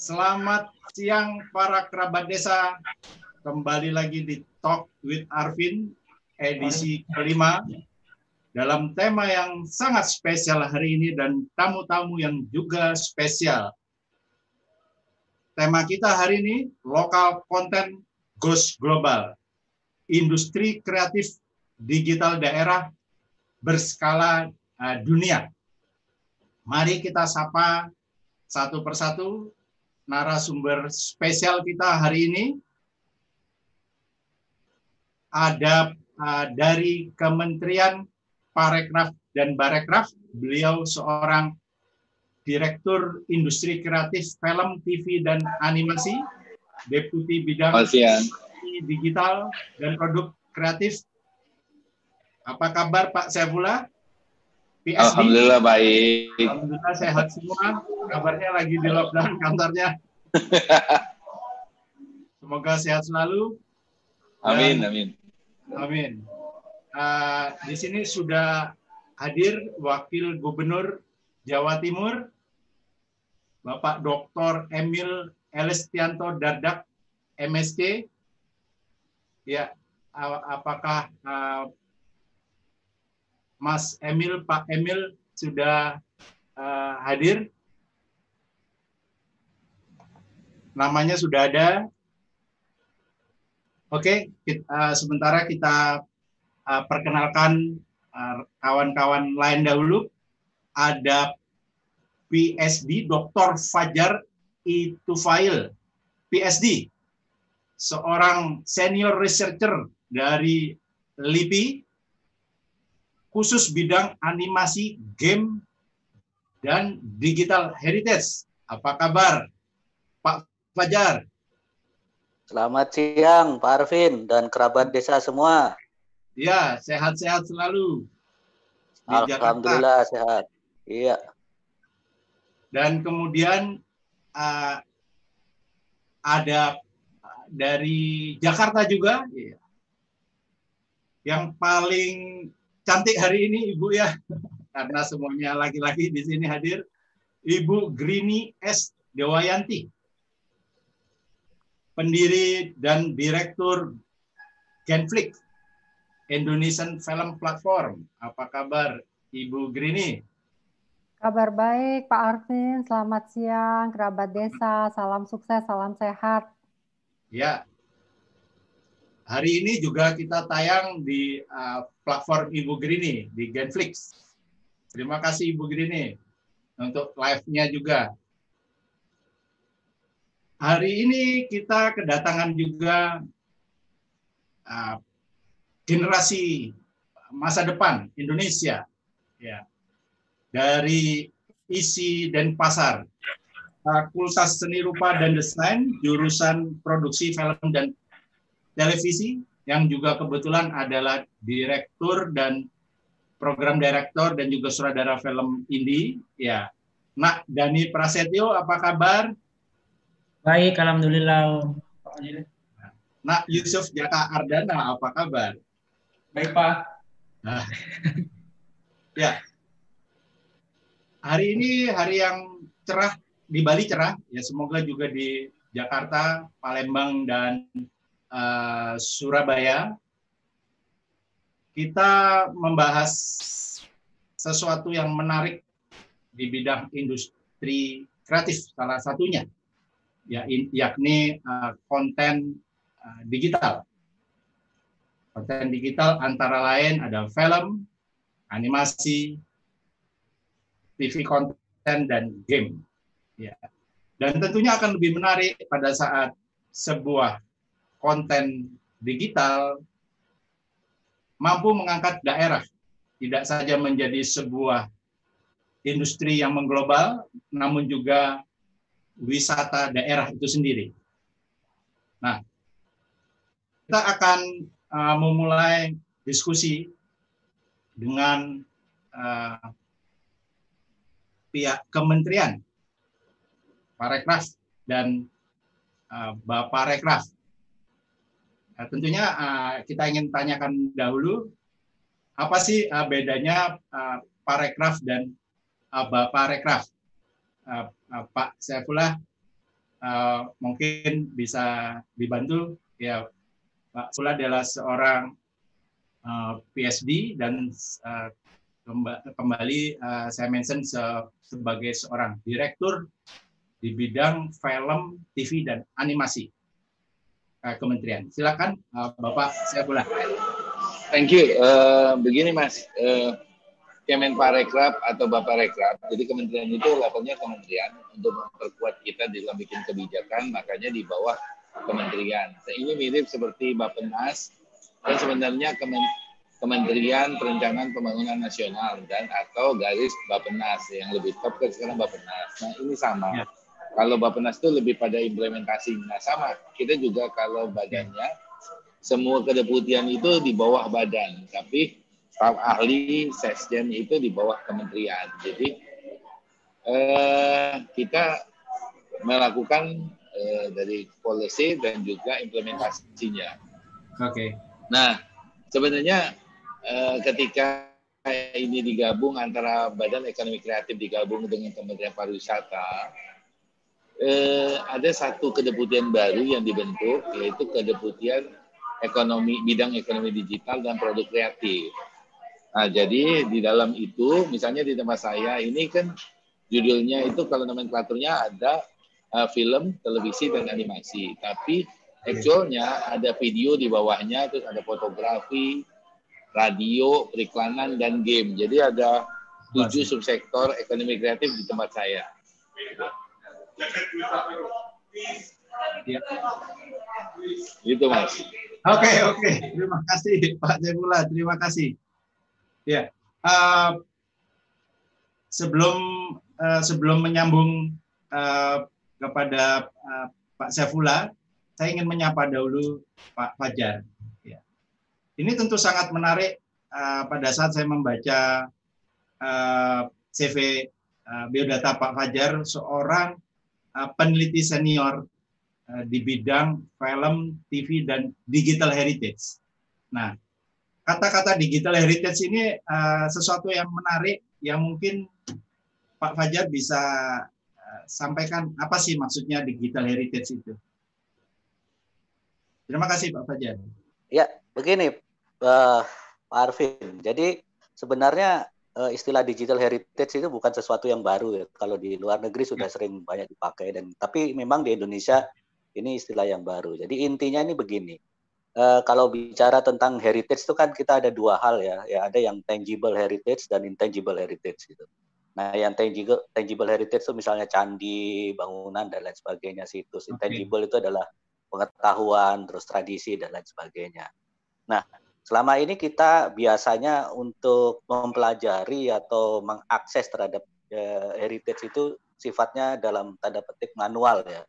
Selamat siang para kerabat desa. Kembali lagi di Talk with Arvin edisi kelima dalam tema yang sangat spesial hari ini dan tamu-tamu yang juga spesial. Tema kita hari ini lokal konten goes global. Industri kreatif digital daerah berskala dunia. Mari kita sapa satu persatu narasumber spesial kita hari ini. Ada dari Kementerian Parekraf dan Barekraf, beliau seorang Direktur Industri Kreatif Film, TV, dan Animasi, Deputi Bidang Digital dan Produk Kreatif. Apa kabar Pak Saifullah? PSD. Alhamdulillah baik. Alhamdulillah sehat semua. Kabarnya lagi di lockdown kantornya. Semoga sehat selalu. Amin, amin. Amin. Di sini sudah hadir Wakil Gubernur Jawa Timur, Bapak Dr. Emil Elestianto Dardak, MSc. Ya, apakah Mas Emil, Pak Emil sudah hadir? Namanya sudah ada. Oke, sementara kita perkenalkan kawan-kawan lain dahulu. Ada PSD, Dr. Fajar Itufail, PSD, seorang senior researcher dari LIPI, khusus bidang animasi, game, dan digital heritage. Apa kabar, Pak Fajar? Selamat siang, Pak Arvin, dan kerabat desa semua. Ya, sehat-sehat selalu. Di Alhamdulillah Jakarta. Sehat. Iya. Dan kemudian ada dari Jakarta juga, yang paling cantik hari ini Ibu ya, karena semuanya laki-laki di sini hadir. Ibu Grini S. Dewayanti, pendiri dan direktur Genflix, Indonesian Film Platform. Apa kabar Ibu Grini? Kabar baik Pak Arvin, selamat siang kerabat desa, salam sukses, salam sehat. Ya. Hari ini juga kita tayang di platform Ibu Grini, di Genflix. Terima kasih Ibu Grini untuk live-nya juga. Hari ini kita kedatangan juga generasi masa depan Indonesia, ya, dari ISI Denpasar, Fakultas Seni Rupa dan Desain, jurusan Produksi Film dan Televisi, yang juga kebetulan adalah direktur dan program direktur dan juga sutradara film indie, ya. Nah, Dani Prasetyo, apa kabar? Baik, alhamdulillah. Nah, Yusuf Jaka Ardana, apa kabar? Baik, Pak. Nah. Ya. Hari ini hari yang cerah di Bali, cerah ya, semoga juga di Jakarta, Palembang, dan Surabaya. Kita membahas sesuatu yang menarik di bidang industri kreatif, salah satunya yakni konten digital. Konten digital antara lain ada film, animasi, TV konten, dan game. Ya. Dan tentunya akan lebih menarik pada saat sebuah konten digital mampu mengangkat daerah, tidak saja menjadi sebuah industri yang mengglobal, namun juga wisata daerah itu sendiri. Nah, kita akan memulai diskusi dengan pihak Kementerian Parekraf dan Baparekraf. Nah, tentunya kita ingin tanyakan dahulu, apa sih bedanya Parekraf dan Baparekraf? Pak Saifullah, mungkin bisa dibantu ya. Pak Saifullah adalah seorang PhD dan kembali saya mention sebagai seorang direktur di bidang film, TV, dan animasi kementerian. Silakan Bapak Saifullah. Thank you. Begini Mas, Kemenparekraf atau Baparekraf, jadi kementerian itu levelnya kementerian untuk memperkuat kita dalam bikin kebijakan, makanya di bawah kementerian. Ini mirip seperti Bappenas dan sebenarnya Kementerian Perencanaan Pembangunan Nasional dan atau garis Bappenas yang lebih top kan sekarang Bappenas. Nah ini sama. Ya. Kalau Bappenas itu lebih pada implementasi. Nah sama. Kita juga kalau badannya semua kedeputian itu di bawah badan, tapi staf ahli sesjen itu di bawah kementerian. Jadi kita melakukan dari policy dan juga implementasinya. Oke. Okay. Nah sebenarnya ketika ini digabung antara Badan Ekonomi Kreatif digabung dengan Kementerian Pariwisata. Ada satu kedeputian baru yang dibentuk yaitu kedeputian ekonomi bidang ekonomi digital dan produk kreatif. Nah, jadi di dalam itu, misalnya di tempat saya ini kan judulnya itu kalau nomenklaturnya ada film, televisi dan animasi. Tapi actualnya ada video di bawahnya, terus ada fotografi, radio, periklanan dan game. Jadi ada 7 subsektor ekonomi kreatif di tempat saya. Ya. Gitu Mas. Oke. Terima kasih Pak Saifullah. Terima kasih. Ya. Sebelum menyambung kepada Pak Saifullah, saya ingin menyapa dahulu Pak Fajar. Ya. Ini tentu sangat menarik pada saat saya membaca CV biodata Pak Fajar, seorang peneliti senior di bidang film, TV, dan digital heritage. Nah, kata-kata digital heritage ini sesuatu yang menarik, yang mungkin Pak Fajar bisa sampaikan apa sih maksudnya digital heritage itu. Terima kasih Pak Fajar. Ya, begini Pak Arvin. Jadi sebenarnya istilah digital heritage itu bukan sesuatu yang baru ya. Kalau di luar negeri sudah sering banyak dipakai tapi memang di Indonesia ini istilah yang baru. Jadi intinya ini begini. Kalau bicara tentang heritage itu kan kita ada 2 hal ya. Ya ada yang tangible heritage dan intangible heritage gitu. Nah, yang tangible heritage itu misalnya candi, bangunan dan lain sebagainya, situs. Intangible itu adalah pengetahuan, terus tradisi dan lain sebagainya. Nah, selama ini kita biasanya untuk mempelajari atau mengakses terhadap heritage itu sifatnya dalam tanda petik manual ya.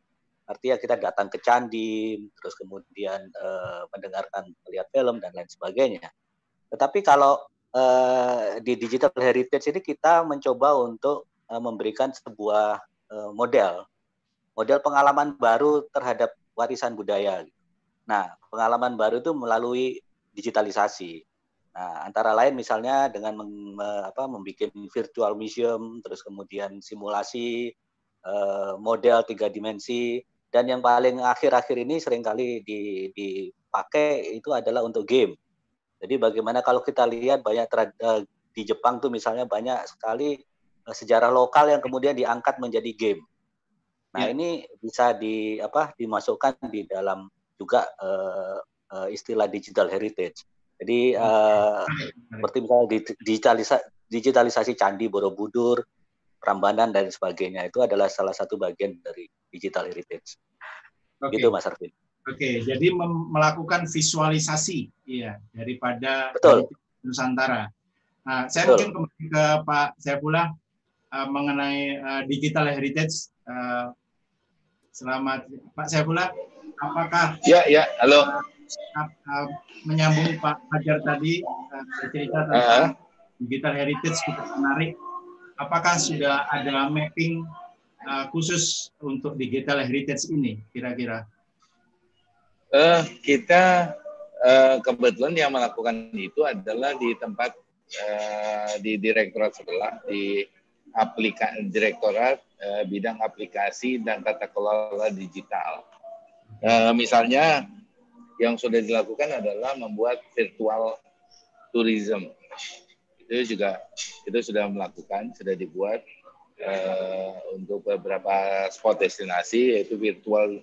Artinya kita datang ke candi, terus kemudian mendengarkan, melihat film, dan lain sebagainya. Tetapi kalau di digital heritage ini kita mencoba untuk memberikan sebuah model pengalaman baru terhadap warisan budaya. Nah, pengalaman baru itu melalui digitalisasi. Nah, antara lain misalnya dengan membuat virtual museum, terus kemudian simulasi, model 3 dimensi, dan yang paling akhir-akhir ini seringkali dipakai itu adalah untuk game. Jadi bagaimana kalau kita lihat banyak di Jepang tuh misalnya banyak sekali sejarah lokal yang kemudian diangkat menjadi game. Nah, ini bisa dimasukkan di dalam juga istilah digital heritage. Jadi seperti misalnya digitalisasi candi Borobudur, Prambanan dan sebagainya itu adalah salah satu bagian dari digital heritage. Okay. Gitu Mas Arvin. Oke, jadi melakukan visualisasi ya daripada Nusantara. Nah, saya mungkin kembali ke Pak Saifullah mengenai digital heritage. Selamat Pak Saifullah. Apakah halo. Menyambung Pak Fajar tadi cerita tentang digital heritage cukup menarik. Apakah sudah ada mapping khusus untuk digital heritage ini kira-kira? Kita kebetulan yang melakukan itu adalah di tempat di direktorat sebelah di aplikasi direktorat bidang aplikasi dan tata kelola digital. Misalnya yang sudah dilakukan adalah membuat virtual tourism. Itu juga itu sudah melakukan, sudah dibuat untuk beberapa spot destinasi, yaitu virtual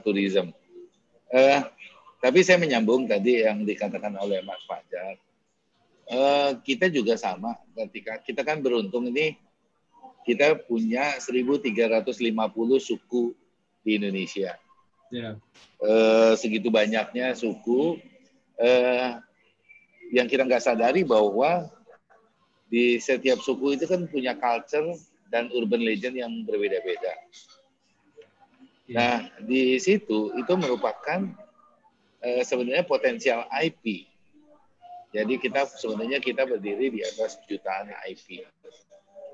tourism. Tapi saya menyambung tadi yang dikatakan oleh Mas Fajar. Kita juga sama, ketika kita kan beruntung ini, kita punya 1.350 suku di Indonesia. Yeah. Segitu banyaknya suku, yang kita nggak sadari bahwa di setiap suku itu kan punya culture dan urban legend yang berbeda-beda. Yeah. Nah, di situ itu merupakan sebenarnya potensial IP. Jadi kita sebenarnya kita berdiri di atas jutaan IP.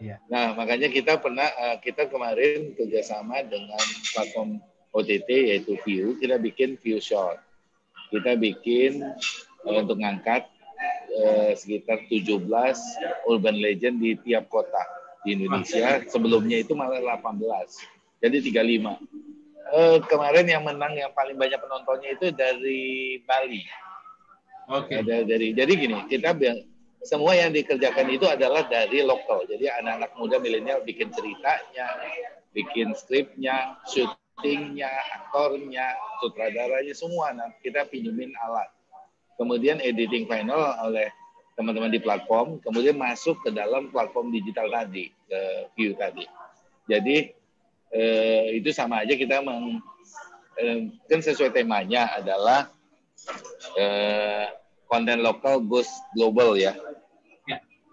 Yeah. Nah, makanya kita pernah kita kemarin kerjasama dengan platform OTT yaitu View, kita bikin View Short. Kita bikin untuk mengangkat sekitar 17 urban legend di tiap kota di Indonesia. Sebelumnya itu malah 18. Jadi 35. Kemarin yang menang yang paling banyak penontonnya itu dari Bali. Oke. Okay. Jadi gini, kita semua yang dikerjakan itu adalah dari lokal. Jadi anak-anak muda milenial bikin ceritanya, bikin skripnya, shoot tingnya, aktornya, sutradaranya, semua. Nah, kita pinjemin alat. Kemudian editing final oleh teman-teman di platform, kemudian masuk ke dalam platform digital tadi, ke View tadi. Jadi itu sama aja kita kan sesuai temanya adalah konten lokal goes global ya.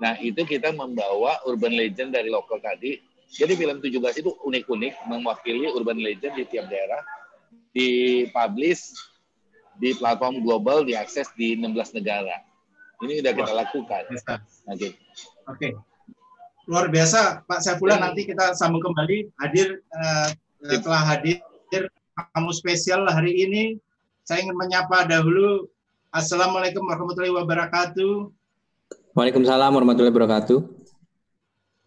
Nah, itu kita membawa urban legend dari lokal tadi. Jadi film 17 itu unik-unik, mewakili urban legend di tiap daerah, dipublish di platform global, diakses di 16 negara. Ini sudah kita lakukan. Oke. Okay. Luar biasa, Pak Saifullah. Nanti kita sambung kembali. Telah hadir tamu spesial hari ini. Saya ingin menyapa dahulu. Assalamualaikum warahmatullahi wabarakatuh. Waalaikumsalam warahmatullahi wabarakatuh.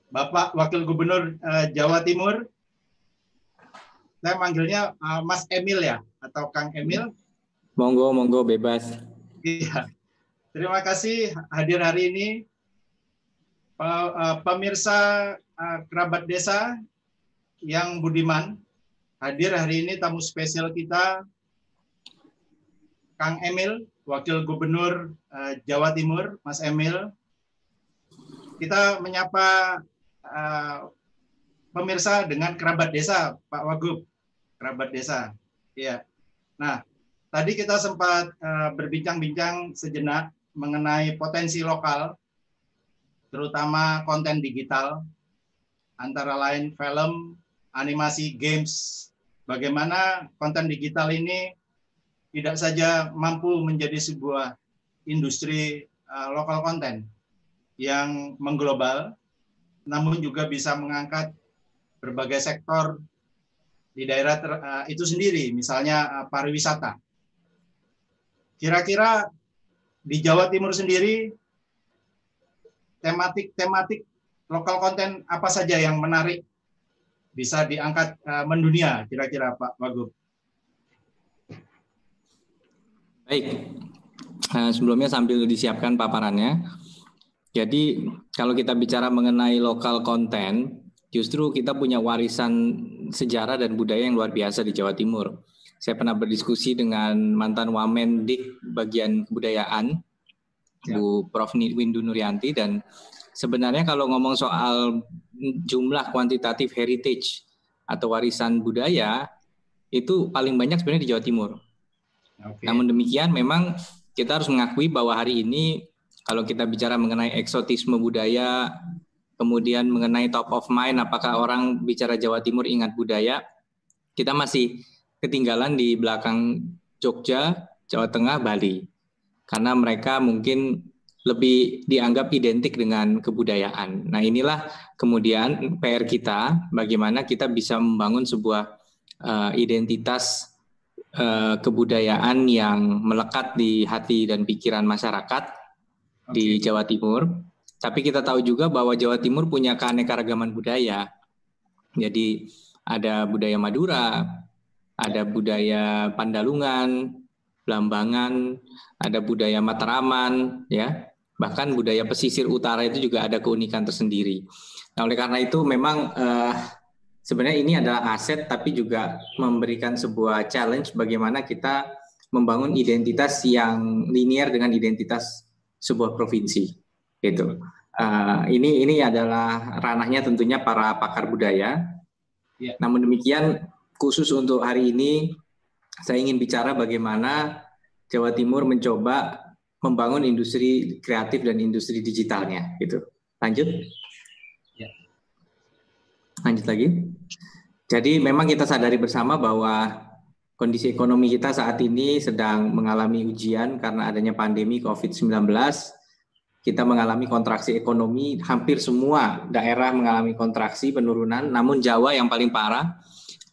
Bapak Wakil Gubernur Jawa Timur, saya manggilnya Mas Emil ya, atau Kang Emil. Monggo bebas. Iya. Terima kasih hadir hari ini, pemirsa kerabat desa yang budiman. Hadir hari ini tamu spesial kita, Kang Emil, Wakil Gubernur Jawa Timur, Mas Emil. Kita menyapa pemirsa dengan kerabat desa, Pak Wagub, kerabat desa. Iya. Nah, tadi kita sempat berbincang-bincang sejenak mengenai potensi lokal, terutama konten digital, antara lain film, animasi, games. Bagaimana konten digital ini tidak saja mampu menjadi sebuah industri lokal konten yang mengglobal, namun juga bisa mengangkat berbagai sektor di daerah itu sendiri, misalnya pariwisata. Kira-kira di Jawa Timur sendiri, tematik lokal konten apa saja yang menarik bisa diangkat mendunia, kira-kira Pak Wagub? Baik, sebelumnya sambil disiapkan paparannya, jadi kalau kita bicara mengenai lokal konten, justru kita punya warisan sejarah dan budaya yang luar biasa di Jawa Timur. Saya pernah berdiskusi dengan mantan Wamendik bagian kebudayaan, Bu Prof. Windu Nurianti, dan sebenarnya kalau ngomong soal jumlah kuantitatif heritage atau warisan budaya, itu paling banyak sebenarnya di Jawa Timur. Okay. Namun demikian memang kita harus mengakui bahwa hari ini kalau kita bicara mengenai eksotisme budaya, kemudian mengenai top of mind, apakah orang bicara Jawa Timur ingat budaya, kita masih ketinggalan di belakang Jogja, Jawa Tengah, Bali. Karena mereka mungkin lebih dianggap identik dengan kebudayaan. Nah, inilah kemudian PR kita, bagaimana kita bisa membangun sebuah identitas kebudayaan yang melekat di hati dan pikiran masyarakat di Jawa Timur, tapi kita tahu juga bahwa Jawa Timur punya keanekaragaman budaya. Jadi ada budaya Madura, ada budaya Pandalungan, Blambangan, ada budaya Mataraman, ya. Bahkan budaya pesisir utara itu juga ada keunikan tersendiri. Nah, oleh karena itu memang sebenarnya ini adalah aset, tapi juga memberikan sebuah challenge bagaimana kita membangun identitas yang linier dengan identitas sebuah provinsi. Gitu. Ini adalah ranahnya tentunya para pakar budaya. Ya. Namun demikian, khusus untuk hari ini, saya ingin bicara bagaimana Jawa Timur mencoba membangun industri kreatif dan industri digitalnya, gitu. Lanjut, ya. Lanjut lagi. Jadi memang kita sadari bersama bahwa kondisi ekonomi kita saat ini sedang mengalami ujian karena adanya pandemi COVID-19. Kita mengalami kontraksi ekonomi, hampir semua daerah mengalami kontraksi penurunan, namun Jawa yang paling parah.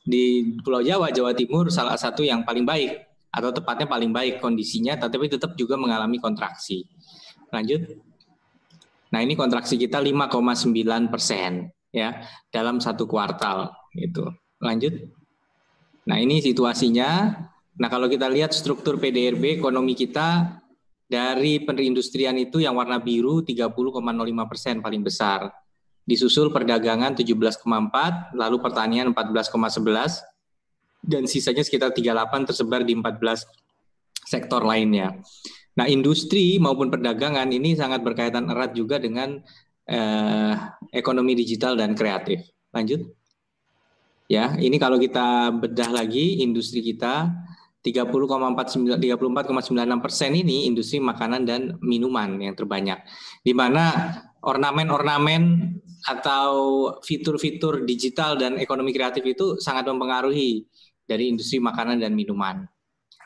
Di Pulau Jawa, Jawa Timur salah satu yang paling baik, atau tepatnya paling baik kondisinya, tetapi tetap juga mengalami kontraksi. Lanjut. Nah, ini kontraksi kita 5,9% ya dalam satu kuartal itu. Lanjut. Nah, ini situasinya. Nah, kalau kita lihat struktur PDRB ekonomi kita, dari perindustrian itu yang warna biru 30,05% paling besar. Disusul perdagangan 17,4%, lalu pertanian 14,11%, dan sisanya sekitar 38 tersebar di 14 sektor lainnya. Nah, industri maupun perdagangan ini sangat berkaitan erat juga dengan ekonomi digital dan kreatif. Lanjut. Ya, ini kalau kita bedah lagi industri kita, 34,96% ini industri makanan dan minuman yang terbanyak, di mana ornamen-ornamen atau fitur-fitur digital dan ekonomi kreatif itu sangat mempengaruhi dari industri makanan dan minuman.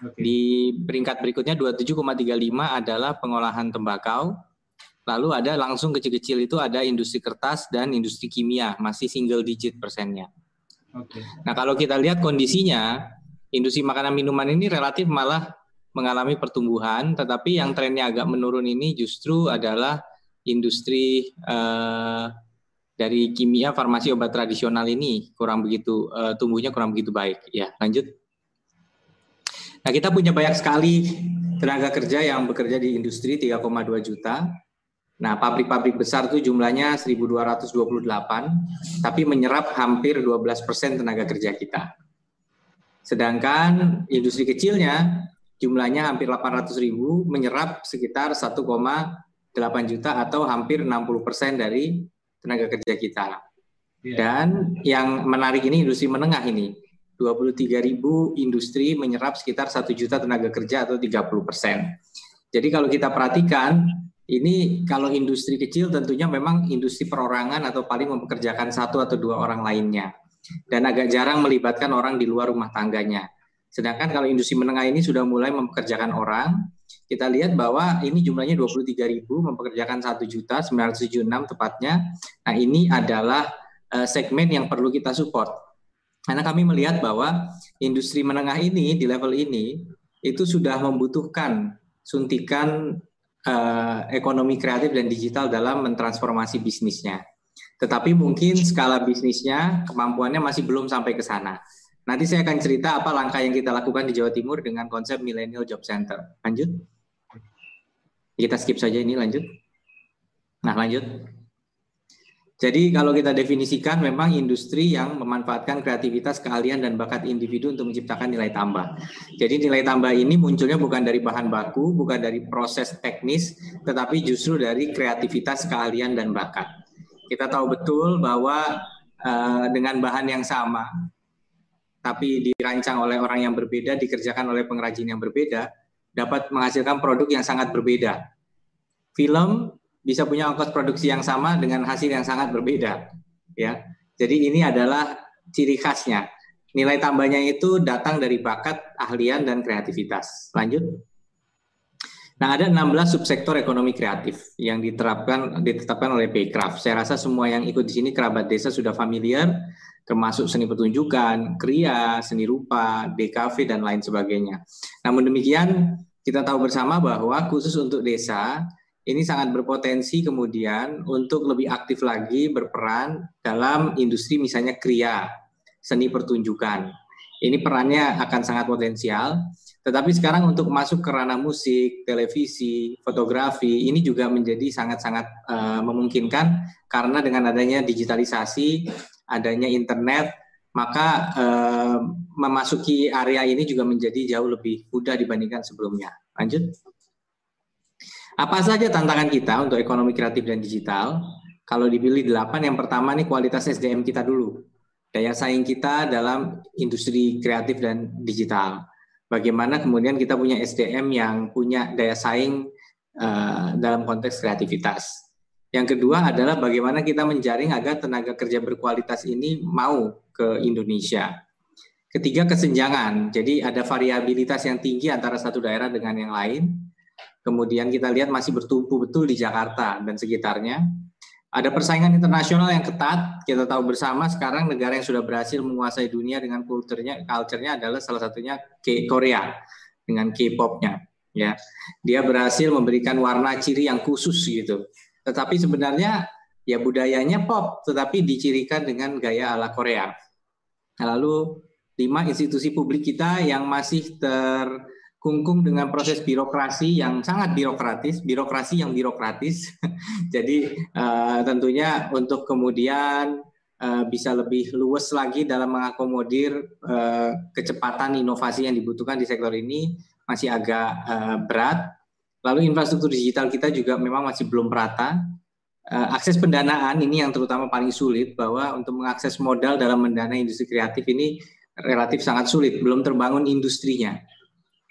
Okay. Di peringkat berikutnya 27,35 adalah pengolahan tembakau, lalu ada langsung kecil-kecil itu ada industri kertas dan industri kimia, masih single digit persennya. Okay. Nah, kalau kita lihat kondisinya, industri makanan minuman ini relatif malah mengalami pertumbuhan, tetapi yang trennya agak menurun ini justru adalah industri dari kimia, farmasi, obat tradisional ini kurang begitu tumbuhnya kurang begitu baik. Ya, lanjut. Nah, kita punya banyak sekali tenaga kerja yang bekerja di industri 3,2 juta. Nah, pabrik-pabrik besar itu jumlahnya 1.228, tapi menyerap hampir 12% tenaga kerja kita. Sedangkan industri kecilnya jumlahnya hampir 800.000, menyerap sekitar 1,8 juta atau hampir 60% dari tenaga kerja kita. Yeah. Dan yang menarik ini industri menengah ini, 23.000 industri menyerap sekitar 1 juta tenaga kerja atau 30%. Jadi kalau kita perhatikan, ini kalau industri kecil tentunya memang industri perorangan atau paling mempekerjakan satu atau dua orang lainnya, dan agak jarang melibatkan orang di luar rumah tangganya. Sedangkan kalau industri menengah ini sudah mulai mempekerjakan orang, kita lihat bahwa ini jumlahnya 23.000, mempekerjakan 1.976 tepatnya. Nah, ini adalah segmen yang perlu kita support. Karena kami melihat bahwa industri menengah ini di level ini itu sudah membutuhkan suntikan ekonomi kreatif dan digital dalam mentransformasi bisnisnya. Tetapi mungkin skala bisnisnya, kemampuannya masih belum sampai ke sana. Nanti saya akan cerita apa langkah yang kita lakukan di Jawa Timur dengan konsep Millennial Job Center. Lanjut. Kita skip saja ini, lanjut. Nah, lanjut. Jadi kalau kita definisikan memang industri yang memanfaatkan kreativitas, keahlian, dan bakat individu untuk menciptakan nilai tambah. Jadi nilai tambah ini munculnya bukan dari bahan baku, bukan dari proses teknis, tetapi justru dari kreativitas, keahlian, dan bakat. Kita tahu betul bahwa dengan bahan yang sama, tapi dirancang oleh orang yang berbeda, dikerjakan oleh pengrajin yang berbeda, dapat menghasilkan produk yang sangat berbeda. Film bisa punya ongkos produksi yang sama dengan hasil yang sangat berbeda. Ya, jadi ini adalah ciri khasnya. Nilai tambahnya itu datang dari bakat, keahlian, dan kreativitas. Lanjut. Nah, ada 16 subsektor ekonomi kreatif yang ditetapkan oleh Pemkraf. Saya rasa semua yang ikut di sini kerabat desa sudah familiar, termasuk seni pertunjukan, kriya, seni rupa, DKV, dan lain sebagainya. Namun demikian, kita tahu bersama bahwa khusus untuk desa, ini sangat berpotensi kemudian untuk lebih aktif lagi berperan dalam industri misalnya kriya, seni pertunjukan. Ini perannya akan sangat potensial, tetapi sekarang untuk masuk ke ranah musik, televisi, fotografi, ini juga menjadi sangat-sangat memungkinkan karena dengan adanya digitalisasi, adanya internet, maka memasuki area ini juga menjadi jauh lebih mudah dibandingkan sebelumnya. Lanjut. Apa saja tantangan kita untuk ekonomi kreatif dan digital? Kalau dipilih 8, yang pertama nih kualitas SDM kita dulu. Daya saing kita dalam industri kreatif dan digital. Bagaimana kemudian kita punya SDM yang punya daya saing dalam konteks kreativitas. Yang kedua adalah bagaimana kita menjaring agar tenaga kerja berkualitas ini mau ke Indonesia. Ketiga, kesenjangan. Jadi ada variabilitas yang tinggi antara satu daerah dengan yang lain. Kemudian kita lihat masih bertumpu betul di Jakarta dan sekitarnya. Ada persaingan internasional yang ketat, kita tahu bersama sekarang negara yang sudah berhasil menguasai dunia dengan culture-nya adalah salah satunya Korea dengan K-pop-nya. Ya. Dia berhasil memberikan warna ciri yang khusus gitu. Tetapi sebenarnya ya budayanya pop, tetapi dicirikan dengan gaya ala Korea. Lalu 5 institusi publik kita yang masih terkungkung dengan proses birokrasi yang sangat birokratis. Jadi tentunya untuk kemudian bisa lebih luas lagi dalam mengakomodir kecepatan inovasi yang dibutuhkan di sektor ini masih agak berat. Lalu infrastruktur digital kita juga memang masih belum merata. Akses pendanaan ini yang terutama paling sulit, bahwa untuk mengakses modal dalam mendanai industri kreatif ini relatif sangat sulit, belum terbangun industrinya.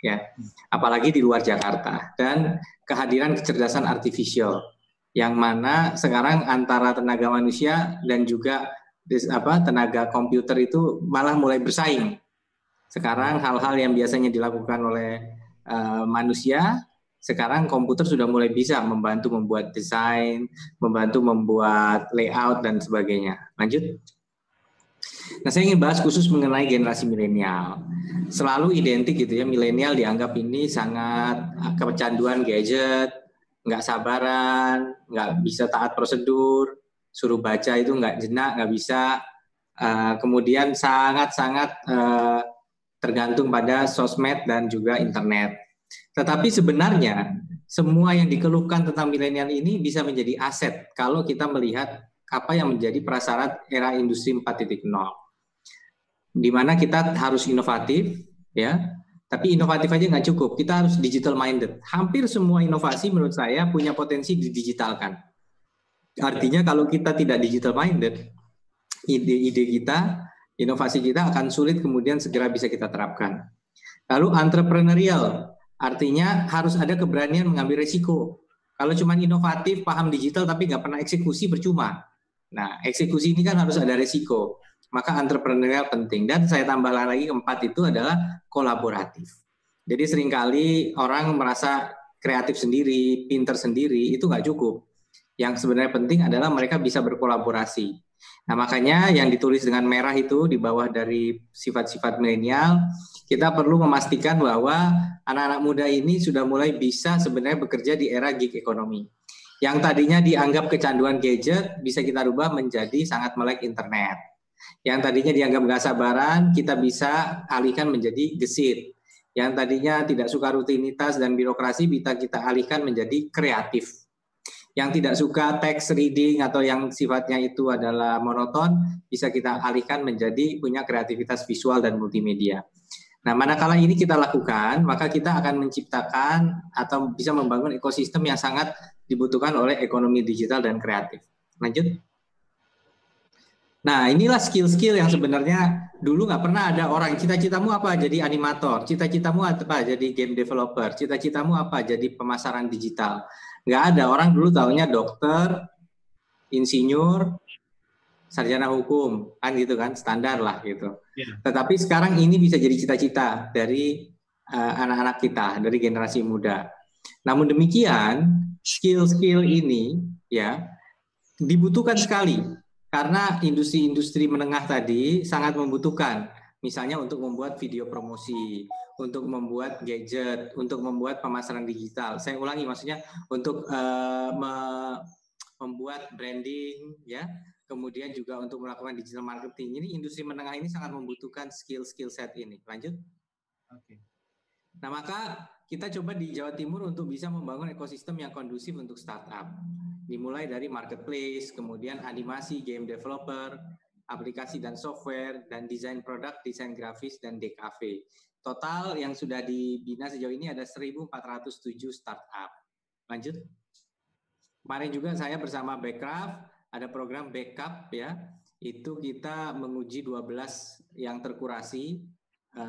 Ya, apalagi di luar Jakarta, dan kehadiran kecerdasan artifisial yang mana sekarang antara tenaga manusia dan juga tenaga komputer itu malah mulai bersaing. Sekarang hal-hal yang biasanya dilakukan oleh manusia, sekarang komputer sudah mulai bisa membantu membuat desain, membantu membuat layout dan sebagainya. Lanjut. Nah, saya ingin bahas khusus mengenai generasi milenial. Selalu identik gitu ya, milenial dianggap ini sangat kecanduan gadget, nggak sabaran, nggak bisa taat prosedur, suruh baca itu nggak jenak, nggak bisa. Kemudian sangat-sangat tergantung pada sosmed dan juga internet. Tetapi sebenarnya semua yang dikeluhkan tentang milenial ini bisa menjadi aset kalau kita melihat apa yang menjadi prasyarat era industri 4.0. Di mana kita harus inovatif, ya. Tapi inovatif aja nggak cukup, kita harus digital minded. Hampir semua inovasi menurut saya punya potensi didigitalkan. Artinya kalau kita tidak digital minded, ide-ide kita, inovasi kita akan sulit kemudian segera bisa kita terapkan. Lalu entrepreneurial, artinya harus ada keberanian mengambil resiko. Kalau cuma inovatif, paham digital tapi nggak pernah eksekusi, percuma. Nah, eksekusi ini kan harus ada resiko, maka entrepreneurial penting. Dan saya tambahkan lagi keempat itu adalah kolaboratif. Jadi seringkali orang merasa kreatif sendiri, pinter sendiri, itu nggak cukup. Yang sebenarnya penting adalah mereka bisa berkolaborasi. Nah, makanya yang ditulis dengan merah itu di bawah dari sifat-sifat milenial, kita perlu memastikan bahwa anak-anak muda ini sudah mulai bisa sebenarnya bekerja di era gig economy. Yang tadinya dianggap kecanduan gadget, bisa kita rubah menjadi sangat melek internet. Yang tadinya dianggap nggak sabaran, kita bisa alihkan menjadi gesit. Yang tadinya tidak suka rutinitas dan birokrasi, bisa kita alihkan menjadi kreatif. Yang tidak suka text reading atau yang sifatnya itu adalah monoton, bisa kita alihkan menjadi punya kreativitas visual dan multimedia. Nah, manakala ini kita lakukan, maka kita akan menciptakan atau bisa membangun ekosistem yang sangat dibutuhkan oleh ekonomi digital dan kreatif. Lanjut. Nah, inilah skill-skill yang sebenarnya dulu nggak pernah ada orang. Cita-citamu apa? Jadi animator. Cita-citamu apa? Jadi game developer. Cita-citamu apa? Jadi pemasaran digital. Nggak ada. Orang dulu taunya dokter, insinyur, sarjana hukum. Kan gitu kan, standar lah gitu. Yeah. Tetapi sekarang ini bisa jadi cita-cita dari anak-anak kita, dari generasi muda. Namun demikian, skill-skill ini ya dibutuhkan sekali karena industri-industri menengah tadi sangat membutuhkan Misalnya untuk membuat video promosi, untuk membuat gadget, untuk membuat pemasaran digital. Saya ulangi, maksudnya untuk membuat branding, ya. Kemudian juga untuk melakukan digital marketing. Ini industri menengah ini sangat membutuhkan skill-skill set ini. Lanjut. Oke. Nah, maka kita coba di Jawa Timur untuk bisa membangun ekosistem yang kondusif untuk startup. Dimulai dari marketplace, kemudian animasi, game developer, aplikasi dan software, dan desain produk, desain grafis, dan DKV. Total yang sudah dibina sejauh ini ada 1.407 startup. Lanjut. Kemarin juga saya bersama Backcraft, ada program backup, ya, itu kita menguji 12 yang terkurasi,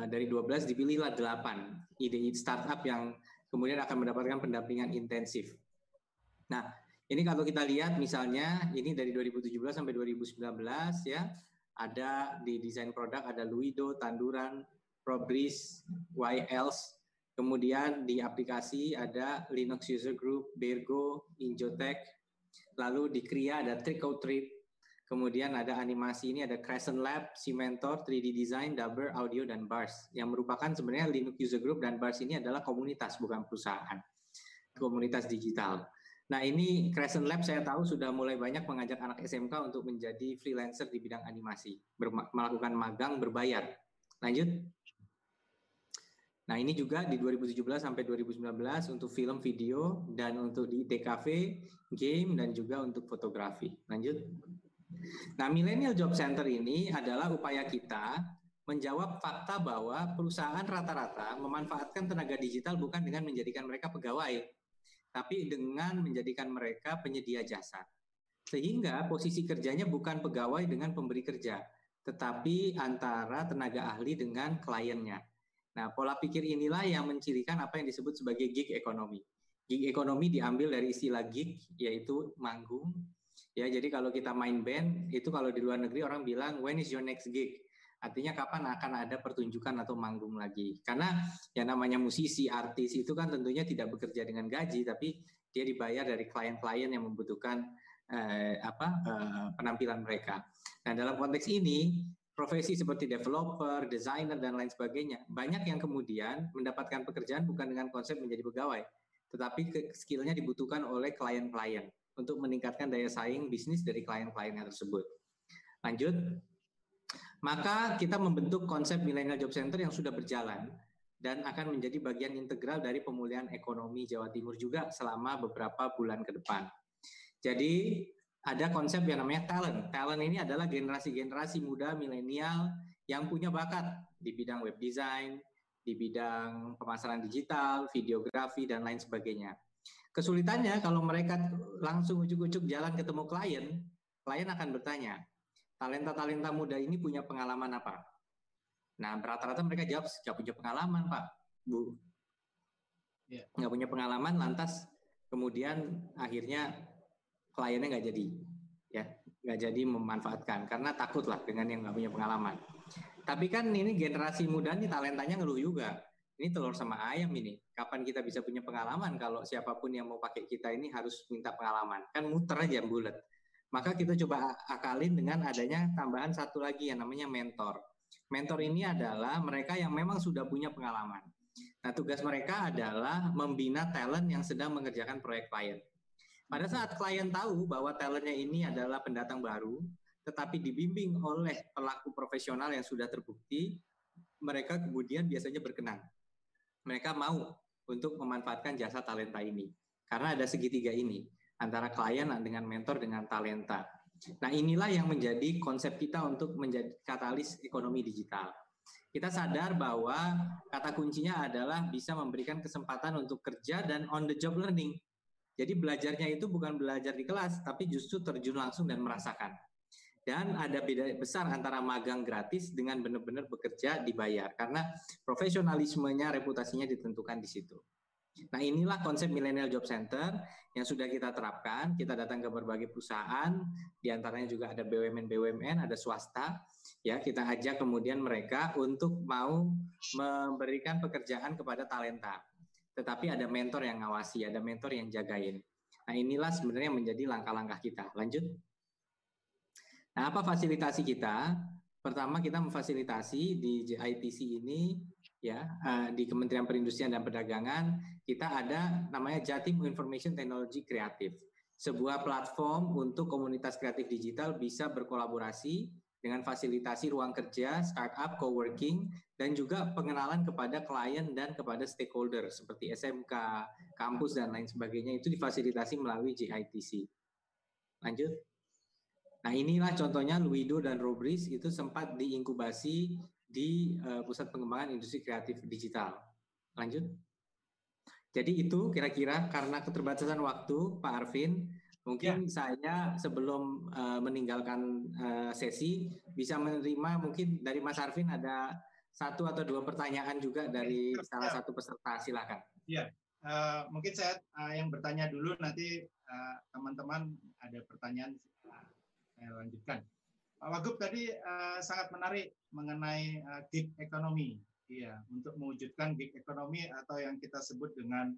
dari 12 dipilihlah 8 ide startup yang kemudian akan mendapatkan pendampingan intensif. Nah, ini kalau kita lihat misalnya ini dari 2017 sampai 2019 ya, ada di desain produk ada Luido, Tanduran, Probris, YLs, kemudian di aplikasi ada Linux User Group, Bergo, Injotech. Lalu di Kriya ada Trick or Treat, kemudian ada animasi ini ada Crescent Lab, Cimentor, 3D Design, Dubber, Audio, dan Bars, yang merupakan sebenarnya Linux User Group dan Bars ini adalah komunitas, bukan perusahaan, komunitas digital. Nah ini Crescent Lab saya tahu sudah mulai banyak mengajak anak SMK untuk menjadi freelancer di bidang animasi, melakukan magang berbayar. Lanjut. Nah ini juga di 2017 sampai 2019 untuk film video dan untuk di DKV, game, dan juga untuk fotografi. Lanjut. Nah Millennial Job Center ini adalah upaya kita menjawab fakta bahwa perusahaan rata-rata memanfaatkan tenaga digital bukan dengan menjadikan mereka pegawai, tapi dengan menjadikan mereka penyedia jasa. Sehingga posisi kerjanya bukan pegawai dengan pemberi kerja, tetapi antara tenaga ahli dengan kliennya. Nah, pola pikir inilah yang mencirikan apa yang disebut sebagai gig economy. Gig economy diambil dari istilah gig, yaitu manggung. Ya, jadi kalau kita main band, itu kalau di luar negeri orang bilang, when is your next gig? Artinya kapan akan ada pertunjukan atau manggung lagi. Karena yang namanya musisi, artis itu kan tentunya tidak bekerja dengan gaji, tapi dia dibayar dari klien-klien yang membutuhkan penampilan mereka. Nah, dalam konteks ini, profesi seperti developer, desainer, dan lain sebagainya, banyak yang kemudian mendapatkan pekerjaan bukan dengan konsep menjadi pegawai, tetapi skillnya dibutuhkan oleh klien-klien untuk meningkatkan daya saing bisnis dari klien-kliennya tersebut. Lanjut, maka kita membentuk konsep Millennial Job Center yang sudah berjalan dan akan menjadi bagian integral dari pemulihan ekonomi Jawa Timur juga selama beberapa bulan ke depan. Jadi, ada konsep yang namanya talent. Talent ini adalah generasi-generasi muda milenial yang punya bakat di bidang web design, di bidang pemasaran digital, videografi, dan lain sebagainya. Kesulitannya kalau mereka langsung ujuk-ujuk jalan ketemu klien, klien akan bertanya, talenta-talenta muda ini punya pengalaman apa? Nah, rata-rata mereka jawab, nggak punya pengalaman, Pak, Bu. Nggak punya pengalaman, lantas kemudian akhirnya kliennya nggak jadi, ya, nggak jadi memanfaatkan karena takutlah dengan yang nggak punya pengalaman. Tapi kan ini generasi muda nih talentanya ngeluh juga. Ini telur sama ayam ini. Kapan kita bisa punya pengalaman kalau siapapun yang mau pakai kita ini harus minta pengalaman? Kan muter aja bulat. Maka kita coba akalin dengan adanya tambahan satu lagi yang namanya mentor. Mentor ini adalah mereka yang memang sudah punya pengalaman. Nah tugas mereka adalah membina talent yang sedang mengerjakan proyek klien. Pada saat klien tahu bahwa talentnya ini adalah pendatang baru, tetapi dibimbing oleh pelaku profesional yang sudah terbukti, mereka kemudian biasanya berkenan. Mereka mau untuk memanfaatkan jasa talenta ini. Karena ada segitiga ini, antara klien dengan mentor dengan talenta. Nah inilah yang menjadi konsep kita untuk menjadi katalis ekonomi digital. Kita sadar bahwa kata kuncinya adalah bisa memberikan kesempatan untuk kerja dan on the job learning. Jadi belajarnya itu bukan belajar di kelas, tapi justru terjun langsung dan merasakan. Dan ada beda besar antara magang gratis dengan benar-benar bekerja dibayar, karena profesionalismenya, reputasinya ditentukan di situ. Nah inilah konsep Millennial Job Center yang sudah kita terapkan, kita datang ke berbagai perusahaan, diantaranya juga ada BUMN, ada swasta, ya kita ajak kemudian mereka untuk mau memberikan pekerjaan kepada talenta. Tetapi ada mentor yang ngawasi, ada mentor yang jagain. Nah inilah sebenarnya menjadi langkah-langkah kita. Lanjut. Nah apa fasilitasi kita? Pertama, kita memfasilitasi di JITC ini, ya, di Kementerian Perindustrian dan Perdagangan, kita ada namanya Jatim Information Technology Creative, sebuah platform untuk komunitas kreatif digital bisa berkolaborasi dengan fasilitasi ruang kerja, startup, co-working, dan juga pengenalan kepada klien dan kepada stakeholder, seperti SMK, kampus, dan lain sebagainya, itu difasilitasi melalui JITC. Lanjut. Nah, inilah contohnya Luido dan Robris itu sempat diinkubasi di Pusat Pengembangan Industri Kreatif Digital. Lanjut. Jadi itu kira-kira karena keterbatasan waktu, Pak Arvin, mungkin saya sebelum meninggalkan sesi bisa menerima mungkin dari Mas Arvin ada satu atau dua pertanyaan juga dari salah satu peserta. Silakan. Iya, mungkin saya yang bertanya dulu, nanti teman-teman ada pertanyaan. Saya lanjutkan. Pak Wagub tadi sangat menarik mengenai gig ekonomi. Iya, untuk mewujudkan gig ekonomi atau yang kita sebut dengan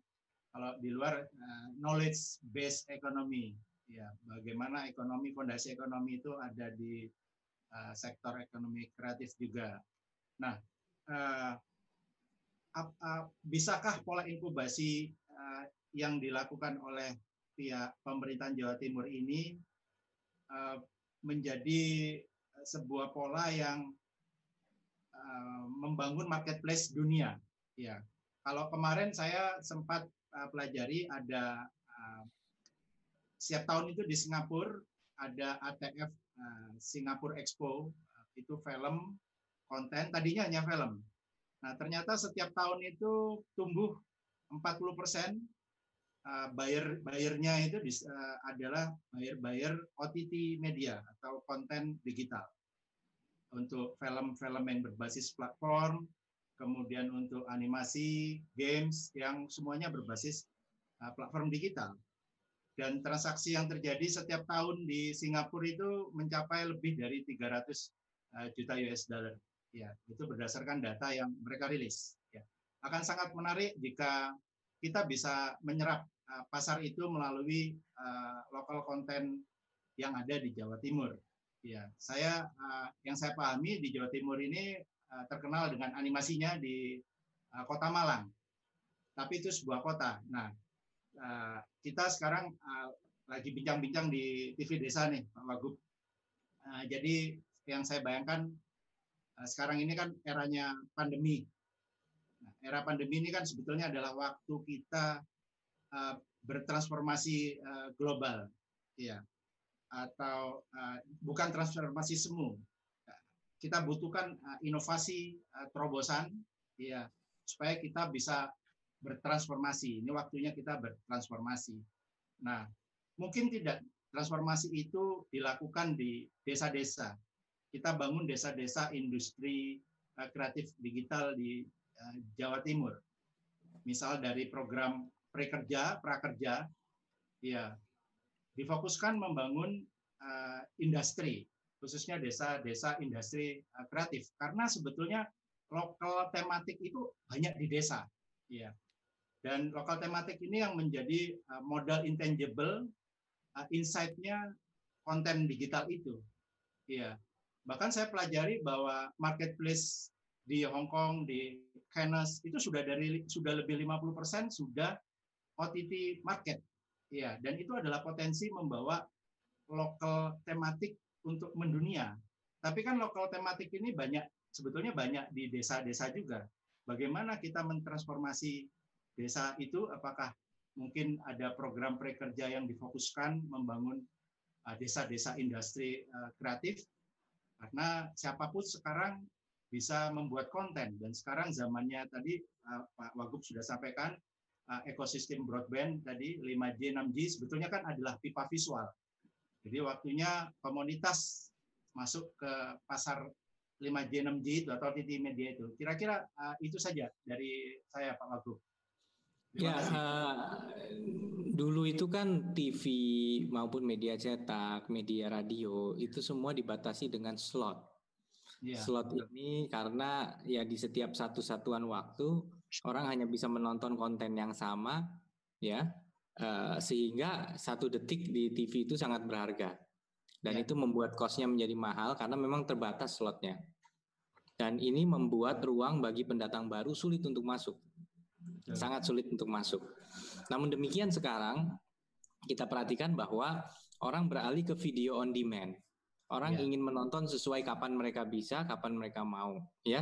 kalau di luar knowledge based economy. Iya, bagaimana ekonomi, fondasi ekonomi itu ada di sektor ekonomi kreatif juga. Nah, bisakah pola inkubasi yang dilakukan oleh pihak pemerintahan Jawa Timur ini menjadi sebuah pola yang membangun marketplace dunia. Ya, kalau kemarin saya sempat pelajari ada setiap tahun itu di Singapura ada ATF Singapore Expo, itu film konten, tadinya hanya film. Nah, ternyata setiap tahun itu tumbuh 40%. Buyer-buyernya itu adalah buyer-buyer OTT media atau konten digital untuk film-film yang berbasis platform, kemudian untuk animasi, games yang semuanya berbasis platform digital. Dan transaksi yang terjadi setiap tahun di Singapura itu mencapai lebih dari 300 juta US dollar. Ya, itu berdasarkan data yang mereka rilis. Ya. Akan sangat menarik jika kita bisa menyerap pasar itu melalui lokal konten yang ada di Jawa Timur. Ya, saya yang saya pahami di Jawa Timur ini terkenal dengan animasinya di Kota Malang, tapi itu sebuah kota. Nah, kita sekarang lagi bincang-bincang di TV Desa nih, Pak Wagub. Jadi yang saya bayangkan sekarang ini kan eranya pandemi. Nah, era pandemi ini kan sebetulnya adalah waktu kita bertransformasi global, ya, atau bukan transformasi semu. Kita butuhkan inovasi, terobosan, ya, supaya kita bisa bertransformasi. Ini waktunya kita bertransformasi. Nah, mungkin tidak transformasi itu dilakukan di desa-desa. Kita bangun desa-desa industri kreatif digital di Jawa Timur, misal dari program prakerja, ya, difokuskan membangun industri, khususnya desa-desa industri kreatif, karena sebetulnya lokal tematik itu banyak di desa, ya, dan lokal tematik ini yang menjadi modal intangible, insight-nya konten digital itu, ya. Bahkan saya pelajari bahwa marketplace di Hong Kong, di Cannes itu sudah lebih 50% sudah OTT market, ya, dan itu adalah potensi membawa lokal tematik untuk mendunia. Tapi kan lokal tematik ini banyak, sebetulnya banyak di desa-desa juga. Bagaimana kita mentransformasi desa itu? Apakah mungkin ada program prakerja yang difokuskan membangun desa-desa industri kreatif? Karena siapapun sekarang bisa membuat konten, dan sekarang zamannya tadi Pak Wagub sudah sampaikan ekosistem broadband tadi 5G, 6G sebetulnya kan adalah pipa visual. Jadi waktunya komunitas masuk ke pasar 5G, 6G itu atau OTT media itu. Kira-kira itu saja dari saya, Pak Wagub. Ya, dulu itu kan TV maupun media cetak, media radio itu semua dibatasi dengan slot. Yeah. Slot ini karena ya di setiap satu satuan waktu orang hanya bisa menonton konten yang sama, ya, sehingga satu detik di TV itu sangat berharga. Dan itu membuat cost-nya menjadi mahal karena memang terbatas slotnya. Dan ini membuat ruang bagi pendatang baru sulit untuk masuk. Sangat sulit untuk masuk. Namun demikian sekarang kita perhatikan bahwa orang beralih ke video on demand. Orang ingin menonton sesuai kapan mereka bisa, kapan mereka mau, ya.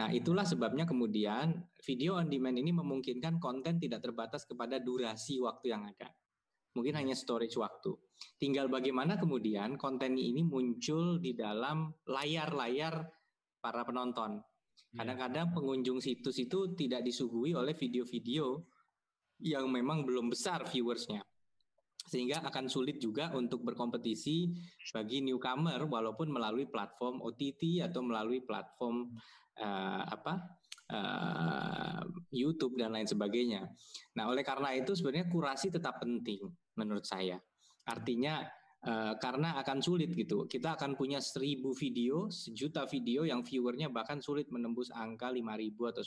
Nah, itulah sebabnya kemudian video on demand ini memungkinkan konten tidak terbatas kepada durasi waktu yang ada. Mungkin hanya storage waktu. Tinggal bagaimana kemudian konten ini muncul di dalam layar-layar para penonton. Kadang-kadang pengunjung situs itu tidak disuguhi oleh video-video yang memang belum besar viewersnya, sehingga akan sulit juga untuk berkompetisi bagi newcomer walaupun melalui platform OTT atau melalui platform YouTube dan lain sebagainya. Nah, oleh karena itu sebenarnya kurasi tetap penting menurut saya. Artinya karena akan sulit gitu. Kita akan punya 1.000 video, 1.000.000 video yang viewernya bahkan sulit menembus angka 5.000 atau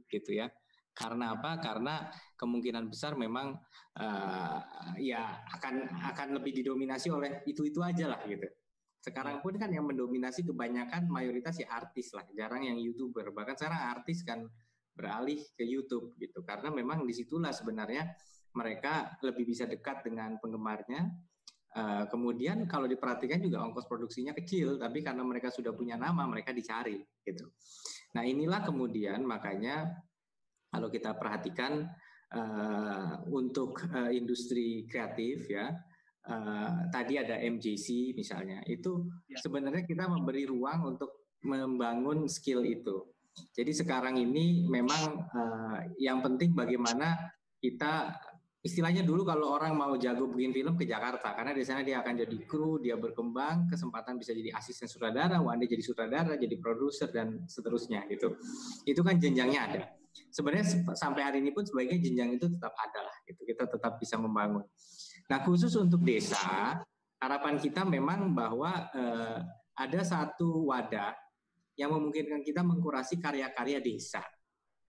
10.000 gitu ya. Karena apa? Karena kemungkinan besar memang ya akan lebih didominasi oleh itu aja lah gitu. Sekarang pun kan yang mendominasi kebanyakan mayoritas ya artis lah, jarang yang YouTuber. Bahkan sekarang artis kan beralih ke YouTube gitu. Karena memang disitulah sebenarnya mereka lebih bisa dekat dengan penggemarnya. Kemudian kalau diperhatikan juga ongkos produksinya kecil, tapi karena mereka sudah punya nama mereka dicari gitu. Nah inilah kemudian makanya kalau kita perhatikan untuk industri kreatif ya, tadi ada MJC misalnya, itu sebenarnya kita memberi ruang untuk membangun skill itu. Jadi sekarang ini memang yang penting bagaimana kita, istilahnya dulu kalau orang mau jago bikin film ke Jakarta, karena di sana dia akan jadi kru, dia berkembang, kesempatan bisa jadi asisten sutradara, one day jadi sutradara, jadi produser, dan seterusnya gitu. Itu kan jenjangnya ada. Sebenarnya sampai hari ini pun sebaiknya jenjang itu tetap ada lah, gitu. Kita tetap bisa membangun. Nah khusus untuk desa, harapan kita memang bahwa ada satu wadah yang memungkinkan kita mengkurasi karya-karya desa.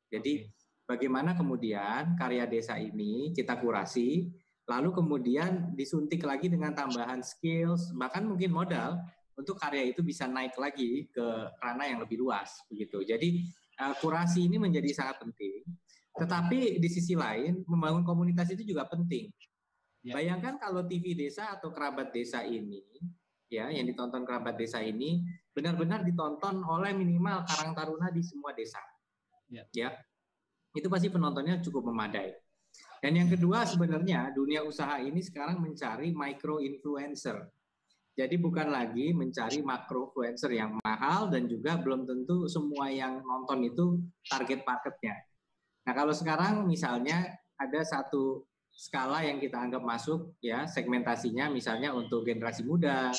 Jadi bagaimana kemudian karya desa ini kita kurasi, lalu kemudian disuntik lagi dengan tambahan skills, bahkan mungkin modal untuk karya itu bisa naik lagi ke ranah yang lebih luas, begitu. Jadi kurasi ini menjadi sangat penting, tetapi di sisi lain membangun komunitas itu juga penting. Ya. Bayangkan kalau TV desa atau kerabat desa ini, ya yang ditonton kerabat desa ini benar-benar ditonton oleh minimal Karang Taruna di semua desa, ya itu pasti penontonnya cukup memadai. Dan yang kedua sebenarnya dunia usaha ini sekarang mencari micro influencer. Jadi bukan lagi mencari makro influencer yang mahal dan juga belum tentu semua yang nonton itu target marketnya. Nah kalau sekarang misalnya ada satu skala yang kita anggap masuk ya segmentasinya misalnya untuk generasi muda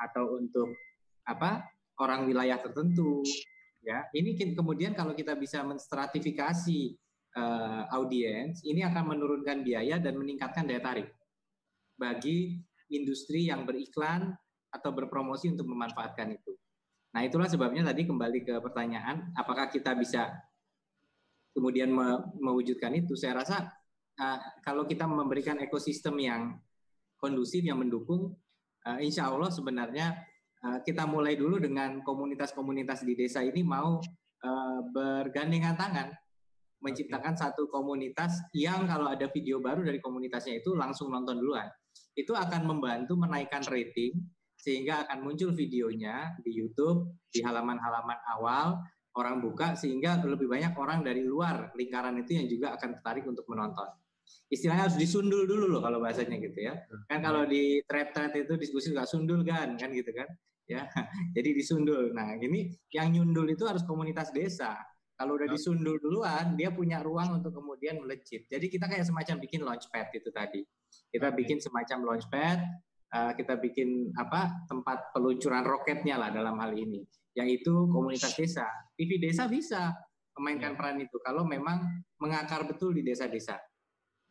atau untuk apa orang wilayah tertentu ya. Ini kemudian kalau kita bisa menstratifikasi audiens ini akan menurunkan biaya dan meningkatkan daya tarik bagi industri yang beriklan atau berpromosi untuk memanfaatkan itu. Nah itulah sebabnya tadi kembali ke pertanyaan, apakah kita bisa kemudian mewujudkan itu? Saya rasa kalau kita memberikan ekosistem yang kondusif, yang mendukung, insya Allah sebenarnya kita mulai dulu dengan komunitas-komunitas di desa ini mau bergandengan tangan, menciptakan satu komunitas yang kalau ada video baru dari komunitasnya itu langsung nonton duluan. Itu akan membantu menaikkan rating sehingga akan muncul videonya di YouTube di halaman-halaman awal orang buka sehingga lebih banyak orang dari luar lingkaran itu yang juga akan tertarik untuk menonton. Istilahnya harus disundul dulu loh kalau bahasanya gitu ya. Kan kalau di thread-thread itu diskusi nggak sundul kan gitu kan ya. Jadi disundul. Nah ini yang nyundul itu harus komunitas desa. Kalau udah disundul duluan, dia punya ruang untuk kemudian melejit. Jadi kita kayak semacam bikin launchpad itu tadi. Kita bikin semacam launchpad, kita bikin apa tempat peluncuran roketnya lah dalam hal ini. Yaitu komunitas desa. TV desa bisa memainkan peran itu kalau memang mengakar betul di desa-desa.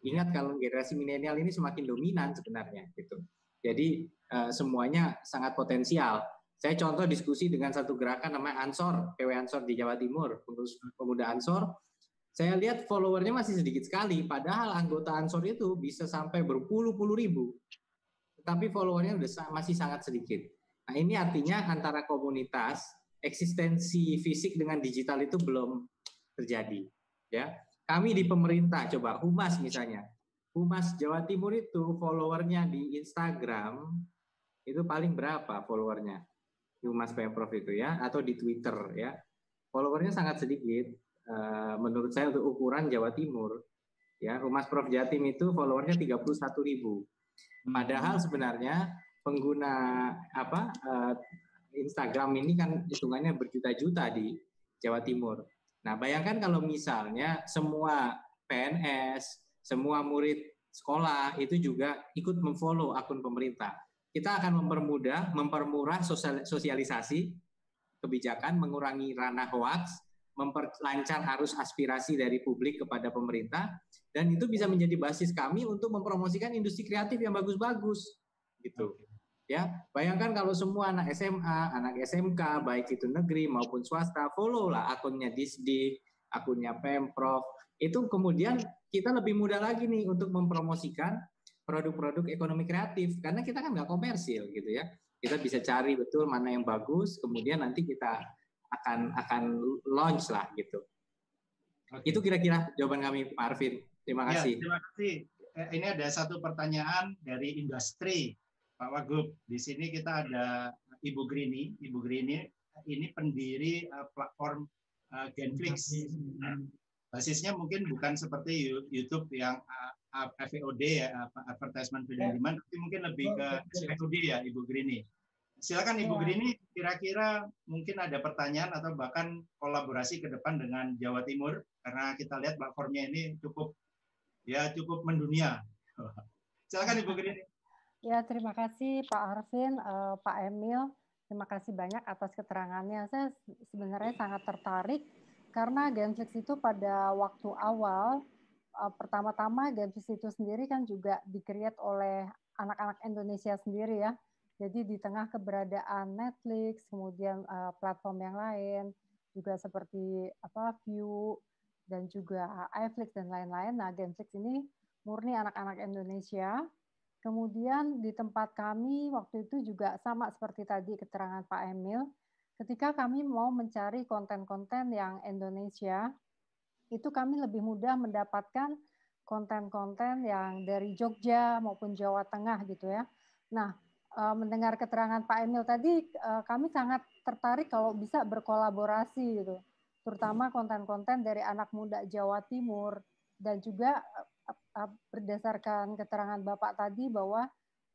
Ingat kalau generasi milenial ini semakin dominan sebenarnya gitu. Jadi semuanya sangat potensial. Saya contoh diskusi dengan satu gerakan namanya Ansor, PW Ansor di Jawa Timur, pengurus pemuda Ansor. Saya lihat followernya masih sedikit sekali, padahal anggota Ansor itu bisa sampai berpuluh-puluh ribu. tapi followernya masih sangat sedikit. Nah, ini artinya antara komunitas, eksistensi fisik dengan digital itu belum terjadi. Ya, kami di pemerintah, coba Humas misalnya. Humas Jawa Timur itu followernya di Instagram itu paling berapa followernya? Humas Pemprov itu ya, atau di Twitter ya. Followernya sangat sedikit, menurut saya untuk ukuran Jawa Timur. Ya, Humas Prof Jatim itu followernya 31.000. Padahal sebenarnya pengguna Instagram ini kan hitungannya berjuta-juta di Jawa Timur. Nah, bayangkan kalau misalnya semua PNS, semua murid sekolah itu juga ikut memfollow akun pemerintah. Kita akan mempermurah sosialisasi kebijakan, mengurangi ranah hoaks, memperlancar arus aspirasi dari publik kepada pemerintah, dan itu bisa menjadi basis kami untuk mempromosikan industri kreatif yang bagus-bagus, gitu. Ya, bayangkan kalau semua anak SMA, anak SMK, baik itu negeri maupun swasta, follow lah akunnya Disney, akunnya Pemprov, itu kemudian kita lebih mudah lagi nih untuk mempromosikan produk-produk ekonomi kreatif, karena kita kan nggak komersil, gitu ya. Kita bisa cari betul mana yang bagus, kemudian nanti kita akan launch lah gitu. Okay. Itu kira-kira jawaban kami, Pak Arvin. Terima kasih. Ya, terima kasih. Ini ada satu pertanyaan dari industri, Pak Wagub. Di sini kita ada Ibu Grini. Ibu Grini ini pendiri platform Genflix. Basisnya mungkin bukan seperti YouTube yang AVOD ya, advertisement video on demand, tapi mungkin lebih ke SVOD ya, Ibu Grini. Silakan Ibu Grini, kira-kira mungkin ada pertanyaan atau bahkan kolaborasi ke depan dengan Jawa Timur, karena kita lihat platformnya ini cukup mendunia. Silakan Ibu Grini. Ya, terima kasih Pak Arvin, Pak Emil, terima kasih banyak atas keterangannya. Saya sebenarnya sangat tertarik karena Genflix itu pada waktu awal, pertama-tama Genflix itu sendiri kan juga di-create oleh anak-anak Indonesia sendiri ya. Jadi di tengah keberadaan Netflix, kemudian platform yang lain, juga seperti View dan juga iFlix dan lain-lain. Nah, Genflix ini murni anak-anak Indonesia. Kemudian di tempat kami waktu itu juga sama seperti tadi keterangan Pak Emil. Ketika kami mau mencari konten-konten yang Indonesia, itu kami lebih mudah mendapatkan konten-konten yang dari Jogja maupun Jawa Tengah gitu ya. Nah, mendengar keterangan Pak Emil tadi, kami sangat tertarik kalau bisa berkolaborasi gitu, terutama konten-konten dari anak muda Jawa Timur, dan juga berdasarkan keterangan Bapak tadi bahwa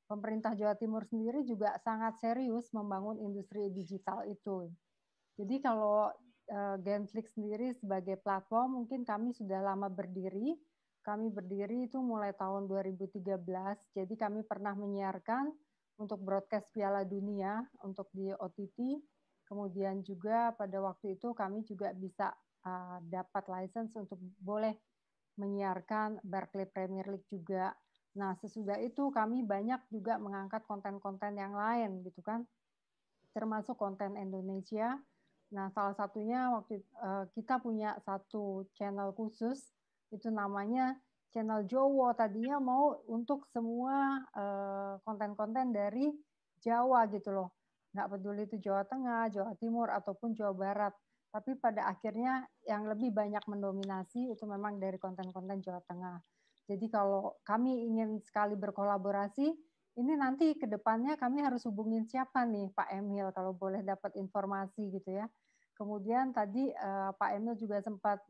pemerintah Jawa Timur sendiri juga sangat serius membangun industri digital itu. Jadi kalau Genflix sendiri sebagai platform, mungkin kami sudah lama berdiri. Kami berdiri itu mulai tahun 2013, jadi kami pernah menyiarkan untuk broadcast Piala Dunia, untuk di OTT, kemudian juga pada waktu itu kami juga bisa dapat license untuk boleh menyiarkan Barclay Premier League juga. Nah, sesudah itu kami banyak juga mengangkat konten-konten yang lain, gitu kan, termasuk konten Indonesia. Nah, salah satunya waktu kita punya satu channel khusus, itu namanya Channel Jowo, tadinya mau untuk semua konten-konten dari Jawa gitu loh. Nggak peduli itu Jawa Tengah, Jawa Timur, ataupun Jawa Barat. Tapi pada akhirnya yang lebih banyak mendominasi itu memang dari konten-konten Jawa Tengah. Jadi kalau kami ingin sekali berkolaborasi, ini nanti ke depannya kami harus hubungin siapa nih Pak Emil kalau boleh dapat informasi gitu ya. Kemudian tadi Pak Emil juga sempat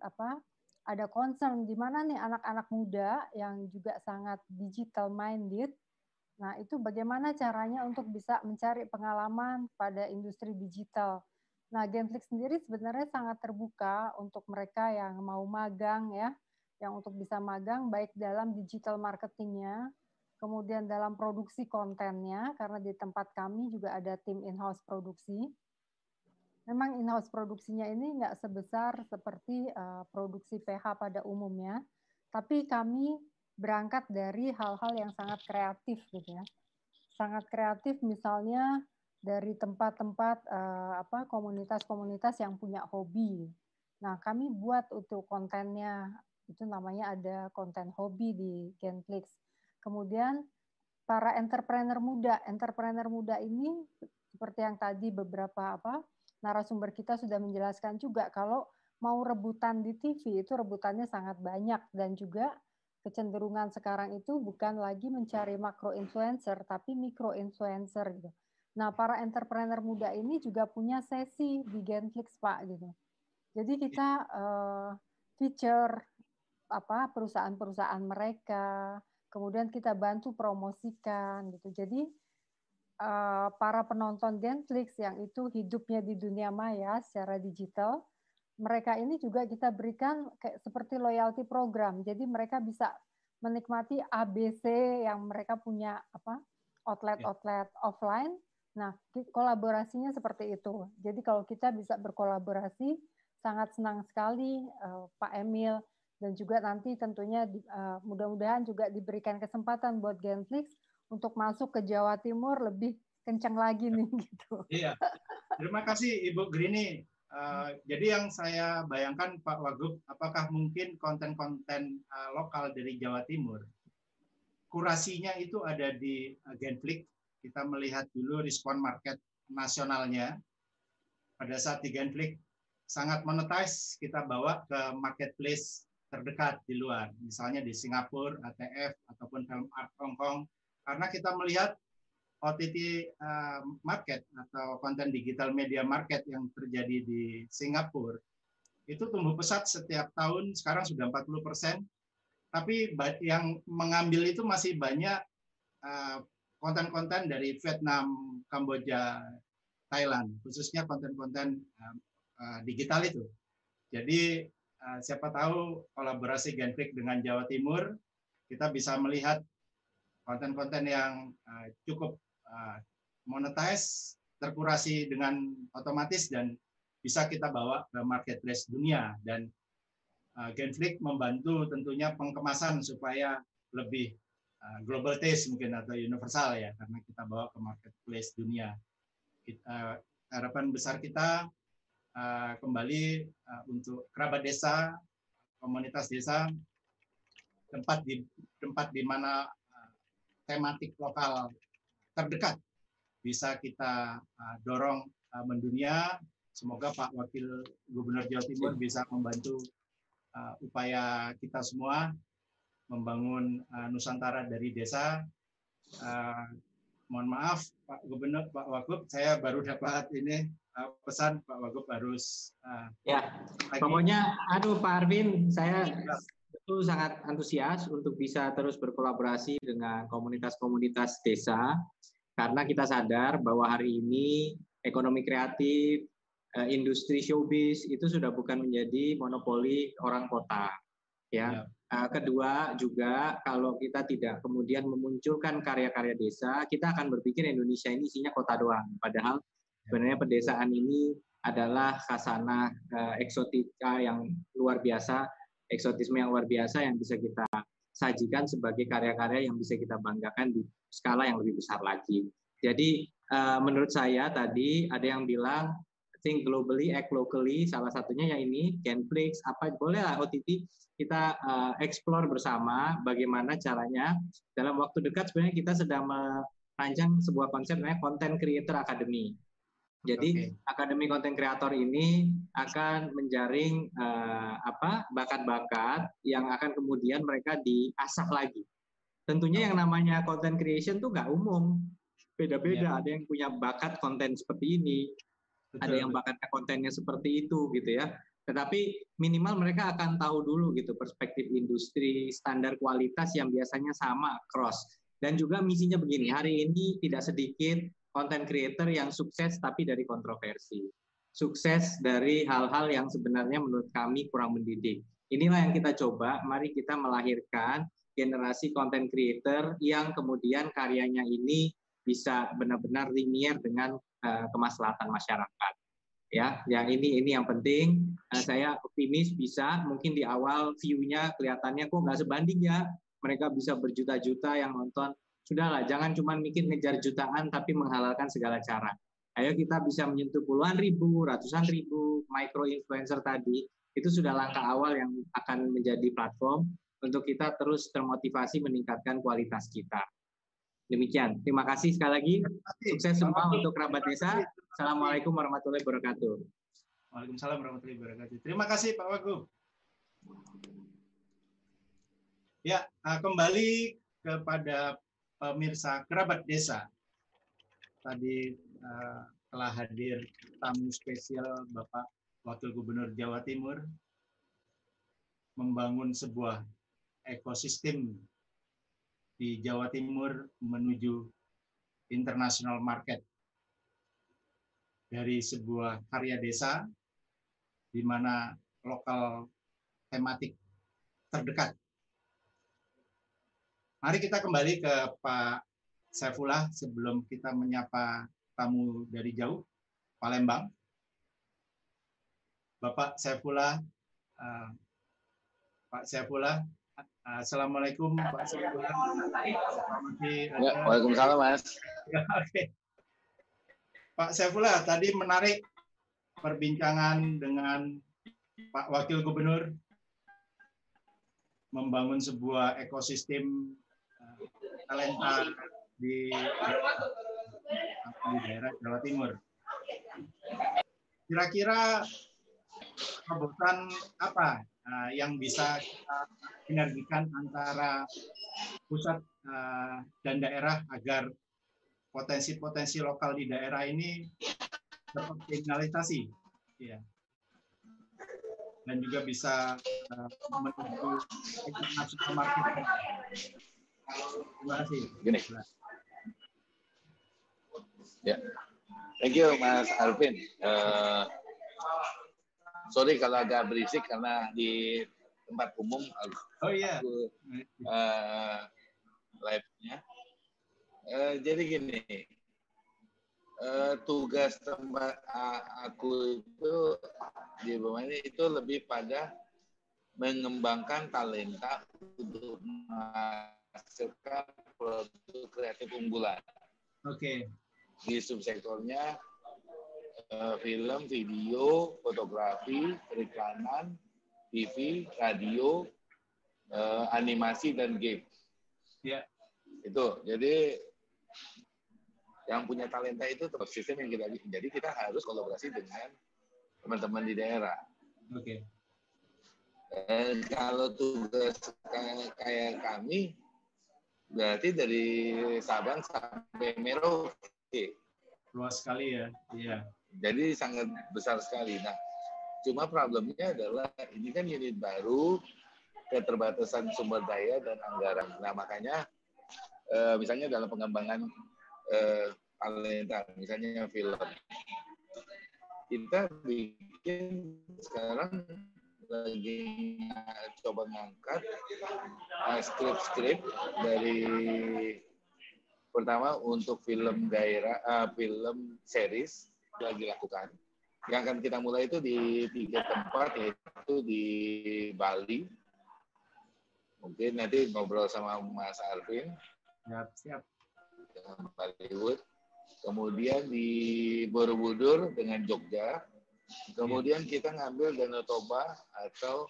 ada concern di mana nih anak-anak muda yang juga sangat digital minded. Nah, itu bagaimana caranya untuk bisa mencari pengalaman pada industri digital. Nah, Genflix sendiri sebenarnya sangat terbuka untuk mereka yang mau magang ya, yang untuk bisa magang baik dalam digital marketingnya, kemudian dalam produksi kontennya, karena di tempat kami juga ada tim in-house produksi. Memang in-house produksinya ini nggak sebesar seperti produksi PH pada umumnya, tapi kami berangkat dari hal-hal yang sangat kreatif gitu ya. Sangat kreatif misalnya dari tempat-tempat komunitas-komunitas yang punya hobi. Nah, kami buat untuk kontennya, itu namanya ada konten hobi di Genflix. Kemudian para entrepreneur muda ini seperti yang tadi beberapa narasumber kita sudah menjelaskan juga, kalau mau rebutan di TV itu rebutannya sangat banyak, dan juga kecenderungan sekarang itu bukan lagi mencari makro influencer tapi mikro influencer gitu. Nah, para entrepreneur muda ini juga punya sesi di Genflix, Pak, gitu. Jadi kita feature perusahaan-perusahaan mereka, kemudian kita bantu promosikan gitu. Jadi para penonton Genflix yang itu hidupnya di dunia maya secara digital, mereka ini juga kita berikan kayak seperti loyalty program. Jadi mereka bisa menikmati ABC yang mereka punya outlet-outlet offline. Nah, kolaborasinya seperti itu. Jadi kalau kita bisa berkolaborasi, sangat senang sekali Pak Emil, dan juga nanti tentunya mudah-mudahan juga diberikan kesempatan buat Genflix untuk masuk ke Jawa Timur lebih kencang lagi nih gitu. Iya. Terima kasih Ibu Grini. Jadi yang saya bayangkan Pak Wagub, apakah mungkin konten-konten lokal dari Jawa Timur kurasinya itu ada di Genflix? Kita melihat dulu respon market nasionalnya pada saat di Genflix sangat monetize, kita bawa ke marketplace terdekat di luar, misalnya di Singapura, ATF, ataupun film art Hong Kong, karena kita melihat OTT market atau konten digital media market yang terjadi di Singapura itu tumbuh pesat setiap tahun, sekarang sudah 40%, tapi yang mengambil itu masih banyak konten-konten dari Vietnam, Kamboja, Thailand, khususnya konten-konten digital itu. Jadi siapa tahu kolaborasi Genflix dengan Jawa Timur, kita bisa melihat konten-konten yang cukup monetize, terkurasi dengan otomatis, dan bisa kita bawa ke marketplace dunia. Dan Genflix membantu tentunya pengkemasan supaya lebih global taste mungkin atau universal ya, karena kita bawa ke marketplace dunia. Harapan besar kita kembali untuk kerabat desa, komunitas desa, tempat di mana tematik lokal terdekat bisa kita dorong mendunia. Semoga Pak Wakil Gubernur Jawa Timur bisa membantu upaya kita semua membangun Nusantara dari desa. Mohon maaf Pak Gubernur, Pak Wagub, saya baru dapat ini pesan Pak Wagub harus ya. Pokoknya, Pak Arvin, saya itu sangat antusias untuk bisa terus berkolaborasi dengan komunitas-komunitas desa, karena kita sadar bahwa hari ini ekonomi kreatif, industri showbiz itu sudah bukan menjadi monopoli orang kota. Ya. Kedua juga, kalau kita tidak kemudian memunculkan karya-karya desa, kita akan berpikir Indonesia ini isinya kota doang. Padahal sebenarnya pedesaan ini adalah khasana eksotika yang luar biasa, eksotisme yang luar biasa yang bisa kita sajikan sebagai karya-karya yang bisa kita banggakan di skala yang lebih besar lagi. Jadi menurut saya tadi ada yang bilang think globally, act locally, salah satunya ya ini, Genflix, bolehlah OTT kita explore bersama bagaimana caranya. Dalam waktu dekat sebenarnya kita sedang merancang sebuah konsep namanya Content Creator Academy. Jadi Akademi Content Creator ini akan menjaring bakat-bakat yang akan kemudian mereka diasah lagi. Tentunya yang namanya content creation tuh nggak umum, beda-beda. Ada yang punya bakat konten seperti ini, ada yang bakatnya kontennya seperti itu gitu ya. Tetapi minimal mereka akan tahu dulu gitu perspektif industri, standar kualitas yang biasanya sama cross. Dan juga misinya begini, hari ini tidak sedikit konten creator yang sukses tapi dari kontroversi. Sukses dari hal-hal yang sebenarnya menurut kami kurang mendidik. Inilah yang kita coba, mari kita melahirkan generasi konten creator yang kemudian karyanya ini bisa benar-benar linier dengan kemaslahatan masyarakat. Ya, yang ini yang penting. Saya optimis bisa, mungkin di awal view-nya kelihatannya kok nggak sebanding ya. Mereka bisa berjuta-juta yang nonton. Sudahlah, jangan cuma mikir ngejar jutaan, tapi menghalalkan segala cara. Ayo kita bisa menyentuh puluhan ribu, ratusan ribu, micro influencer tadi. Itu sudah langkah awal yang akan menjadi platform untuk kita terus termotivasi meningkatkan kualitas kita. Demikian. Terima kasih sekali lagi. Sukses semua untuk kerabat desa. Assalamualaikum warahmatullahi wabarakatuh. Waalaikumsalam warahmatullahi wabarakatuh. Terima kasih Pak Wagub. Ya, kembali kepada pemirsa kerabat desa. Tadi telah hadir tamu spesial Bapak Wakil Gubernur Jawa Timur membangun sebuah ekosistem di Jawa Timur menuju international market dari sebuah karya desa di mana lokal tematik terdekat. Mari kita kembali ke Pak Saifullah sebelum kita menyapa tamu dari jauh, Palembang. Bapak Saifullah, Pak Saifullah, assalamualaikum Pak Saifullah. Ya, waalaikumsalam Mas. Ya, okay. Pak Saifullah, tadi menarik perbincangan dengan Pak Wakil Gubernur membangun sebuah ekosistem talenta di daerah Jawa Timur. Kira-kira kebutuhan apa yang bisa kita sinergikan antara pusat dan daerah agar potensi-potensi lokal di daerah ini terkapitalisasi, ya, dan juga bisa menuju international market. Terima kasih. Gini. Ya, thank you Mas Arvin. Sorry kalau agak berisik karena di tempat umum aku, live-nya. Jadi gini, tugas tempat aku itu di bawahnya itu lebih pada mengembangkan talenta untuk menghasilkan produk kreatif unggulan. Oke. Di subsektornya film, video, fotografi, periklanan, TV, radio, animasi, dan game. Ya. Itu, jadi yang punya talenta itu sistem yang kita bikin. Jadi kita harus kolaborasi dengan teman-teman di daerah. Oke. Kalau tugas kayak kami, berarti dari Sabang sampai Merauke. Luas sekali ya. Iya. Jadi sangat besar sekali. Nah, cuma problemnya adalah ini kan unit baru, keterbatasan sumber daya dan anggaran. Nah, makanya misalnya dalam pengembangan talenta, misalnya film, kita bikin sekarang lagi coba mengangkat skrip-skrip dari pertama untuk film daerah, film series lagi lakukan. Yang akan kita mulai itu di 3 tempat, yaitu di Bali. Mungkin nanti ngobrol sama Mas Arvin. Siap. Dengan Bollywood. Kemudian di Borobudur dengan Jogja. Kemudian kita ngambil Danau Toba atau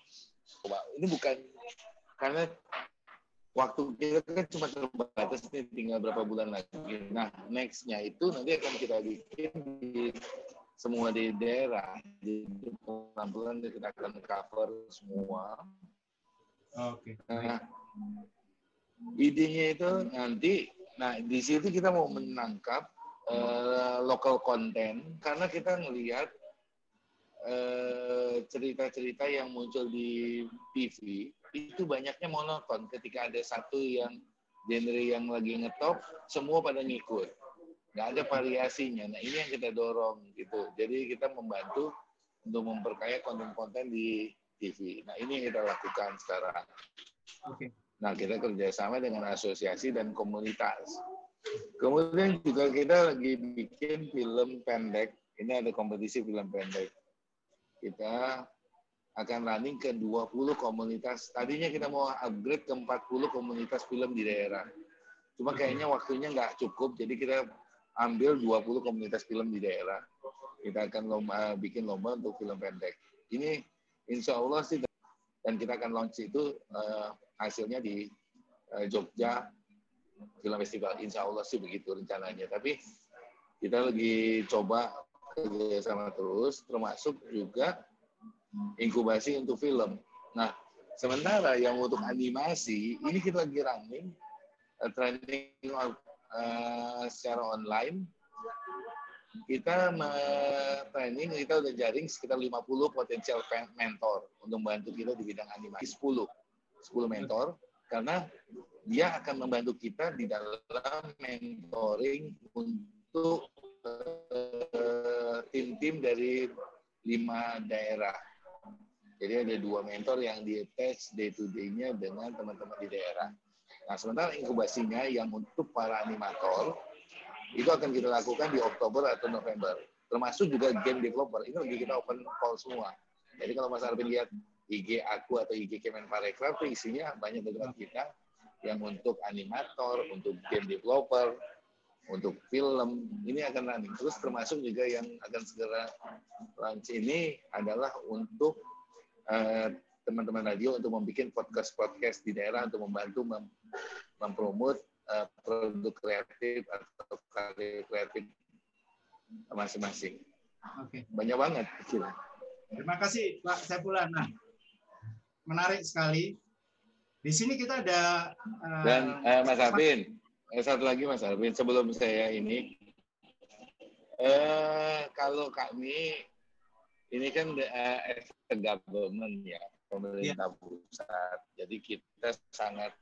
ini bukan karena waktu kita kan cuma terbatas nih, tinggal berapa bulan lagi. Nah, next-nya itu nanti akan kita bikin di semua di daerah. Jadi pelan-pelan kita akan cover semua. Oke. Nah, idenya itu nanti, nah di situ kita mau menangkap local content karena kita ngelihat cerita-cerita yang muncul di TV itu banyaknya monoton. Ketika ada satu yang genre yang lagi ngetop, semua pada ngikut, nggak ada variasinya. Nah ini yang kita dorong gitu. Jadi kita membantu untuk memperkaya konten-konten di TV. Nah ini yang kita lakukan sekarang. Okay. Nah kita kerjasama dengan asosiasi dan komunitas. Kemudian juga kita lagi bikin film pendek. Ini ada kompetisi film pendek. Kita akan running ke 20 komunitas. Tadinya kita mau upgrade ke 40 komunitas film di daerah. Cuma kayaknya waktunya nggak cukup, jadi kita ambil 20 komunitas film di daerah. Kita akan bikin lomba untuk film pendek. Ini insya Allah sih, dan kita akan launch itu hasilnya di Jogja Film Festival. Insya Allah sih begitu rencananya. Tapi kita lagi coba kerjasama terus, termasuk juga inkubasi untuk film. Nah, sementara yang untuk animasi, ini kita lagi running, training secara online. Kita training, kita udah jaring sekitar 50 potensial mentor untuk membantu kita di bidang animasi. 10 mentor, karena dia akan membantu kita di dalam mentoring untuk tim-tim dari 5 daerah. Jadi ada 2 mentor yang di-attach day-to-day-nya dengan teman-teman di daerah. Nah, sementara inkubasinya yang untuk para animator, itu akan kita lakukan di Oktober atau November. Termasuk juga game developer. Ini lagi kita open call semua. Jadi kalau Mas Arvin lihat IG aku atau IG Kemenparekraf, isinya banyak teman kita yang untuk animator, untuk game developer, untuk film. Ini akan running. Terus termasuk juga yang akan segera launch ini adalah untuk teman-teman radio untuk membuat podcast-podcast di daerah untuk membantu mempromot produk kreatif atau karya kreatif masing-masing. Oke. Banyak banget. Terima kasih Pak Saifullah. Nah, menarik sekali. Di sini kita ada dan Mas Arvin. Satu lagi Mas Arvin, sebelum saya ini, kalau kami ini kan as a government ya, pemerintah pusat. Jadi kita sangat,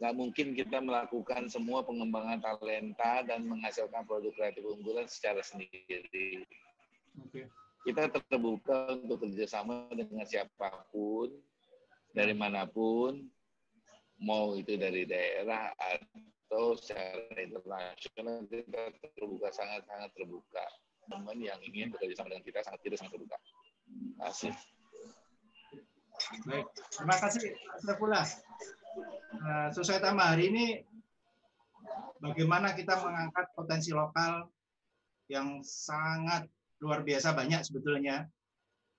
nggak mungkin kita melakukan semua pengembangan talenta dan menghasilkan produk kreatif unggulan secara sendiri. Okay. Kita terbuka untuk kerjasama dengan siapapun, dari manapun, mau itu dari daerah atau secara internasional, kita terbuka, sangat-sangat terbuka. Teman yang ingin bekerja sama dengan kita sangat terbuka. Asik. Baik, terima kasih Saifullah. Sesuai tema hari ini, bagaimana kita mengangkat potensi lokal yang sangat luar biasa banyak sebetulnya,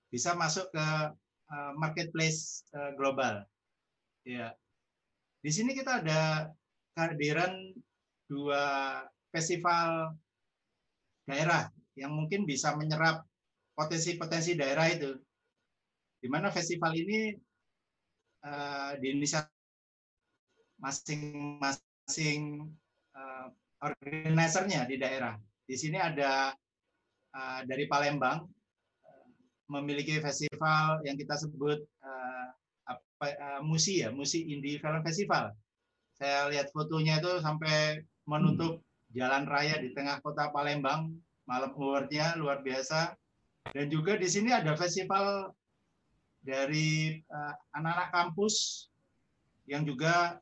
bisa masuk ke marketplace global. Ya, di sini kita ada kehadiran 2 festival daerah yang mungkin bisa menyerap potensi-potensi daerah itu. Di mana festival ini di Indonesia masing-masing organisernya di daerah. Di sini ada dari Palembang memiliki festival yang kita sebut Musi ya, Musi Indie Film Festival. Saya lihat fotonya itu sampai menutup jalan raya di tengah kota Palembang, malam hournya luar biasa. Dan juga di sini ada festival dari anak-anak kampus yang juga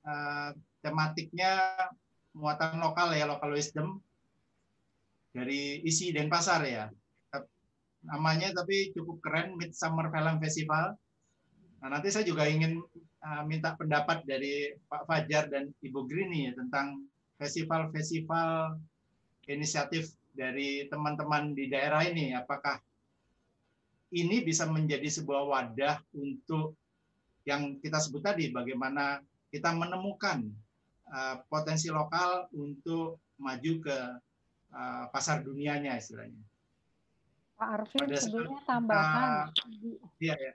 tematiknya muatan lokal ya, local wisdom dari ISI Denpasar ya. Namanya tapi cukup keren, Midsummer Film Festival. Nah, nanti saya juga ingin minta pendapat dari Pak Fajar dan Ibu Grini ya, tentang festival-festival inisiatif dari teman-teman di daerah ini, apakah ini bisa menjadi sebuah wadah untuk yang kita sebut tadi, bagaimana kita menemukan potensi lokal untuk maju ke pasar dunianya istilahnya. Pak Arvin, sebelumnya tambahan. Iya, ya.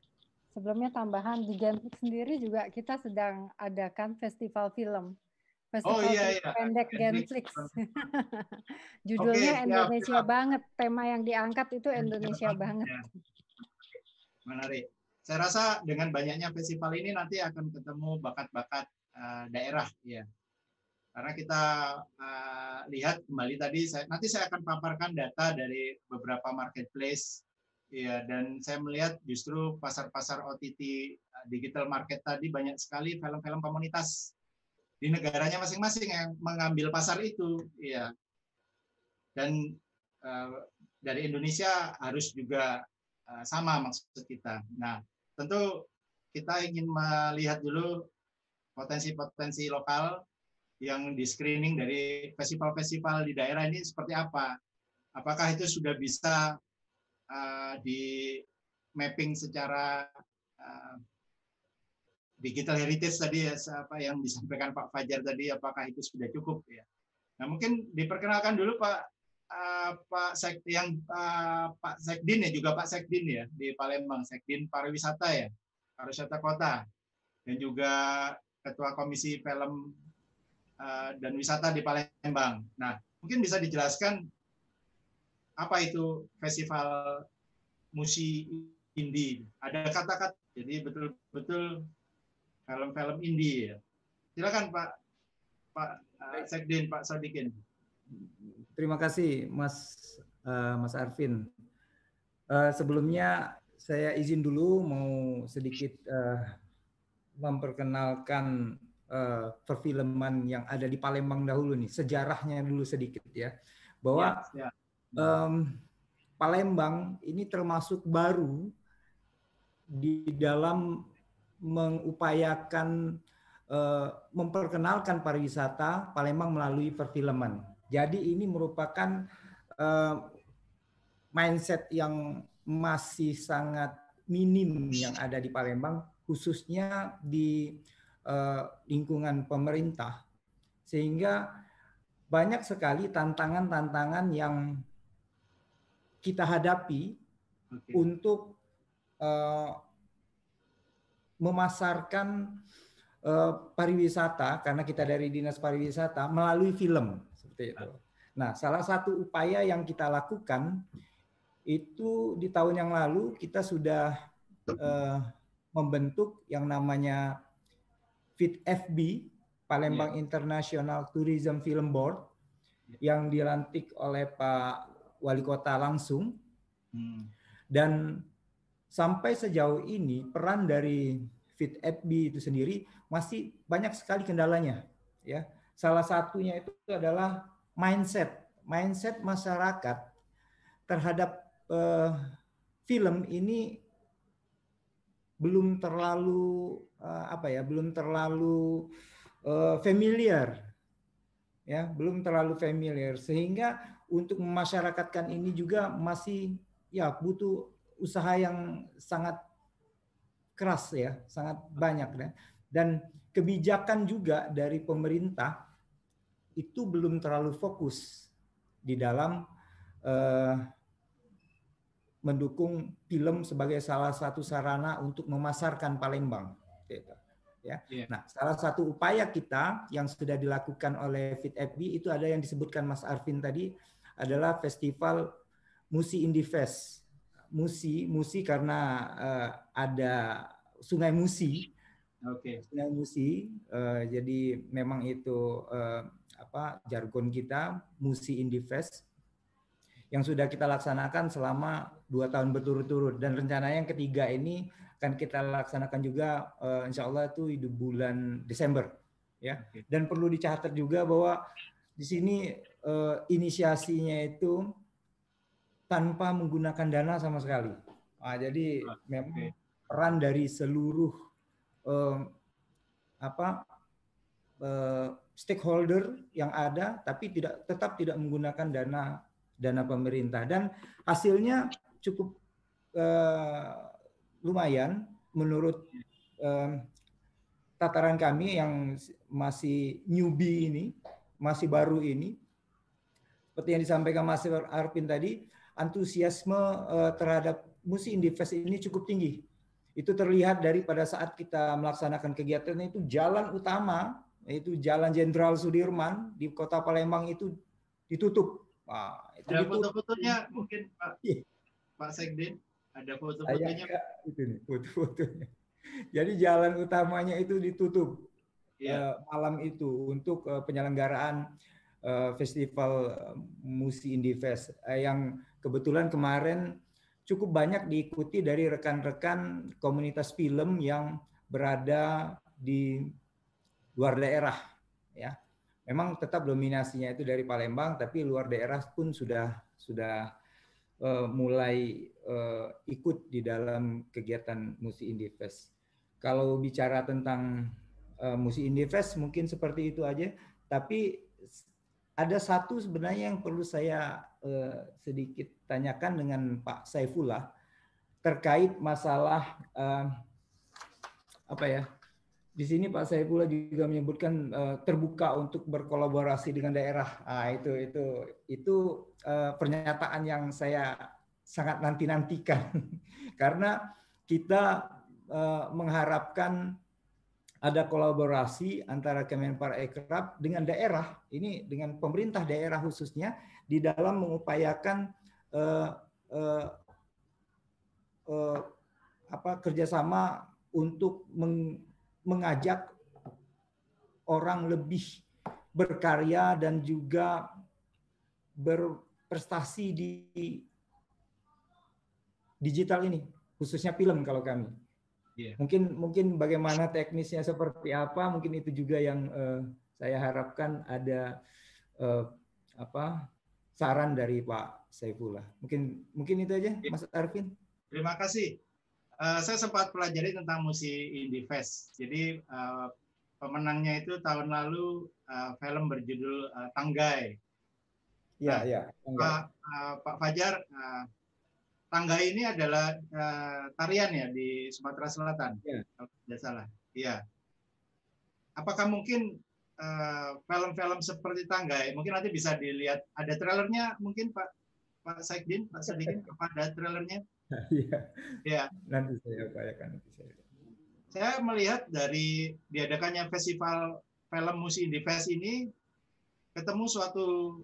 Sebelumnya tambahan, di Genflix sendiri juga kita sedang adakan festival film. Festival pendek Genflix. Judulnya Indonesia banget. Tema yang diangkat itu Indonesia banget. Menarik. Saya rasa dengan banyaknya festival ini nanti akan ketemu bakat-bakat daerah ya. Karena kita lihat kembali tadi, nanti saya akan paparkan data dari beberapa marketplace ya, dan saya melihat justru pasar-pasar OTT digital market tadi banyak sekali film-film komunitas di negaranya masing-masing yang mengambil pasar itu, ya. Dan dari Indonesia harus juga sama maksud kita. Nah, tentu kita ingin melihat dulu potensi-potensi lokal yang di screening dari festival-festival di daerah ini seperti apa. Apakah itu sudah bisa di mapping secara digital heritage tadi ya, apa yang disampaikan Pak Fajar tadi, apakah itu sudah cukup ya? Nah mungkin diperkenalkan dulu Pak Sekdin ya, juga Pak Sekdin ya di Palembang, Sekdin Pariwisata ya, Pariwisata Kota, dan juga Ketua Komisi Film dan Wisata di Palembang. Nah mungkin bisa dijelaskan apa itu Festival Musi Indie? Ada kata-kata, jadi betul-betul film-film indie ya. Silakan Pak Sekdin, Pak Sadikin. Terima kasih Mas Arvin. Sebelumnya saya izin dulu mau sedikit memperkenalkan perfilman yang ada di Palembang dahulu nih, sejarahnya dulu sedikit ya, bahwa ya, ya. Palembang ini termasuk baru di dalam mengupayakan memperkenalkan pariwisata Palembang melalui perfilman. Jadi ini merupakan mindset yang masih sangat minim yang ada di Palembang, khususnya di lingkungan pemerintah, sehingga banyak sekali tantangan-tantangan yang kita hadapi untuk memasarkan pariwisata, karena kita dari Dinas Pariwisata, melalui film seperti itu. Nah, salah satu upaya yang kita lakukan itu di tahun yang lalu kita sudah membentuk yang namanya FITFB, Palembang International Tourism Film Board, yang dilantik oleh Pak Wali Kota langsung. Dan sampai sejauh ini peran dari FITFB itu sendiri masih banyak sekali kendalanya ya. Salah satunya itu adalah mindset masyarakat terhadap film ini belum terlalu familiar ya, sehingga untuk memasyarakatkan ini juga masih ya butuh usaha yang sangat keras ya, sangat banyak ya. Dan kebijakan juga dari pemerintah itu belum terlalu fokus di dalam mendukung film sebagai salah satu sarana untuk memasarkan Palembang gitu. Ya. Nah, salah satu upaya kita yang sudah dilakukan oleh FITFB itu ada yang disebutkan Mas Arvin tadi, adalah Festival Musi Indie Fest. Musi karena ada Sungai Musi. Sungai Musi, jadi memang itu jargon kita, Musi Indie Fest, yang sudah kita laksanakan selama 2 tahun berturut-turut, dan rencananya yang ketiga ini kan kita laksanakan juga insya Allah itu di bulan Desember ya. Dan perlu dicatat juga bahwa di sini inisiasinya itu tanpa menggunakan dana sama sekali. Nah, jadi memang peran dari seluruh stakeholder yang ada, tapi tetap tidak menggunakan dana pemerintah, dan hasilnya cukup lumayan menurut tataran kami yang masih newbie ini, masih baru ini. Seperti yang disampaikan Mas Arvin tadi, antusiasme terhadap Musi Indie Fest ini cukup tinggi. Itu terlihat dari pada saat kita melaksanakan kegiatan itu, jalan utama yaitu Jalan Jenderal Sudirman di Kota Palembang itu ditutup. Wah, itu ada foto-fotonya mungkin Pak Sekdin. Ada foto-fotonya. Itu nih foto-fotonya. Jadi jalan utamanya itu ditutup malam itu untuk penyelenggaraan Festival Musi Indie Fest yang kebetulan kemarin cukup banyak diikuti dari rekan-rekan komunitas film yang berada di luar daerah ya. Memang tetap dominasinya itu dari Palembang, tapi luar daerah pun sudah mulai ikut di dalam kegiatan Musi Indie Fest. Kalau bicara tentang Musi Indie Fest mungkin seperti itu aja, tapi ada satu sebenarnya yang perlu saya sedikit tanyakan dengan Pak Saifullah terkait masalah Di sini Pak Saifullah juga menyebutkan terbuka untuk berkolaborasi dengan daerah. Nah, itu pernyataan yang saya sangat nantikan karena kita mengharapkan ada kolaborasi antara Kemenparekraf dengan daerah, ini dengan pemerintah daerah khususnya di dalam mengupayakan kerjasama untuk mengajak orang lebih berkarya dan juga berprestasi di digital ini, khususnya film kalau kami. Yeah. Mungkin bagaimana teknisnya seperti apa, mungkin itu juga yang saya harapkan ada saran dari Pak Saifullah. Mungkin itu aja, Mas Arvin. Terima kasih. Saya sempat pelajari tentang Musi Indie Fest. Jadi pemenangnya itu tahun lalu film berjudul Tangga. Ya, ya. Pak Fajar. Tangga ini adalah tarian ya di Sumatera Selatan, ya. Kalau tidak salah. Iya. Apakah mungkin film-film seperti Tangga, mungkin nanti bisa dilihat, ada trailernya mungkin Pak Saikdin, Pak Sadikin, ada trailernya? Iya. Ya. Nanti saya upayakan. Saya melihat dari diadakannya festival film Musi Indie Fest ini, ketemu suatu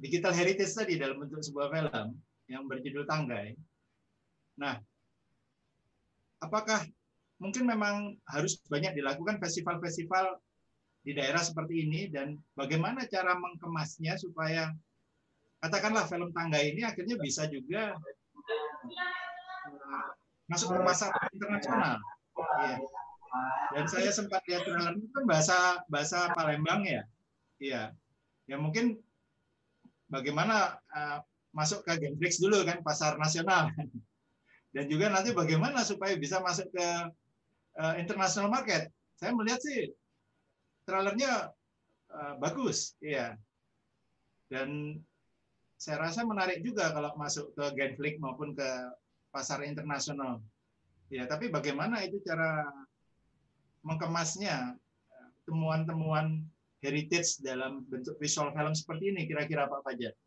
digital heritage tadi dalam bentuk sebuah film yang berjudul Tanggai. Nah, apakah mungkin memang harus banyak dilakukan festival-festival di daerah seperti ini, dan bagaimana cara mengemasnya supaya katakanlah film Tanggai ini akhirnya bisa juga masuk ke pasar internasional. Iya. Dan saya sempat lihat trailer itu kan bahasa Palembang ya. Iya. Ya mungkin bagaimana masuk ke Genflix dulu kan, pasar nasional. Dan juga nanti bagaimana supaya bisa masuk ke international market. Saya melihat sih trailernya bagus, iya. Dan saya rasa menarik juga kalau masuk ke Genflix maupun ke pasar internasional. Ya, tapi bagaimana itu cara mengemasnya temuan-temuan heritage dalam bentuk visual film seperti ini, kira-kira Pak Fajar?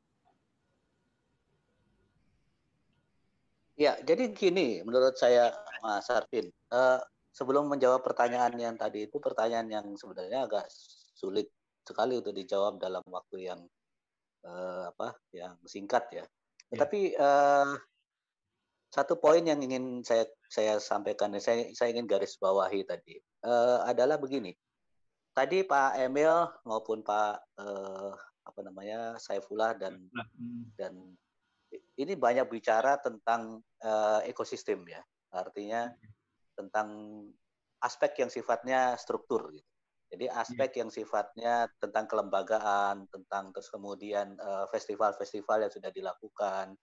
Ya, jadi gini, menurut saya Mas Arvin, sebelum menjawab pertanyaan yang tadi itu, pertanyaan yang sebenarnya agak sulit sekali untuk dijawab dalam waktu yang yang singkat ya. Tetapi satu poin yang ingin saya sampaikan, saya ingin garis bawahi tadi adalah begini. Tadi Pak Emil maupun Pak Saifullah dan ini banyak bicara tentang ekosistem ya, artinya tentang aspek yang sifatnya struktur gitu. Jadi aspek yang sifatnya tentang kelembagaan, tentang terus kemudian festival-festival yang sudah dilakukan.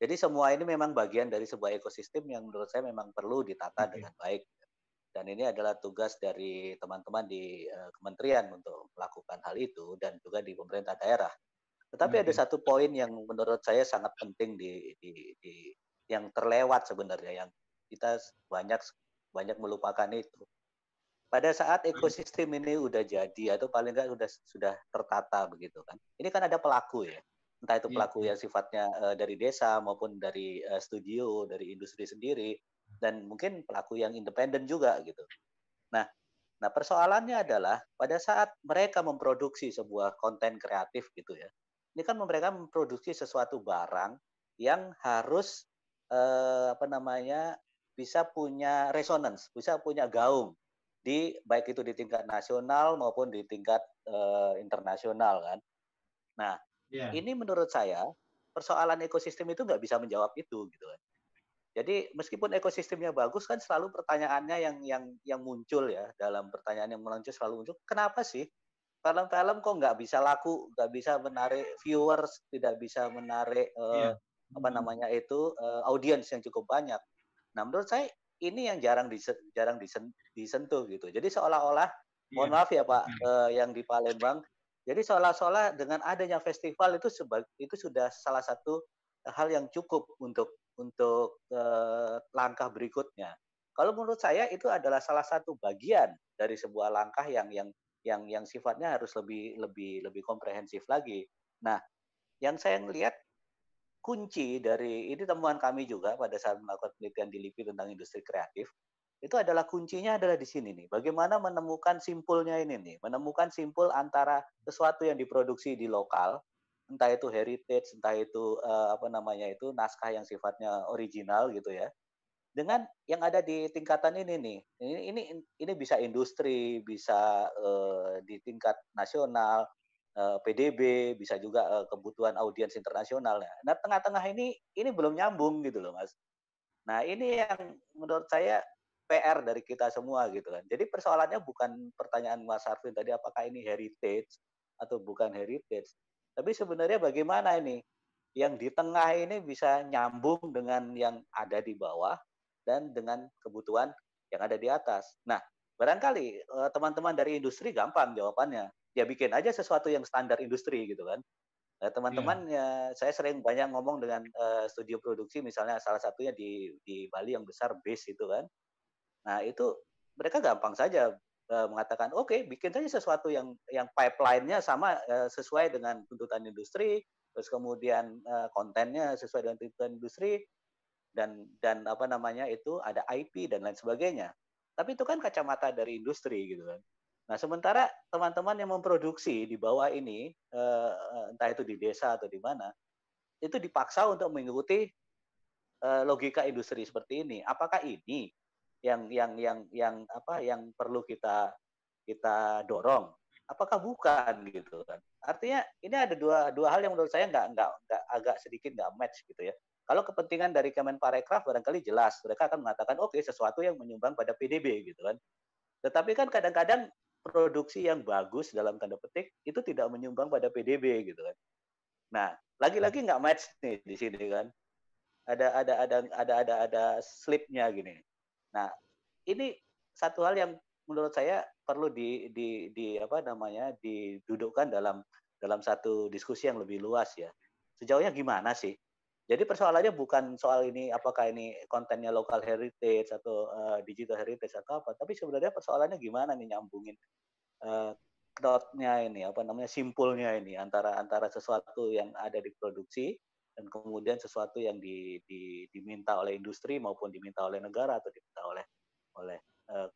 Jadi semua ini memang bagian dari sebuah ekosistem yang menurut saya memang perlu ditata dengan baik. Dan ini adalah tugas dari teman-teman di kementerian untuk melakukan hal itu dan juga di pemerintah daerah. Tetapi ada satu poin yang menurut saya sangat penting di yang terlewat sebenarnya, yang kita banyak melupakan itu. Pada saat ekosistem ini udah jadi atau paling nggak sudah tertata begitu kan. Ini kan ada pelaku ya. Entah itu pelaku yang sifatnya dari desa maupun dari studio, dari industri sendiri, dan mungkin pelaku yang independen juga gitu. Nah, persoalannya adalah pada saat mereka memproduksi sebuah konten kreatif gitu ya. Ini kan mereka memproduksi sesuatu barang yang harus bisa punya resonance, bisa punya gaung di baik itu di tingkat nasional maupun di tingkat internasional kan. Nah, ini menurut saya persoalan ekosistem itu nggak bisa menjawab itu gitu kan. Jadi meskipun ekosistemnya bagus kan selalu pertanyaannya yang muncul ya, dalam pertanyaan yang muncul selalu muncul, kenapa sih film-film kok nggak bisa laku, nggak bisa menarik viewers, tidak bisa menarik audiens yang cukup banyak. Nah, menurut saya ini yang jarang disentuh gitu. Jadi seolah-olah, mohon maaf ya Pak, yang di Palembang. Jadi seolah-olah dengan adanya festival itu sudah salah satu hal yang cukup untuk langkah berikutnya. Kalau menurut saya itu adalah salah satu bagian dari sebuah langkah yang sifatnya harus lebih komprehensif lagi. Nah, yang saya melihat kunci dari ini temuan kami juga pada saat melakukan penelitian di LIPI tentang industri kreatif, itu adalah kuncinya adalah di sini nih. Bagaimana menemukan simpulnya ini nih, menemukan simpul antara sesuatu yang diproduksi di lokal, entah itu heritage, entah itu naskah yang sifatnya original gitu ya, dengan yang ada di tingkatan ini nih. Ini bisa industri, bisa di tingkat nasional, PDB, bisa juga kebutuhan audiens internasional. Nah, tengah-tengah ini belum nyambung gitu loh, Mas. Nah, ini yang menurut saya PR dari kita semua gitu kan. Jadi persoalannya bukan pertanyaan Mas Arvin tadi apakah ini heritage atau bukan heritage, tapi sebenarnya bagaimana ini yang di tengah ini bisa nyambung dengan yang ada di bawah dan dengan kebutuhan yang ada di atas. Nah, barangkali teman-teman dari industri gampang jawabannya. Ya bikin aja sesuatu yang standar industri gitu kan. Nah, teman-teman, ya, saya sering banyak ngomong dengan studio produksi, misalnya salah satunya di Bali yang besar, Base itu kan. Nah, itu mereka gampang saja mengatakan, oke, bikin saja sesuatu yang pipeline-nya sama sesuai dengan tuntutan industri, terus kemudian kontennya sesuai dengan tuntutan industri, dan itu ada IP dan lain sebagainya. Tapi itu kan kacamata dari industri gitu kan. Nah, sementara teman-teman yang memproduksi di bawah ini, entah itu di desa atau di mana, itu dipaksa untuk mengikuti logika industri seperti ini. Apakah ini yang perlu kita dorong? Apakah bukan gitu kan? Artinya ini ada dua hal yang menurut saya nggak agak sedikit nggak match gitu ya. Kalau kepentingan dari Kemenparekraf barangkali jelas, mereka akan mengatakan oke, sesuatu yang menyumbang pada PDB gitu kan. Tetapi kan kadang-kadang produksi yang bagus dalam tanda petik itu tidak menyumbang pada PDB gitu kan. Nah, lagi-lagi nggak match nih di sini kan. Ada slipnya gini. Nah, ini satu hal yang menurut saya perlu didudukkan dalam satu diskusi yang lebih luas ya. Sejauhnya gimana sih? Jadi persoalannya bukan soal ini apakah ini kontennya local heritage atau digital heritage atau apa, tapi sebenarnya persoalannya gimana nih nyambungin knotnya ini, simpulnya ini antara sesuatu yang ada di produksi dan kemudian sesuatu yang diminta oleh industri maupun diminta oleh negara atau diminta oleh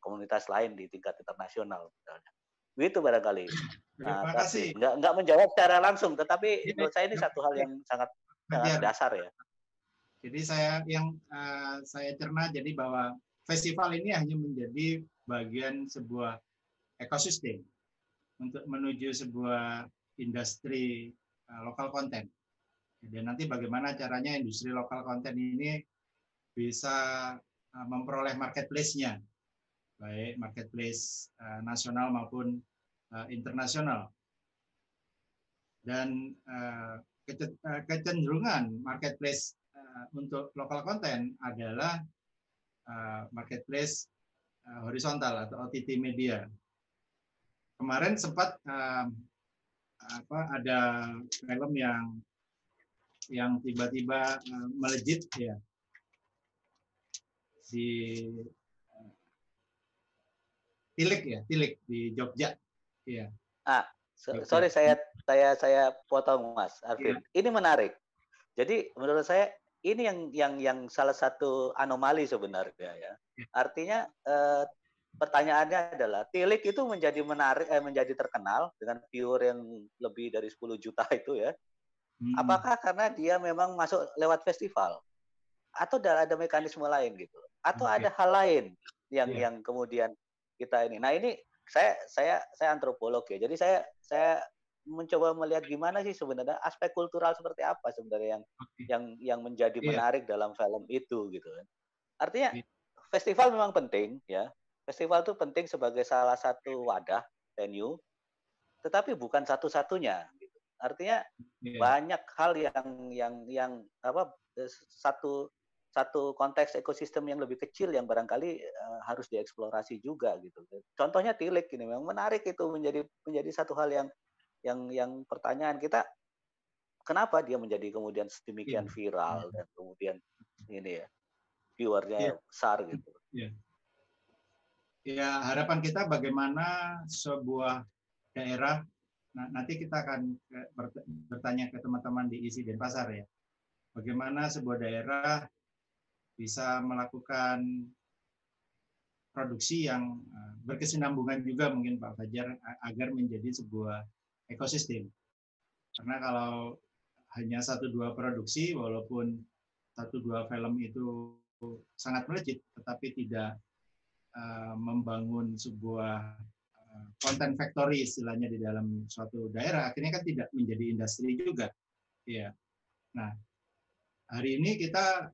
komunitas lain di tingkat internasional misalnya. Begitu barangkali. Nah, terima kasih. Nggak menjawab secara langsung, tetapi menurut saya ini satu hal yang sangat dasar ya. Jadi saya cerna jadi bahwa festival ini hanya menjadi bagian sebuah ekosistem untuk menuju sebuah industri lokal konten. Dan nanti bagaimana caranya industri lokal konten ini bisa memperoleh marketplace-nya, baik marketplace nasional maupun internasional. Dan kecenderungan marketplace untuk lokal konten adalah marketplace horizontal atau OTT media. Kemarin sempat ada film yang tiba-tiba melejit ya di Tilik di Jogja ya. Sorry, saya potong Mas Arvin. Yeah. Ini menarik. Jadi menurut saya ini yang salah satu anomali sebenarnya ya. Yeah. Artinya pertanyaannya adalah Tilik itu menjadi menarik, menjadi terkenal dengan viewer yang lebih dari 10 juta itu ya. Hmm. Apakah karena dia memang masuk lewat festival atau ada mekanisme lain gitu? Atau ada hal lain yang kemudian kita ini. Nah, ini saya antropolog ya, jadi saya mencoba melihat gimana sih sebenarnya aspek kultural seperti apa sebenarnya yang menjadi menarik dalam film itu gitu kan. Artinya festival memang penting ya, festival itu penting sebagai salah satu wadah venue, tetapi bukan satu-satunya gitu. Artinya banyak hal yang satu konteks ekosistem yang lebih kecil yang barangkali harus dieksplorasi juga gitu. Contohnya Tilik ini memang menarik, itu menjadi satu hal yang pertanyaan kita, kenapa dia menjadi kemudian sedemikian viral dan kemudian ini ya viewernya besar gitu. Ya, harapan kita bagaimana sebuah daerah, nah, nanti kita akan bertanya ke teman-teman di ISI Denpasar ya, bagaimana sebuah daerah bisa melakukan produksi yang berkesinambungan juga mungkin Pak Fajar, agar menjadi sebuah ekosistem. Karena kalau hanya satu dua produksi, walaupun satu dua film itu sangat melejit, tetapi tidak membangun sebuah konten factory istilahnya di dalam suatu daerah, akhirnya kan tidak menjadi industri juga. Ya. Nah, hari ini kita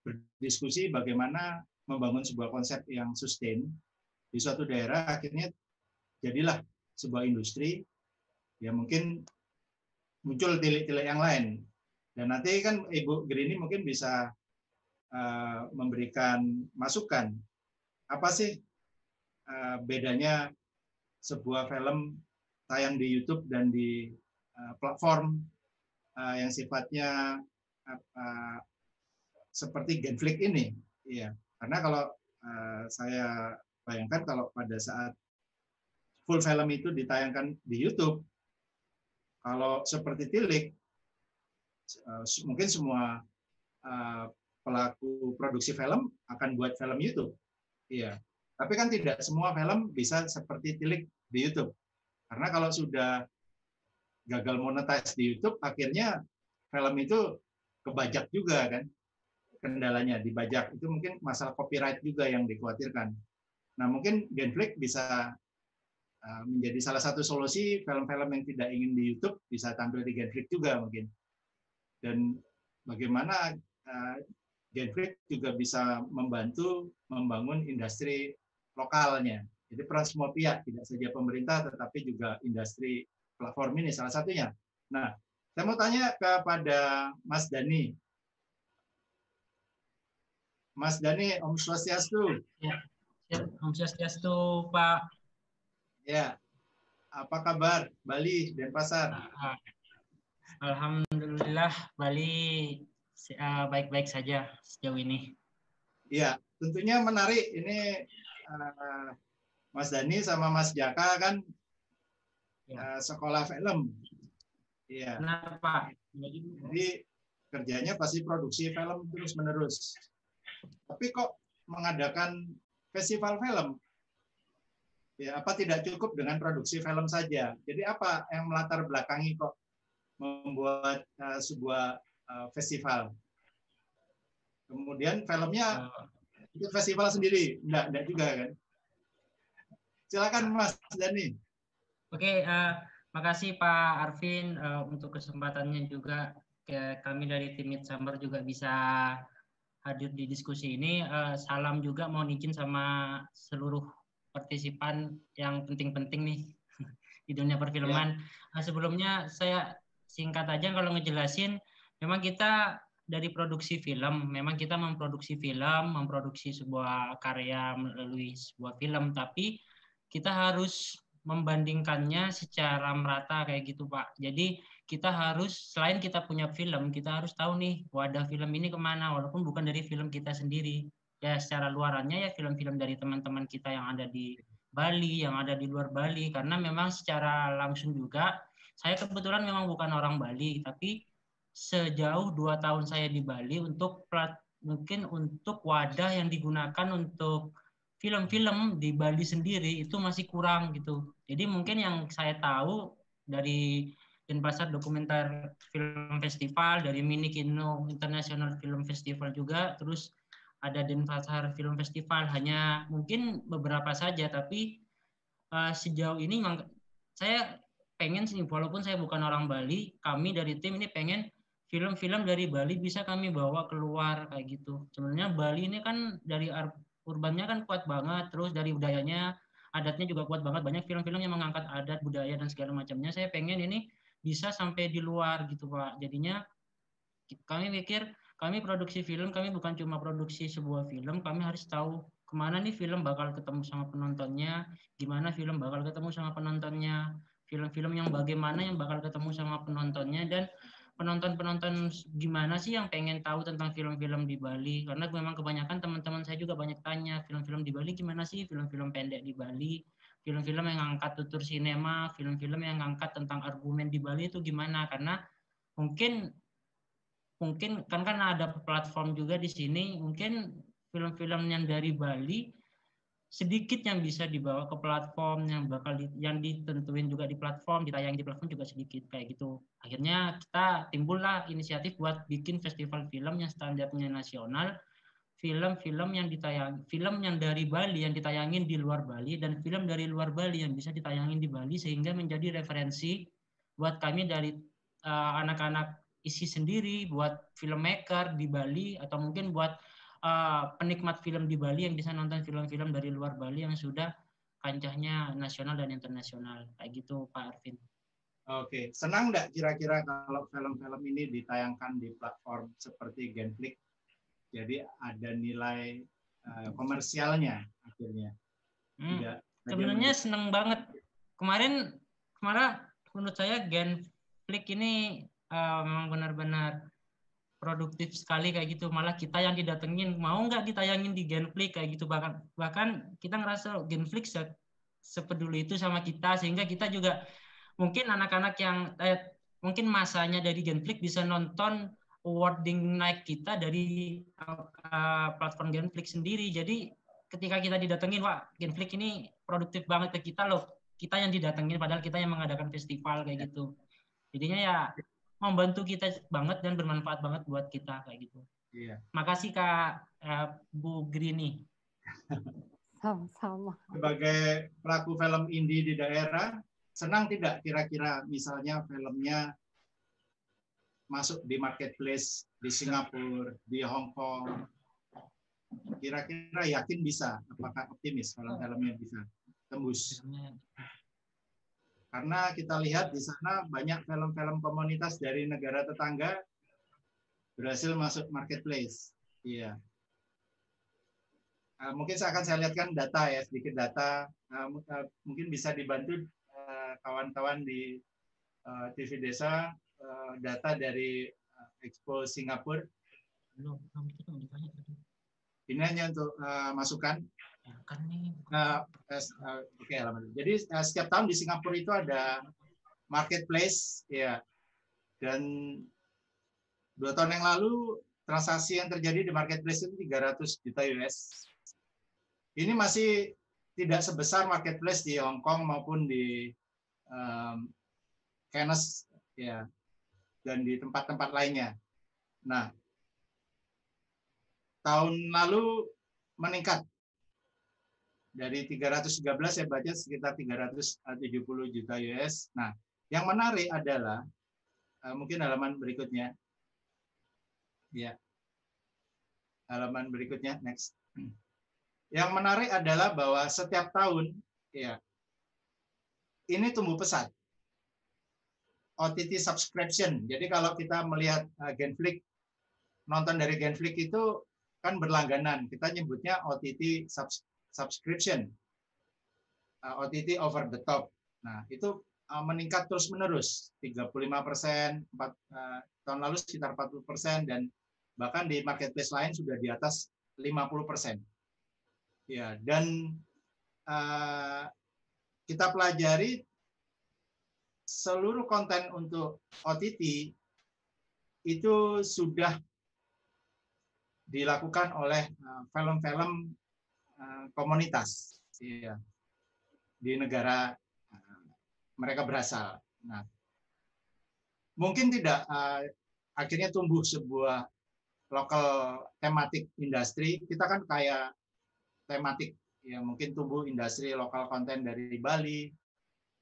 berdiskusi bagaimana membangun sebuah konsep yang sustain di suatu daerah, akhirnya jadilah sebuah industri, ya mungkin muncul tilik-tilik yang lain. Dan nanti kan Ibu Grini mungkin bisa memberikan masukan, apa sih bedanya sebuah film tayang di YouTube dan di platform yang sifatnya seperti Genflix ini, ya. Karena kalau saya bayangkan kalau pada saat full film itu ditayangkan di YouTube, kalau seperti Tilik, mungkin semua pelaku produksi film akan buat film YouTube, iya. Tapi kan tidak semua film bisa seperti Tilik di YouTube, karena kalau sudah gagal monetize di YouTube, akhirnya film itu kebajak juga kan, kendalanya dibajak, itu mungkin masalah copyright juga yang dikhawatirkan. Nah mungkin Genflix bisa menjadi salah satu solusi, film-film yang tidak ingin di YouTube bisa tampil di Genflix juga mungkin. Dan bagaimana Genflix juga bisa membantu membangun industri lokalnya. Jadi peran semua pihak, tidak saja pemerintah tetapi juga industri platform ini salah satunya. Nah, saya mau tanya kepada Mas Dani. Mas Dani, Om Swastiastu. Ya, Om Swastiastu, Pak. Ya, apa kabar Bali, Denpasar? Alhamdulillah Bali baik-baik saja sejauh ini. Ya, tentunya menarik ini Mas Dani sama Mas Jaka kan ya. Sekolah film. Iya. Kenapa? Jadi kerjanya pasti produksi film terus-menerus. Tapi kok mengadakan festival film? Ya, apa tidak cukup dengan produksi film saja? Jadi apa yang melatar belakangi kok membuat sebuah festival? Kemudian filmnya itu festival sendiri? Enggak juga kan? Silakan Mas Dani. Oke, makasih Pak Arvin untuk kesempatannya juga. Kami dari tim Midsummer juga bisa hadir di diskusi ini. Salam juga, mohon izin sama seluruh partisipan yang penting-penting nih di dunia perfilman. Ya. Sebelumnya saya singkat aja kalau ngejelasin, memang kita dari produksi film, memang kita memproduksi film, memproduksi sebuah karya melalui sebuah film, tapi kita harus membandingkannya secara merata kayak gitu Pak. Jadi kita harus, selain kita punya film, kita harus tahu nih wadah film ini kemana, walaupun bukan dari film kita sendiri. Ya secara luarannya ya film-film dari teman-teman kita yang ada di Bali, yang ada di luar Bali. Karena memang secara langsung juga, saya kebetulan memang bukan orang Bali, tapi sejauh 2 tahun saya di Bali untuk mungkin untuk wadah yang digunakan untuk film-film di Bali sendiri itu masih kurang gitu. Jadi mungkin yang saya tahu dari Denpasar Dokumenter Film Festival, dari Mini Kino International Film Festival juga, terus ada Denpasar Film Festival, hanya mungkin beberapa saja, tapi sejauh ini saya pengen, walaupun saya bukan orang Bali, kami dari tim ini pengen film-film dari Bali bisa kami bawa keluar kayak gitu. Sebenarnya Bali ini kan dari urbannya kan kuat banget, terus dari budayanya, adatnya juga kuat banget, banyak film-film yang mengangkat adat, budaya, dan segala macamnya. Saya pengen ini bisa sampai di luar gitu Pak, jadinya kami pikir, kami produksi film, kami bukan cuma produksi sebuah film, kami harus tahu kemana nih film bakal ketemu sama penontonnya, gimana film bakal ketemu sama penontonnya, film-film yang bagaimana yang bakal ketemu sama penontonnya, dan penonton-penonton gimana sih yang pengen tahu tentang film-film di Bali? Karena memang kebanyakan teman-teman saya juga banyak tanya, film-film di Bali gimana sih? Film-film pendek di Bali, film-film yang ngangkat tutur sinema, film-film yang ngangkat tentang argumen di Bali itu gimana? Karena mungkin kan ada platform juga di sini, mungkin film-film yang dari Bali sedikit yang bisa dibawa ke platform yang bakal yang ditentuin juga di platform, ditayang di platform juga sedikit kayak gitu. Akhirnya kita timbullah inisiatif buat bikin festival film yang standarnya nasional, film-film yang ditayang, film yang dari Bali yang ditayangin di luar Bali dan film dari luar Bali yang bisa ditayangin di Bali, sehingga menjadi referensi buat kami dari anak-anak ISI sendiri, buat filmmaker di Bali atau mungkin buat penikmat film di Bali yang bisa nonton film-film dari luar Bali yang sudah kancahnya nasional dan internasional. Kayak gitu, Pak Arvin. Oke, senang nggak kira-kira kalau film-film ini ditayangkan di platform seperti Genflix? Jadi ada nilai komersialnya akhirnya. Sebenarnya senang banget. Kemarin menurut saya Genflix ini memang benar-benar produktif sekali kayak gitu, malah kita yang didatengin, mau nggak ditayangin di Genflix kayak gitu, bahkan kita ngerasa Genflix sepeduli itu sama kita, sehingga kita juga mungkin anak-anak yang mungkin masanya dari Genflix bisa nonton awarding night kita dari platform Genflix sendiri. Jadi ketika kita didatengin, wah Genflix ini produktif banget ke kita loh, kita yang didatengin padahal kita yang mengadakan festival kayak gitu, jadinya ya membantu kita banget dan bermanfaat banget buat kita kayak gitu. Iya. Makasih Kak Bu Grini. Sama-sama. Sebagai pelaku film indie di daerah, senang tidak kira-kira misalnya filmnya masuk di marketplace di Singapura, di Hong Kong? Kira-kira yakin bisa? Apakah optimis kalau filmnya bisa tembus? Karena kita lihat di sana banyak film-film komunitas dari negara tetangga berhasil masuk marketplace. Iya. Mungkin saya akan lihatkan data ya, sedikit data. Mungkin bisa dibantu kawan-kawan di TV Desa, data dari Expo Singapura. Ini hanya untuk masukan. Oke, jadi setiap tahun di Singapura itu ada marketplace ya, dan 2 tahun yang lalu transaksi yang terjadi di marketplace itu 300 juta US. Ini masih tidak sebesar marketplace di Hong Kong maupun di Cairns ya, dan di tempat-tempat lainnya. Nah, tahun lalu meningkat. Dari 313 saya baca sekitar 370 juta US. Nah, yang menarik adalah mungkin halaman berikutnya. Ya. Halaman berikutnya next. Yang menarik adalah bahwa setiap tahun ya ini tumbuh pesat. OTT subscription. Jadi kalau kita melihat Genflix, nonton dari Genflix itu kan berlangganan. Kita nyebutnya OTT subscription, OTT over the top. Nah, itu meningkat terus-menerus, 35%, tahun lalu sekitar 40%, dan bahkan di marketplace lain sudah di atas 50%. Ya, dan kita pelajari seluruh konten untuk OTT itu sudah dilakukan oleh film-film komunitas ya, di negara mereka berasal. Nah, mungkin tidak akhirnya tumbuh sebuah lokal tematik industri. Kita kan kaya tematik ya, mungkin tumbuh industri lokal konten dari Bali,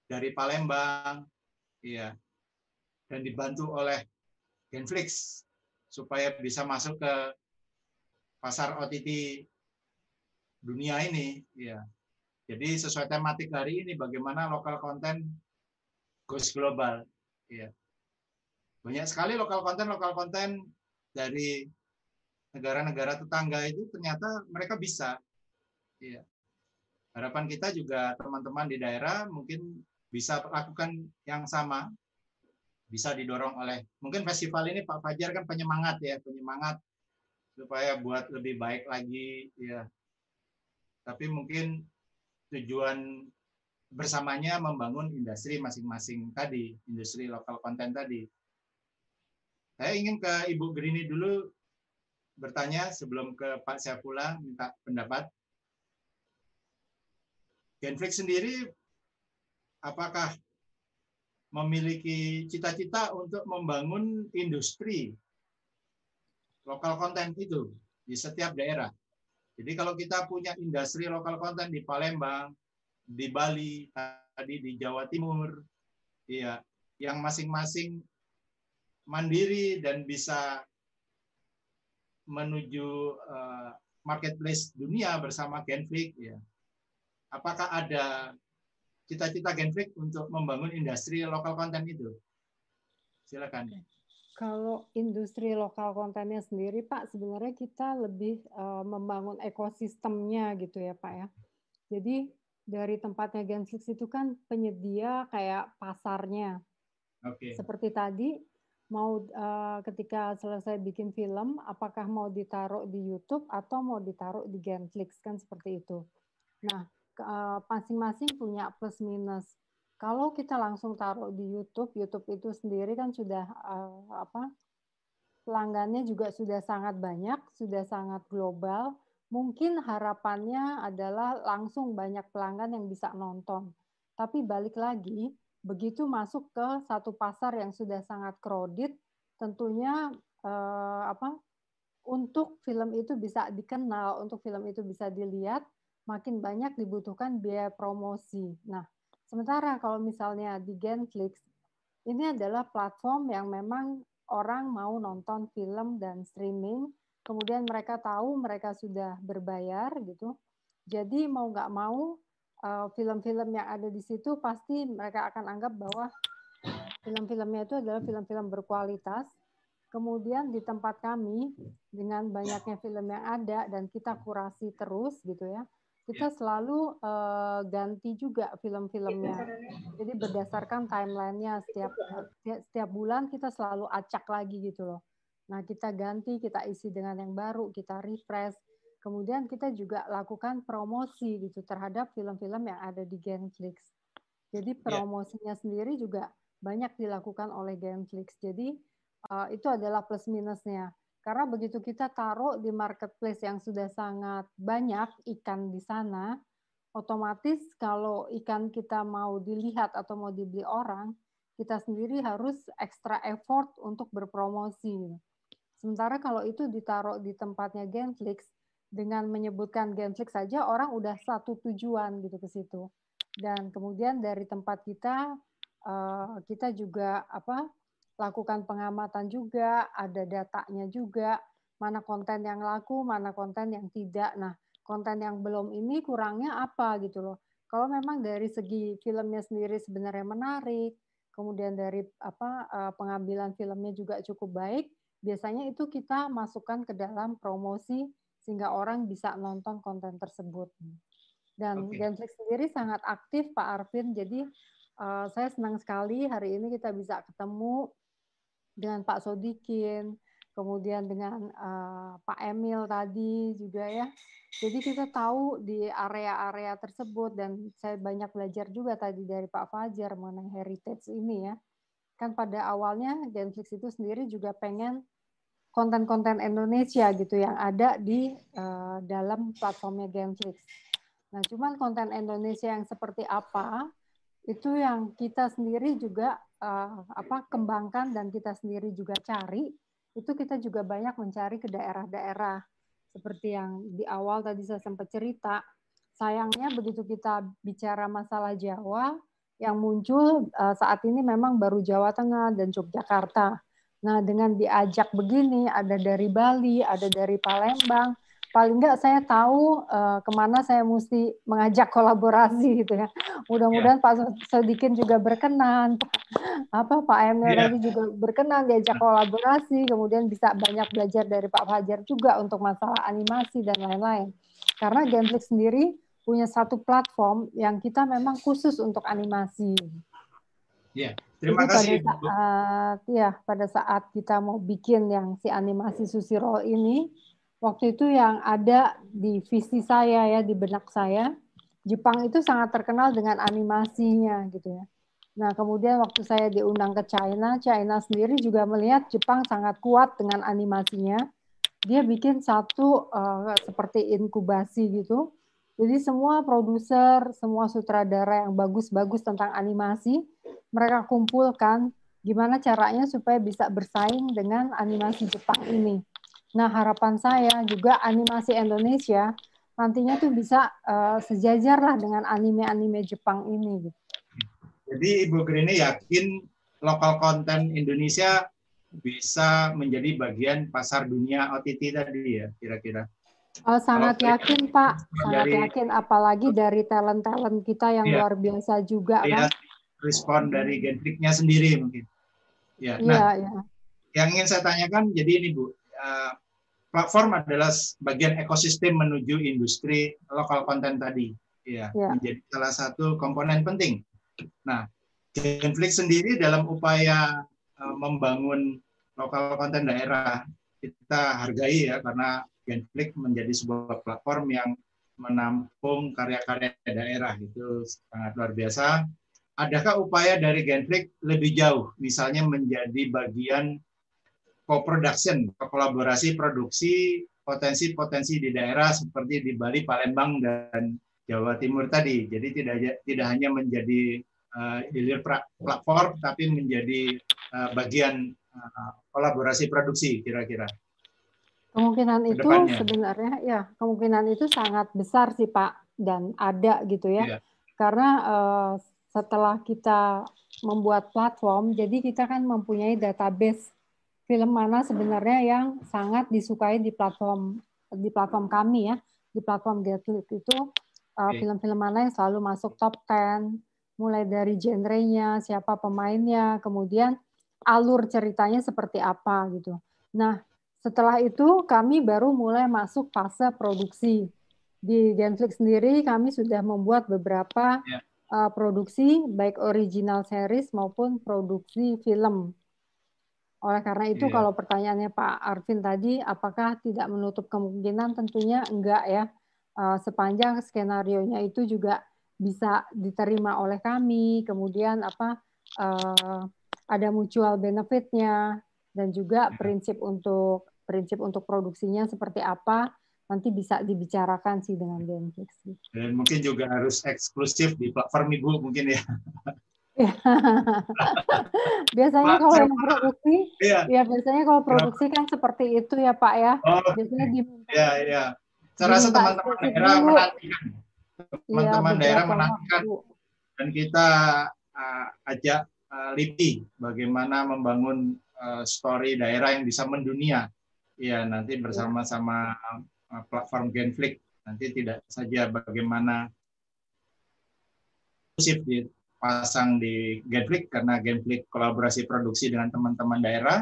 dari Palembang ya, dan dibantu oleh Genflix supaya bisa masuk ke pasar OTT dunia ini ya. Jadi sesuai tematik hari ini, bagaimana lokal konten goes global ya. Banyak sekali lokal konten dari negara-negara tetangga itu ternyata mereka bisa ya. Harapan kita juga teman-teman di daerah mungkin bisa lakukan yang sama bisa didorong oleh, mungkin festival ini Pak Fajar kan penyemangat ya, penyemangat supaya buat lebih baik lagi ya. Tapi mungkin tujuan bersamanya membangun industri masing-masing tadi, industri lokal konten tadi. Saya ingin ke Ibu Grini dulu bertanya sebelum ke Pak Saifullah minta pendapat. Genflix sendiri apakah memiliki cita-cita untuk membangun industri lokal konten itu di setiap daerah? Jadi kalau kita punya industri lokal konten di Palembang, di Bali, tadi di Jawa Timur, ya, yang masing-masing mandiri dan bisa menuju marketplace dunia bersama Genflix, ya. Apakah ada cita-cita Genflix untuk membangun industri lokal konten itu? Silakan. Kalau industri lokal kontennya sendiri, Pak, sebenarnya kita lebih membangun ekosistemnya gitu ya, Pak ya. Jadi dari tempatnya Genflix itu kan penyedia kayak pasarnya. Oke. Seperti tadi mau ketika selesai bikin film, apakah mau ditaruh di YouTube atau mau ditaruh di Genflix kan seperti itu. Nah, masing-masing punya plus minus. Kalau kita langsung taruh di YouTube, YouTube itu sendiri kan sudah pelanggannya juga sudah sangat banyak, sudah sangat global. Mungkin harapannya adalah langsung banyak pelanggan yang bisa nonton. Tapi balik lagi, begitu masuk ke satu pasar yang sudah sangat crowded, tentunya untuk film itu bisa dikenal, untuk film itu bisa dilihat, makin banyak dibutuhkan biaya promosi. Nah, sementara kalau misalnya di Genflix, ini adalah platform yang memang orang mau nonton film dan streaming, kemudian mereka tahu mereka sudah berbayar gitu. Jadi mau nggak mau film-film yang ada di situ pasti mereka akan anggap bahwa film-filmnya itu adalah film-film berkualitas. Kemudian di tempat kami dengan banyaknya film yang ada dan kita kurasi terus gitu ya. Kita selalu ganti juga film-filmnya. Jadi berdasarkan timelinenya setiap bulan kita selalu acak lagi gitu loh. Nah kita ganti, kita isi dengan yang baru, kita refresh. Kemudian kita juga lakukan promosi gitu terhadap film-film yang ada di Genflix. Jadi promosinya sendiri juga banyak dilakukan oleh Genflix. Jadi itu adalah plus minusnya. Karena begitu kita taruh di marketplace yang sudah sangat banyak ikan di sana, otomatis kalau ikan kita mau dilihat atau mau dibeli orang, kita sendiri harus extra effort untuk berpromosi. Sementara kalau itu ditaruh di tempatnya Genflix, dengan menyebutkan Genflix saja orang udah satu tujuan gitu ke situ. Dan kemudian dari tempat kita juga lakukan pengamatan juga, ada datanya juga, mana konten yang laku, mana konten yang tidak. Nah, konten yang belum ini kurangnya apa gitu loh. Kalau memang dari segi filmnya sendiri sebenarnya menarik, kemudian dari pengambilan filmnya juga cukup baik, biasanya itu kita masukkan ke dalam promosi sehingga orang bisa nonton konten tersebut. Dan Genflix sendiri sangat aktif, Pak Arvin. Jadi saya senang sekali hari ini kita bisa ketemu dengan Pak Sodikin, kemudian dengan Pak Emil tadi juga ya. Jadi kita tahu di area-area tersebut dan saya banyak belajar juga tadi dari Pak Fajar mengenai heritage ini ya. Kan pada awalnya Genflix itu sendiri juga pengen konten-konten Indonesia gitu yang ada di dalam platformnya Genflix. Nah, cuman konten Indonesia yang seperti apa itu yang kita sendiri juga kembangkan dan kita sendiri juga cari, itu kita juga banyak mencari ke daerah-daerah. Seperti yang di awal tadi saya sempat cerita, sayangnya begitu kita bicara masalah Jawa, yang muncul saat ini memang baru Jawa Tengah dan Yogyakarta. Nah dengan diajak begini, ada dari Bali, ada dari Palembang, paling nggak saya tahu kemana saya mesti mengajak kolaborasi gitu ya. Mudah-mudahan Pak Sodikin juga berkenan, Pak Emil tadi juga berkenan diajak kolaborasi, kemudian bisa banyak belajar dari Pak Fajar juga untuk masalah animasi dan lain-lain. Karena Genflix sendiri punya satu platform yang kita memang khusus untuk animasi. Terima kasih. Pada saat kita mau bikin yang si animasi sushi roll ini, waktu itu yang ada di visi saya ya, di benak saya, Jepang itu sangat terkenal dengan animasinya gitu ya. Nah, kemudian waktu saya diundang ke China, China sendiri juga melihat Jepang sangat kuat dengan animasinya. Dia bikin satu seperti inkubasi gitu. Jadi semua produser, semua sutradara yang bagus-bagus tentang animasi, mereka kumpulkan gimana caranya supaya bisa bersaing dengan animasi Jepang ini. Nah, harapan saya juga animasi Indonesia nantinya tuh bisa sejajar lah dengan anime-anime Jepang ini. Jadi Ibu Grini yakin lokal konten Indonesia bisa menjadi bagian pasar dunia OTT tadi ya, kira-kira? Oh, sangat yakin Pak, sangat yakin, apalagi dari talent-talent kita yang luar biasa juga kan. Respon dari Genflix-nya sendiri mungkin. Ya, yang ingin saya tanyakan, jadi ini Bu, platform adalah bagian ekosistem menuju industri lokal konten tadi. Ya, menjadi salah satu komponen penting. Nah, Genflix sendiri dalam upaya membangun lokal konten daerah, kita hargai ya, karena Genflix menjadi sebuah platform yang menampung karya-karya daerah, itu sangat luar biasa. Adakah upaya dari Genflix lebih jauh, misalnya menjadi bagian co-production, kolaborasi produksi potensi-potensi di daerah seperti di Bali, Palembang, dan Jawa Timur tadi? Jadi tidak hanya menjadi hilir platform, tapi menjadi bagian kolaborasi produksi kira-kira. Kemungkinan itu sebenarnya ya, kemungkinan itu sangat besar sih Pak, dan ada gitu ya. Karena setelah kita membuat platform, jadi kita kan mempunyai database film mana sebenarnya yang sangat disukai di platform kami ya, di platform Genflix itu film-film mana yang selalu masuk top 10, mulai dari genrenya, siapa pemainnya, kemudian alur ceritanya seperti apa gitu. Nah, setelah itu kami baru mulai masuk fase produksi. Di Genflix sendiri kami sudah membuat beberapa produksi, baik original series maupun produksi film. Oleh karena itu kalau pertanyaannya Pak Arvin tadi, apakah tidak menutup kemungkinan? Tentunya enggak ya. Sepanjang skenario-nya itu juga bisa diterima oleh kami, kemudian ada mutual benefit-nya, dan juga prinsip untuk produksinya seperti apa nanti bisa dibicarakan sih dengan Genflix. Dan mungkin juga harus eksklusif di platform Ibu mungkin ya. Biasanya kalau yang produksi, ya biasanya kalau produksi kan seperti itu ya Pak ya. Biasanya diminta. Saya rasa teman-teman daerah menantikan, dan kita ajak LIPI bagaimana membangun story daerah yang bisa mendunia. Ya, nanti bersama-sama platform Genflix, nanti tidak saja bagaimana eksklusif dipasang di Genflix, karena Genflix kolaborasi produksi dengan teman-teman daerah,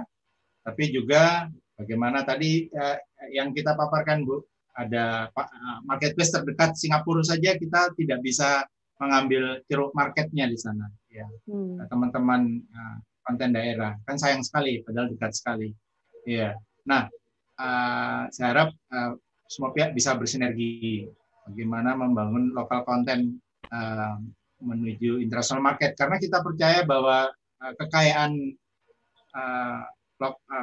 tapi juga bagaimana tadi yang kita paparkan Bu, ada marketplace terdekat Singapura saja kita tidak bisa mengambil ceruk marketnya di sana. Ya, teman-teman konten daerah kan sayang sekali, padahal dekat sekali. Iya. Nah, saya harap semua pihak bisa bersinergi. Bagaimana membangun lokal konten menuju international market? Karena kita percaya bahwa kekayaan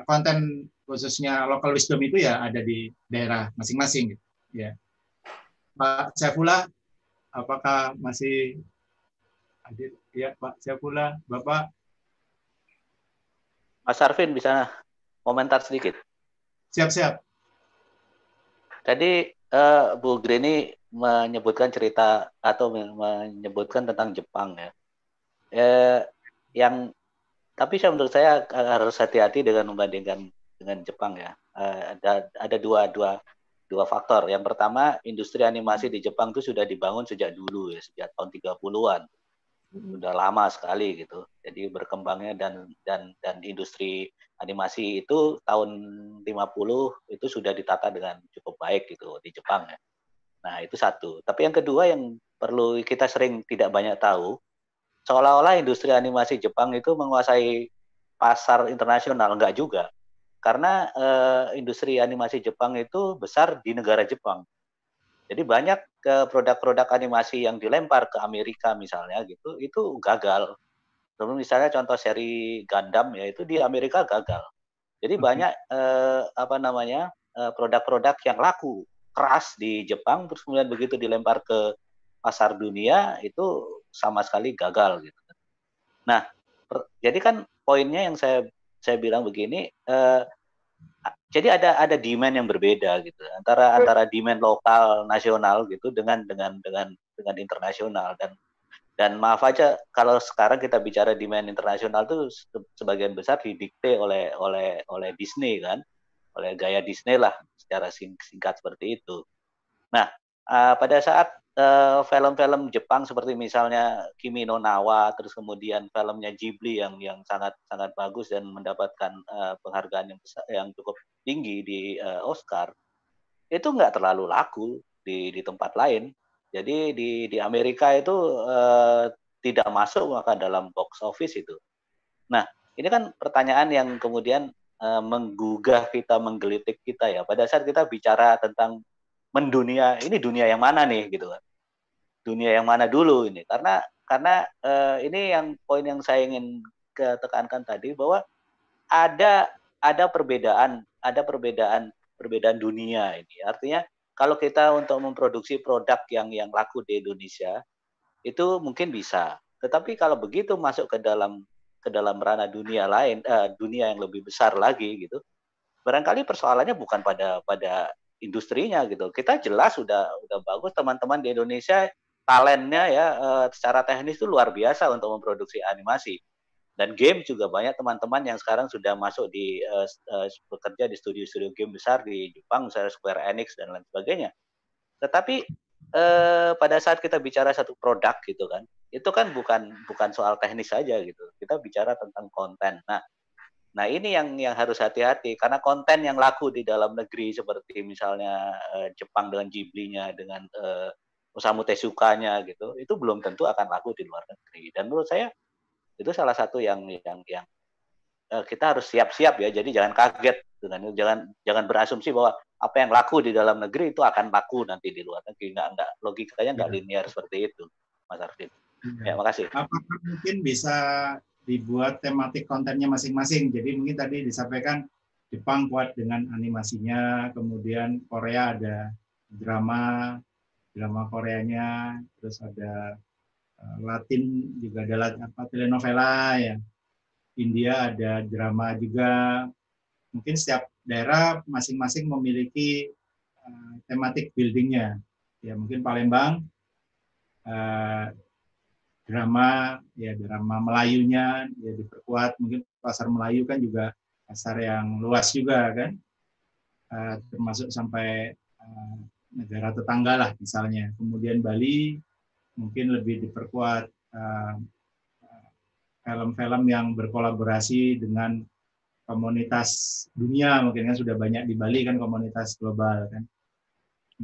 konten khususnya local wisdom itu ya ada di daerah masing-masing. Ya. Pak Saifullah, apakah masih hadir? Ya, Pak Saifullah, Bapak. Mas Arvin bisa komentar sedikit. Siap-siap. Tadi Bu Grini menyebutkan cerita atau menyebutkan tentang Jepang ya. Tapi menurut saya harus hati-hati dengan membandingkan dengan Jepang ya. Ada dua faktor. Yang pertama, industri animasi di Jepang itu sudah dibangun sejak dulu ya, sejak tahun 30-an. Sudah lama sekali gitu. Jadi berkembangnya dan industri animasi itu tahun 50 itu sudah ditata dengan cukup baik gitu di Jepang ya. Nah, itu satu. Tapi yang kedua yang perlu kita sering tidak banyak tahu, seolah-olah industri animasi Jepang itu menguasai pasar internasional, enggak juga. Karena industri animasi Jepang itu besar di negara Jepang. Jadi banyak produk-produk animasi yang dilempar ke Amerika misalnya gitu, itu gagal. Lalu misalnya contoh seri Gundam ya, itu di Amerika gagal. Jadi banyak produk-produk yang laku keras di Jepang, terus kemudian begitu dilempar ke pasar dunia itu sama sekali gagal gitu. Nah, jadi kan poinnya yang saya bilang begini. Jadi ada demand yang berbeda gitu antara demand lokal nasional gitu dengan internasional dan maaf aja kalau sekarang kita bicara demand internasional tuh sebagian besar didikte oleh Disney kan, oleh gaya Disney lah secara singkat seperti itu. Nah, pada saat film-film Jepang seperti misalnya Kimi no Nawa, terus kemudian filmnya Ghibli yang sangat bagus dan mendapatkan penghargaan yang besar, yang cukup tinggi di Oscar, itu nggak terlalu laku di tempat lain. Jadi di Amerika itu tidak masuk maka dalam box office itu. Nah, ini kan pertanyaan yang kemudian menggugah kita, menggelitik kita ya. Pada saat kita bicara tentang mendunia, ini dunia yang mana nih gitu kan? Dunia yang mana dulu ini, karena ini yang poin yang saya ingin tekankan tadi, bahwa ada perbedaan dunia ini. Artinya kalau kita untuk memproduksi produk yang laku di Indonesia itu mungkin bisa, tetapi kalau begitu masuk ke dalam ranah dunia lain, dunia yang lebih besar lagi gitu, barangkali persoalannya bukan pada industrinya gitu. Kita jelas udah bagus, teman-teman di Indonesia talentnya ya secara teknis itu luar biasa untuk memproduksi animasi, dan game juga banyak teman-teman yang sekarang sudah masuk di bekerja di studio-studio game besar di Jepang, misalnya Square Enix dan lain sebagainya. Tetapi pada saat kita bicara satu produk gitu kan, itu kan bukan soal teknis saja gitu. Kita bicara tentang konten. Nah, ini yang harus hati-hati, karena konten yang laku di dalam negeri seperti misalnya Jepang dengan Ghibli-nya, dengan Osamu Tezuka-nya gitu, itu belum tentu akan laku di luar negeri. Dan menurut saya itu salah satu yang kita harus siap-siap ya. Jadi jangan kaget, jangan berasumsi bahwa apa yang laku di dalam negeri itu akan laku nanti di luar negeri. Enggak, logikanya enggak linear seperti itu, Mas Arvin. Ya, makasih. Apakah mungkin bisa dibuat tematik kontennya masing-masing. Jadi mungkin tadi disampaikan Jepang kuat dengan animasinya, kemudian Korea ada drama Koreanya, terus ada Latin juga ada telenovela ya. India ada drama juga. Mungkin setiap daerah masing-masing memiliki tematik buildingnya. Ya mungkin Palembang drama Melayunya ya diperkuat, mungkin pasar Melayu kan juga pasar yang luas juga kan, termasuk sampai negara tetangga lah misalnya. Kemudian Bali mungkin lebih diperkuat film-film yang berkolaborasi dengan komunitas dunia, mungkin kan sudah banyak di Bali kan komunitas global kan.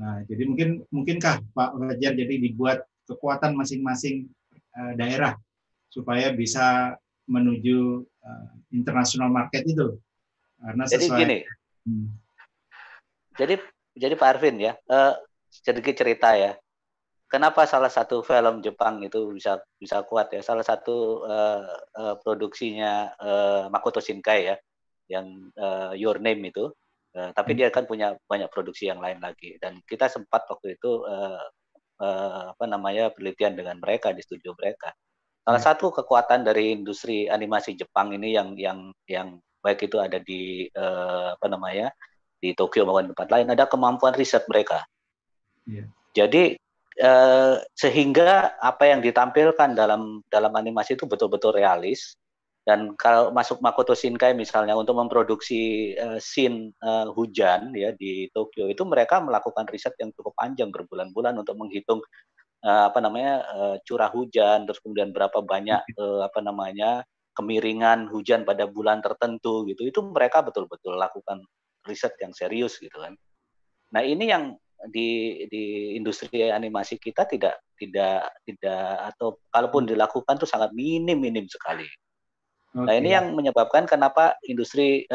Nah, jadi mungkinkah Pak Fajar jadi dibuat kekuatan masing-masing daerah supaya bisa menuju international market itu, karena sesuai. Jadi gini, jadi Pak Arvin ya, sedikit cerita ya, kenapa salah satu film Jepang itu bisa kuat ya, salah satu produksinya Makoto Shinkai ya, yang Your Name itu, tapi dia kan punya banyak produksi yang lain lagi, dan kita sempat waktu itu penelitian dengan mereka di studio mereka. Salah satu kekuatan dari industri animasi Jepang ini yang baik itu ada di di Tokyo maupun tempat lain, ada kemampuan riset mereka. Yeah. Jadi sehingga apa yang ditampilkan dalam animasi itu betul-betul realis. Dan kalau masuk Makoto Shinkai misalnya untuk memproduksi scene hujan ya di Tokyo, itu mereka melakukan riset yang cukup panjang berbulan-bulan untuk menghitung curah hujan, terus kemudian berapa banyak kemiringan hujan pada bulan tertentu gitu. Itu mereka betul-betul lakukan riset yang serius gitu kan. Nah, ini yang di industri animasi kita tidak tidak atau kalaupun dilakukan itu sangat minim sekali. Okay. Nah, ini yang menyebabkan kenapa industri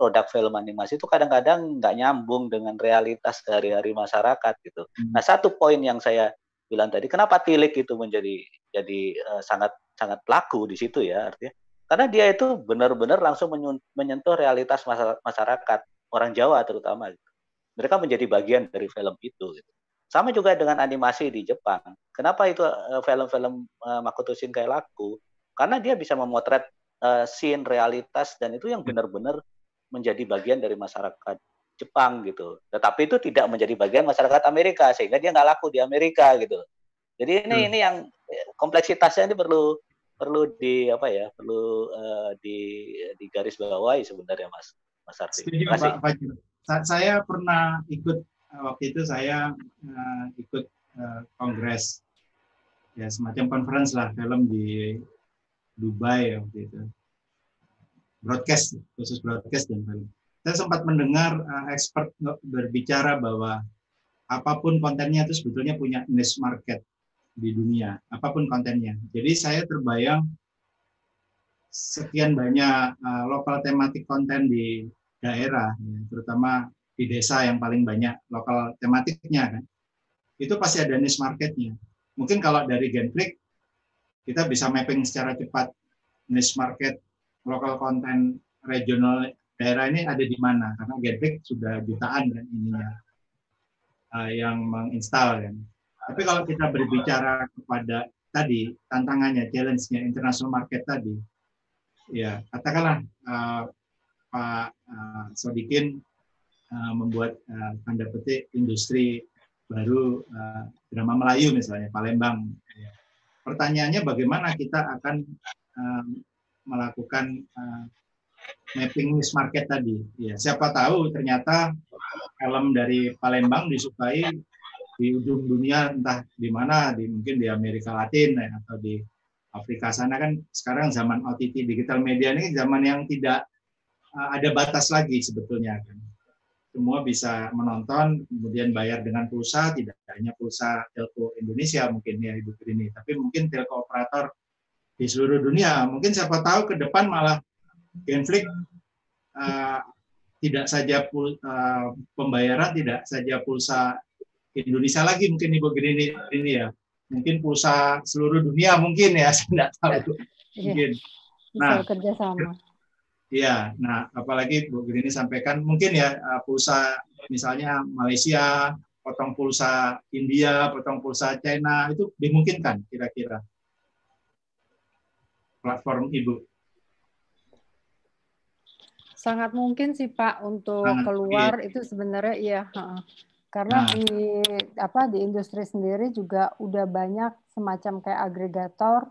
produk film animasi itu kadang-kadang nggak nyambung dengan realitas sehari-hari masyarakat gitu. Hmm. Nah, satu poin yang saya bilang tadi, kenapa Tilik itu jadi sangat laku di situ ya artinya. Karena dia itu benar-benar langsung menyentuh realitas masyarakat, orang Jawa terutama. Mereka menjadi bagian dari film itu gitu. Sama juga dengan animasi di Jepang. Kenapa itu film-film Makoto Shinkai laku? Karena dia bisa memotret scene realitas dan itu yang benar-benar menjadi bagian dari masyarakat Jepang gitu. Tetapi itu tidak menjadi bagian masyarakat Amerika sehingga dia nggak laku di Amerika gitu. Jadi ini yang kompleksitasnya ini perlu di garis bawahi sebenarnya Mas Arfi. Terima kasih. Saya pernah ikut waktu itu saya ikut kongres ya semacam conference lah film di Dubai ya, waktu itu broadcast khusus broadcast dan film. Saya sempat mendengar expert berbicara bahwa apapun kontennya itu sebetulnya punya niche market di dunia, apapun kontennya. Jadi saya terbayang sekian banyak lokal tematik konten di daerah, ya, terutama di desa yang paling banyak lokal tematiknya kan. Itu pasti ada niche marketnya. Mungkin kalau dari Genflix kita bisa mapping secara cepat niche market lokal konten regional daerah ini ada di mana, karena Genflix sudah jutaan kan ininya yang menginstal kan. Tapi kalau kita berbicara kepada tadi tantangannya, challenge-nya international market tadi, ya katakanlah Pak Sodikin membuat tanda petik industri baru drama Melayu misalnya Palembang. Pertanyaannya bagaimana kita akan melakukan mapping niche market tadi? Ya, siapa tahu ternyata film dari Palembang disukai di ujung dunia entah di mana, mungkin di Amerika Latin atau di Afrika sana kan. Sekarang zaman OTT digital media ini zaman yang tidak ada batas lagi sebetulnya kan. Semua bisa menonton, kemudian bayar dengan pulsa, tidak hanya pulsa telco Indonesia mungkin ya Ibu Grini, tapi mungkin telco operator di seluruh dunia. Mungkin siapa tahu ke depan malah Genflix tidak saja pembayaran, tidak saja pulsa Indonesia lagi mungkin Ibu Grini ini ya, mungkin pulsa seluruh dunia mungkin ya, saya tidak tahu mungkin. Nah, bisa bekerja sama. Iya, nah apalagi Bu Grini sampaikan mungkin ya pulsa misalnya Malaysia, potong pulsa India, potong pulsa China itu dimungkinkan kira-kira platform Ibu. Sangat mungkin sih Pak untuk keluar itu sebenarnya iya. Karena di industri sendiri juga udah banyak semacam kayak agregator,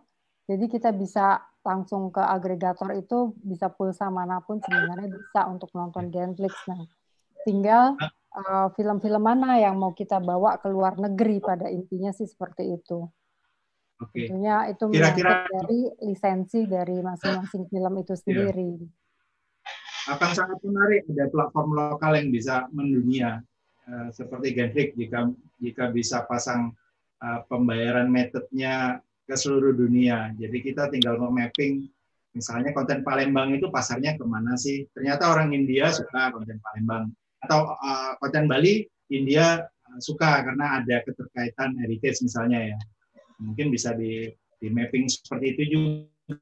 jadi kita bisa langsung ke agregator itu bisa pulsa manapun sebenarnya bisa untuk nonton Genflix. Nah, tinggal film-film mana yang mau kita bawa ke luar negeri pada intinya sih seperti itu. Okay. Tentunya itu menyangkut dari lisensi dari masing-masing film itu sendiri. Akan sangat menarik ada platform lokal yang bisa mendunia. Seperti Genflix jika bisa pasang pembayaran metodenya ke seluruh dunia. Jadi kita tinggal mapping, misalnya konten Palembang itu pasarnya kemana sih? Ternyata orang India suka konten Palembang. Atau konten Bali, India suka karena ada keterkaitan heritage misalnya ya. Mungkin bisa di mapping seperti itu juga.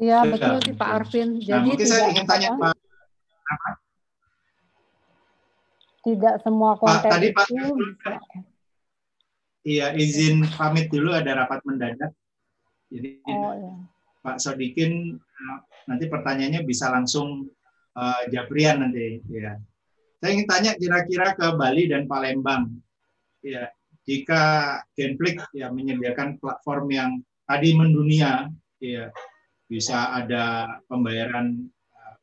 Iya betul sih Pak Arvin. Jadi nah, mungkin saya ingin tanya Pak Ahmad. Tidak semua konten Pak, tadi Pak, itu bisa. Iya, izin pamit dulu ada rapat mendadak. Jadi Pak Sodikin nanti pertanyaannya bisa langsung japrian nanti. Ya. Saya ingin tanya kira-kira ke Bali dan Palembang. Ya, jika Genflix ya menyediakan platform yang tadi mendunia, ya bisa ada pembayaran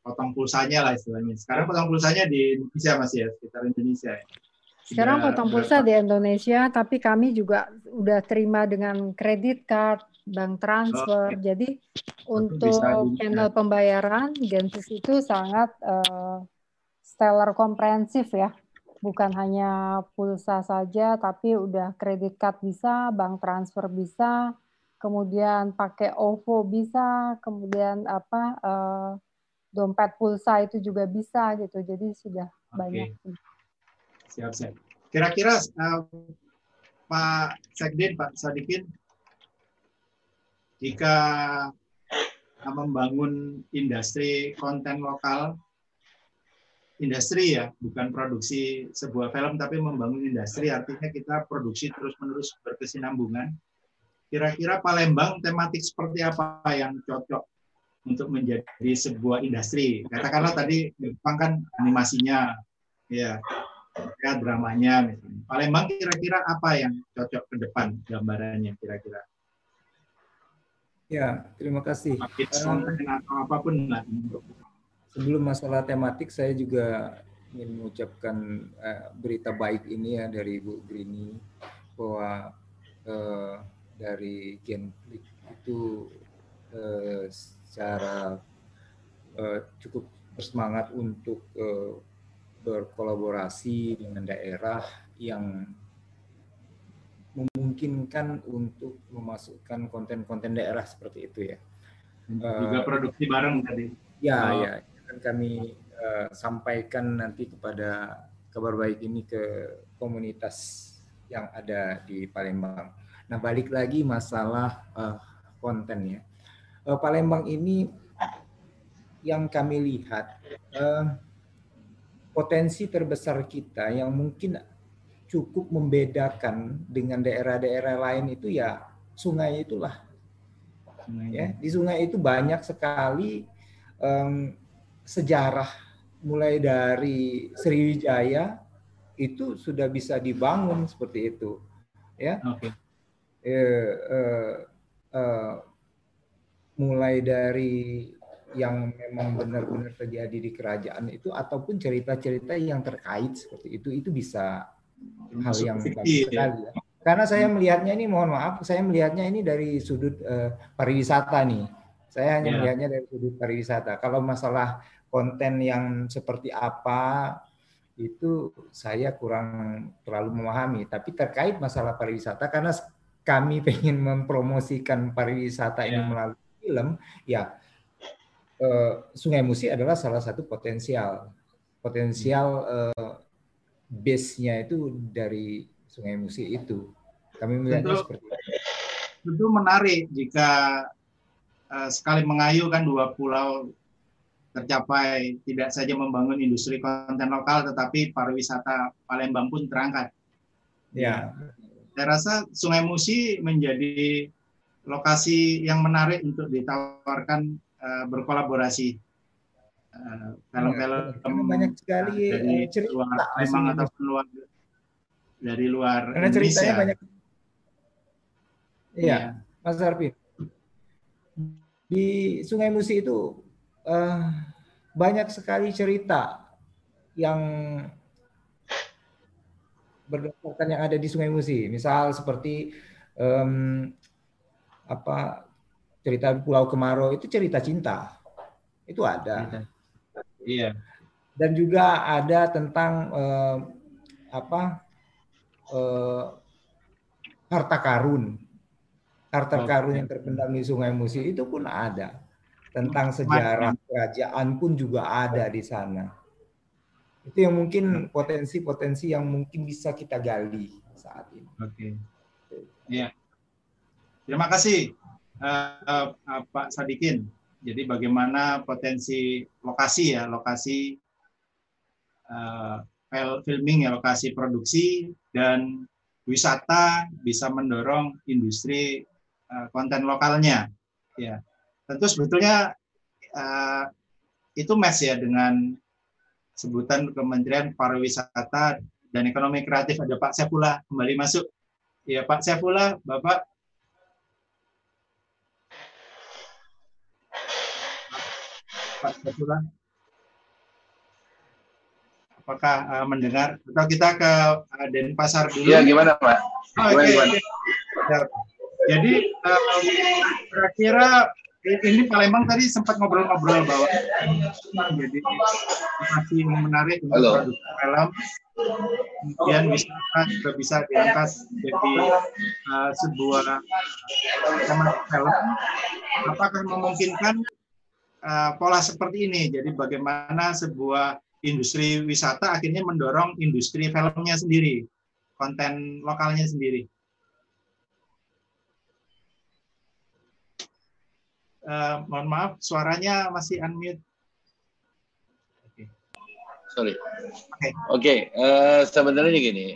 potong pulsanya lah istilahnya. Sekarang potong pulsanya di Indonesia masih ya, sekitar Indonesia ya. Sekarang potong pulsa di Indonesia, tapi kami juga udah terima dengan kredit card, bank transfer. Jadi untuk channel pembayaran, Genflix itu sangat stellar komprehensif ya. bukan hanya pulsa saja, tapi udah kredit card bisa, bank transfer bisa, kemudian pakai OVO bisa, kemudian dompet pulsa itu juga bisa gitu. Jadi sudah banyak. Siap. Kira-kira Pak Sekjen, Pak Sadikin, jika membangun industri konten lokal, industri ya, bukan produksi sebuah film, tapi membangun industri artinya kita produksi terus-menerus berkesinambungan. Kira-kira Palembang tematik seperti apa yang cocok untuk menjadi sebuah industri? Katakanlah tadi Jepang kan animasinya, ya, dramanya misalnya. Palembang kira-kira apa yang cocok ke depan gambarannya kira-kira? Ya, terima kasih. Konten atau apapun lah. Sebelum masalah tematik, saya juga ingin mengucapkan berita baik ini ya dari Bu Grini bahwa dari Genflix itu secara cukup bersemangat untuk berkolaborasi dengan daerah yang memungkinkan untuk memasukkan konten-konten daerah seperti itu ya. Juga produksi bareng tadi. Ya. Kami sampaikan nanti kepada kabar baik ini ke komunitas yang ada di Palembang. Nah, balik lagi masalah kontennya. Palembang ini yang kami lihat potensi terbesar kita yang mungkin cukup membedakan dengan daerah-daerah lain itu ya sungai itulah. Ya, di sungai itu banyak sekali sejarah, mulai dari Sriwijaya itu sudah bisa dibangun seperti itu, ya. Okay. Mulai dari yang memang benar-benar terjadi di kerajaan itu, ataupun cerita-cerita yang terkait seperti itu bisa hal yang bagus sekali. Ya. Karena saya melihatnya ini, mohon maaf, saya melihatnya ini dari sudut pariwisata nih. Saya hanya melihatnya dari sudut pariwisata. Kalau masalah konten yang seperti apa itu saya kurang terlalu memahami, tapi terkait masalah pariwisata karena kami ingin mempromosikan pariwisata ini melalui film ya, Sungai Musi adalah salah satu potensial base-nya itu dari Sungai Musi itu. Kami melihatnya seperti itu. Itu menarik jika sekali mengayuh kan dua pulau tercapai, tidak saja membangun industri konten lokal, tetapi pariwisata Palembang pun terangkat. Ya, saya rasa Sungai Musi menjadi lokasi yang menarik untuk ditawarkan berkolaborasi film-film banyak sekali dari cerita Palembang ataupun luar dari luar Indonesia. Ceritanya banyak. Iya, Mas Arfi. Di Sungai Musi itu banyak sekali cerita yang berdasarkan yang ada di Sungai Musi. Misal seperti cerita Pulau Kemarau itu cerita cinta, itu ada. Iya. Dan juga ada tentang harta karun, yang terpendam di Sungai Musi itu pun ada. Tentang sejarah kerajaan pun juga ada di sana. Itu yang mungkin potensi-potensi yang mungkin bisa kita gali saat ini. Oke. Ya. Terima kasih Pak Sadikin. Jadi bagaimana potensi lokasi ya, lokasi filming ya, lokasi produksi dan wisata bisa mendorong industri konten lokalnya. Ya. Tentu sebetulnya itu match ya dengan sebutan Kementerian Pariwisata dan Ekonomi Kreatif. Ada Pak Saifullah kembali masuk. Ya Pak Saifullah, Bapak. Pak Saifullah. Apakah mendengar? Atau kita ke Denpasar dulu? Iya, gimana Pak? Gimana? Jadi kira-kira ini Palembang tadi sempat ngobrol-ngobrol bahwa jadi masih menarik untuk produksi film kemudian misalkan juga bisa diangkas jadi sebuah tema film. Apakah memungkinkan pola seperti ini? Jadi bagaimana sebuah industri wisata akhirnya mendorong industri filmnya sendiri, konten lokalnya sendiri. Mohon maaf, suaranya masih unmute. Sorry. Oke, sebenarnya gini,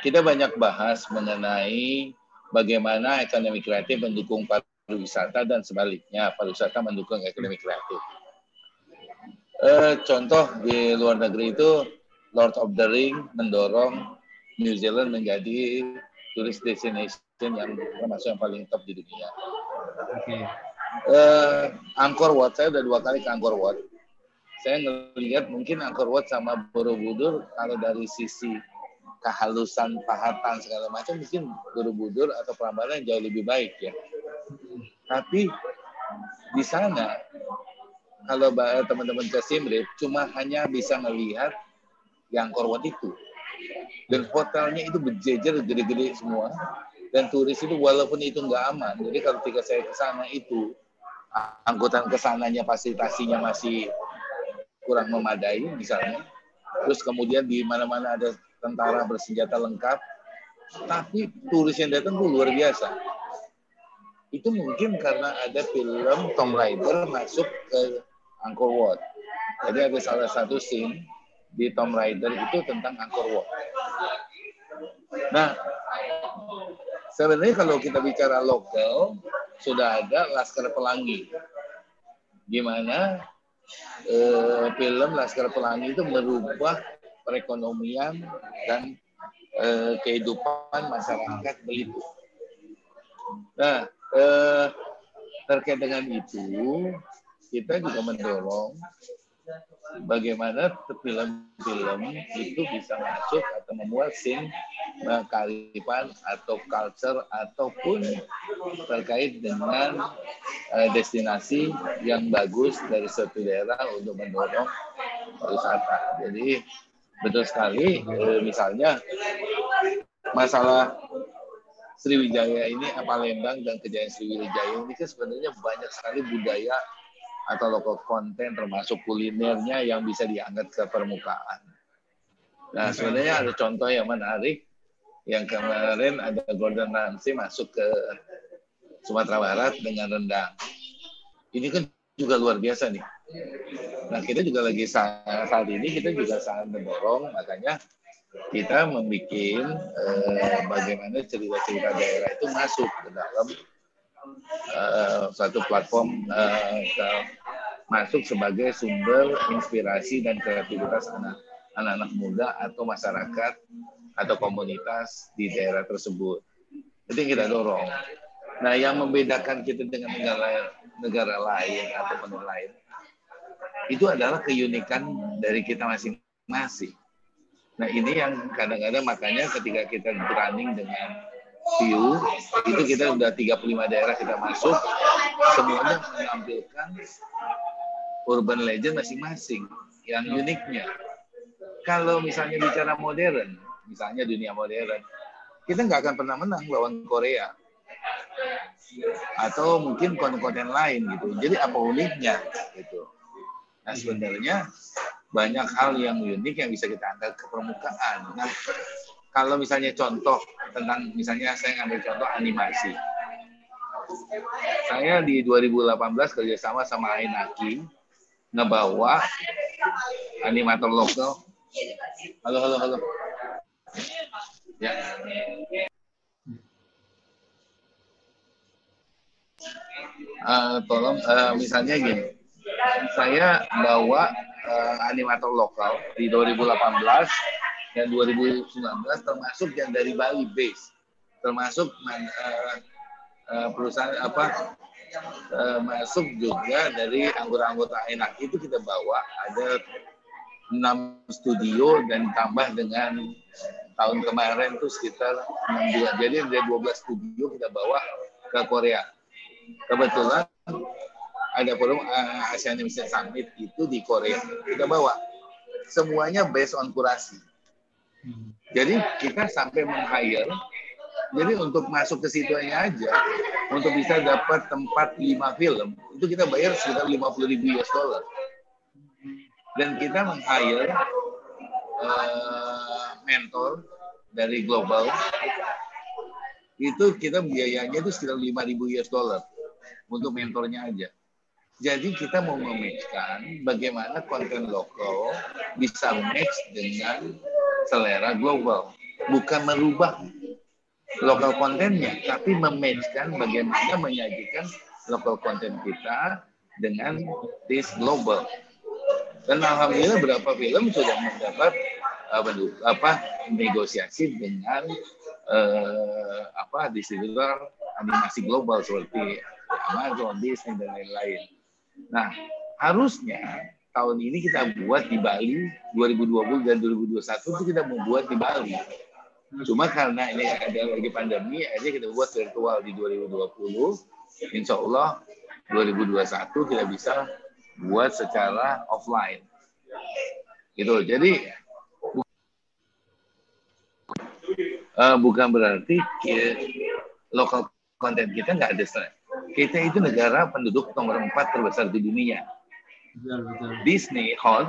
kita banyak bahas mengenai bagaimana ekonomi kreatif mendukung pariwisata dan sebaliknya, pariwisata mendukung ekonomi kreatif. Contoh di luar negeri itu, Lord of the Ring mendorong New Zealand menjadi tourist destination yang termasuk yang paling top di dunia. Angkor Wat, saya udah 2 kali ke Angkor Wat. Saya ngelihat mungkin Angkor Wat sama Borobudur kalau dari sisi kehalusan pahatan segala macam mungkin Borobudur atau Prambanan jauh lebih baik ya. Tapi di sana kalau teman-teman ke Simrip cuma hanya bisa ngelihat yang Angkor Wat itu. Dan hotelnya itu berjejer gede-gede semua dan turis itu walaupun itu nggak aman. Jadi kalau ketika saya ke sana itu angkutan kesananya fasilitasinya masih kurang memadai misalnya, terus kemudian di mana-mana ada tentara bersenjata lengkap, tapi turis yang datang tuh luar biasa. Itu mungkin karena ada film Tomb Raider masuk ke Angkor Wat. Jadi ada salah satu scene di Tomb Raider itu tentang Angkor Wat. Nah, sebenarnya kalau kita bicara lokal, sudah ada Laskar Pelangi. Gimana? Film Laskar Pelangi itu merubah perekonomian dan kehidupan masyarakat Belitung. Nah, terkait dengan itu, kita juga mendorong bagaimana film-film itu bisa masuk atau membuat scene kearifan atau culture ataupun terkait dengan destinasi yang bagus dari suatu daerah untuk mendorong wisata. Jadi betul sekali, misalnya masalah Sriwijaya ini, Palembang dan kejayaan Sriwijaya ini kan sebenarnya banyak sekali budaya atau local content termasuk kulinernya yang bisa diangkat ke permukaan. Nah sebenarnya ada contoh yang menarik yang kemarin ada Gordon Ramsay masuk ke Sumatera Barat dengan rendang. Ini kan juga luar biasa nih. Nah kita juga lagi saat ini kita juga sangat mendorong, makanya kita membuat bagaimana cerita-cerita daerah itu masuk ke dalam satu platform masuk sebagai sumber inspirasi dan kreativitas anak-anak muda atau masyarakat atau komunitas di daerah tersebut. Itu yang kita dorong. Nah, yang membedakan kita dengan negara lain atau penuh lain, itu adalah keunikan dari kita masing-masing. Nah, ini yang kadang-kadang makanya ketika kita bertanding dengan view, itu kita udah 35 daerah kita masuk, semuanya menampilkan urban legend masing-masing, yang uniknya. Kalau misalnya bicara modern, misalnya dunia modern, kita nggak akan pernah menang lawan Korea. Atau mungkin konten-konten lain gitu. Jadi apa uniknya gitu. Nah sebenarnya banyak hal yang unik yang bisa kita angkat ke permukaan. Nah kalau misalnya contoh tentang misalnya saya ngambil contoh animasi. Saya di 2018 kerjasama sama Ainaki ngebawa animator lokal. Halo. Ya. Tolong misalnya gini, saya bawa animator lokal di 2018 dan 2019 termasuk yang dari Bali base, termasuk perusahaan apa masuk juga dari anggota-anggota enak itu kita bawa ada 6 studio dan tambah dengan tahun kemarin tuh sekitar 6 juga, jadi dari 12 studio kita bawa ke Korea. Kebetulan ada forum Asian Animation Summit itu di Korea. Kita bawa semuanya based on kurasi. Jadi kita sampai meng-hire, jadi untuk masuk ke situanya aja, untuk bisa dapat tempat 5 film, itu kita bayar sekitar 50.000 US dollar. Dan kita meng-hire mentor dari global, itu kita biayanya itu sekitar 5.000 US dollar untuk mentornya aja. Jadi kita mau memainkan bagaimana konten lokal bisa match dengan selera global. Bukan merubah lokal kontennya, tapi memainkan bagaimana menyajikan lokal konten kita dengan taste global. Dan alhamdulillah berapa film sudah mendapat negosiasi dengan distributor animasi global seperti Amazon, Disney dan lain-lain. Nah, harusnya tahun ini kita buat di Bali, 2020 dan 2021 itu kita membuat di Bali. Cuma karena ini ada lagi pandemi, akhirnya kita buat virtual di 2020. Insya Allah 2021 kita bisa buat secara offline. Gitu. Jadi bukan berarti lokal konten kita nggak ada stress. Kita itu negara penduduk nomor 4 terbesar di dunia. Betul. Disney Hall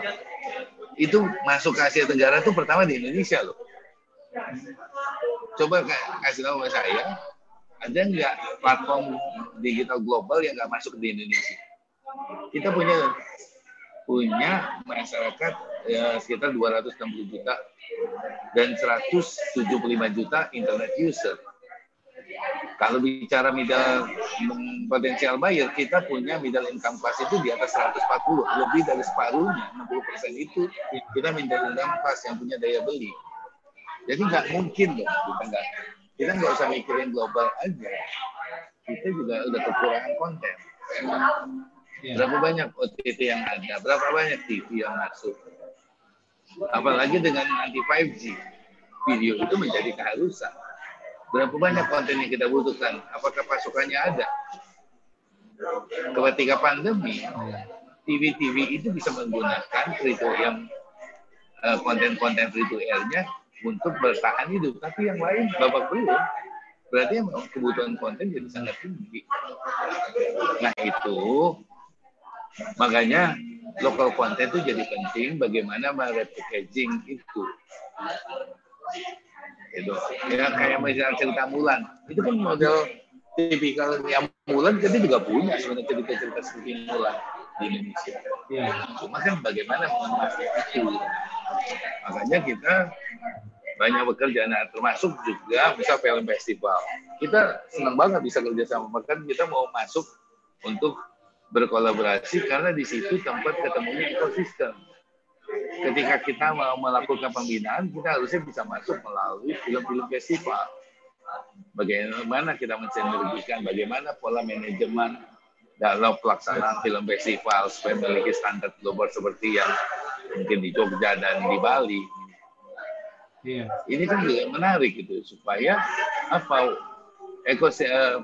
itu masuk ke Asia Tenggara itu pertama di Indonesia loh. Coba kasih tahu sama saya, ada nggak platform digital global yang nggak masuk di Indonesia? Kita punya masyarakat sekitar 260 juta dan 175 juta internet user. Kalau bicara middle potensial buyer, kita punya middle income class itu di atas 140, lebih dari separuhnya, 60% itu kita middle income class yang punya daya beli. Jadi nggak mungkin dong, kita nggak usah mikirin global aja, kita juga udah kekurangan konten. Berapa banyak OTT yang ada, berapa banyak TV yang masuk, apalagi dengan anti 5G, video itu menjadi keharusan. Berapa banyak konten yang kita butuhkan? Apakah pasukannya ada? Ketika pandemi, TV-TV itu bisa menggunakan konten-konten free to air-nya untuk bertahan hidup. Tapi yang lain babak belur. Berarti memang kebutuhan konten jadi sangat tinggi. Nah itu, makanya lokal konten itu jadi penting. Bagaimana merepackaging itu. Gitu. Ya kayak misalnya cerita Mulan, itu kan model tipikal yang Mulan kita juga punya sebenarnya cerita-cerita seperti Mulan di Indonesia. Cuma kan bagaimana mengemasnya itu, makanya kita banyak bekerja. Nah termasuk juga bisa film festival, kita senang banget bisa kerja sama, bahkan kita mau masuk untuk berkolaborasi karena di situ tempat ketemunya ekosistem. Ketika kita mau melakukan pembinaan, kita harusnya bisa masuk melalui film-film festival. Bagaimana kita mensinergikan, bagaimana pola manajemen dalam pelaksanaan film festival supaya memiliki standar global seperti yang mungkin di Jogja dan di Bali. Ini kan juga menarik gitu, supaya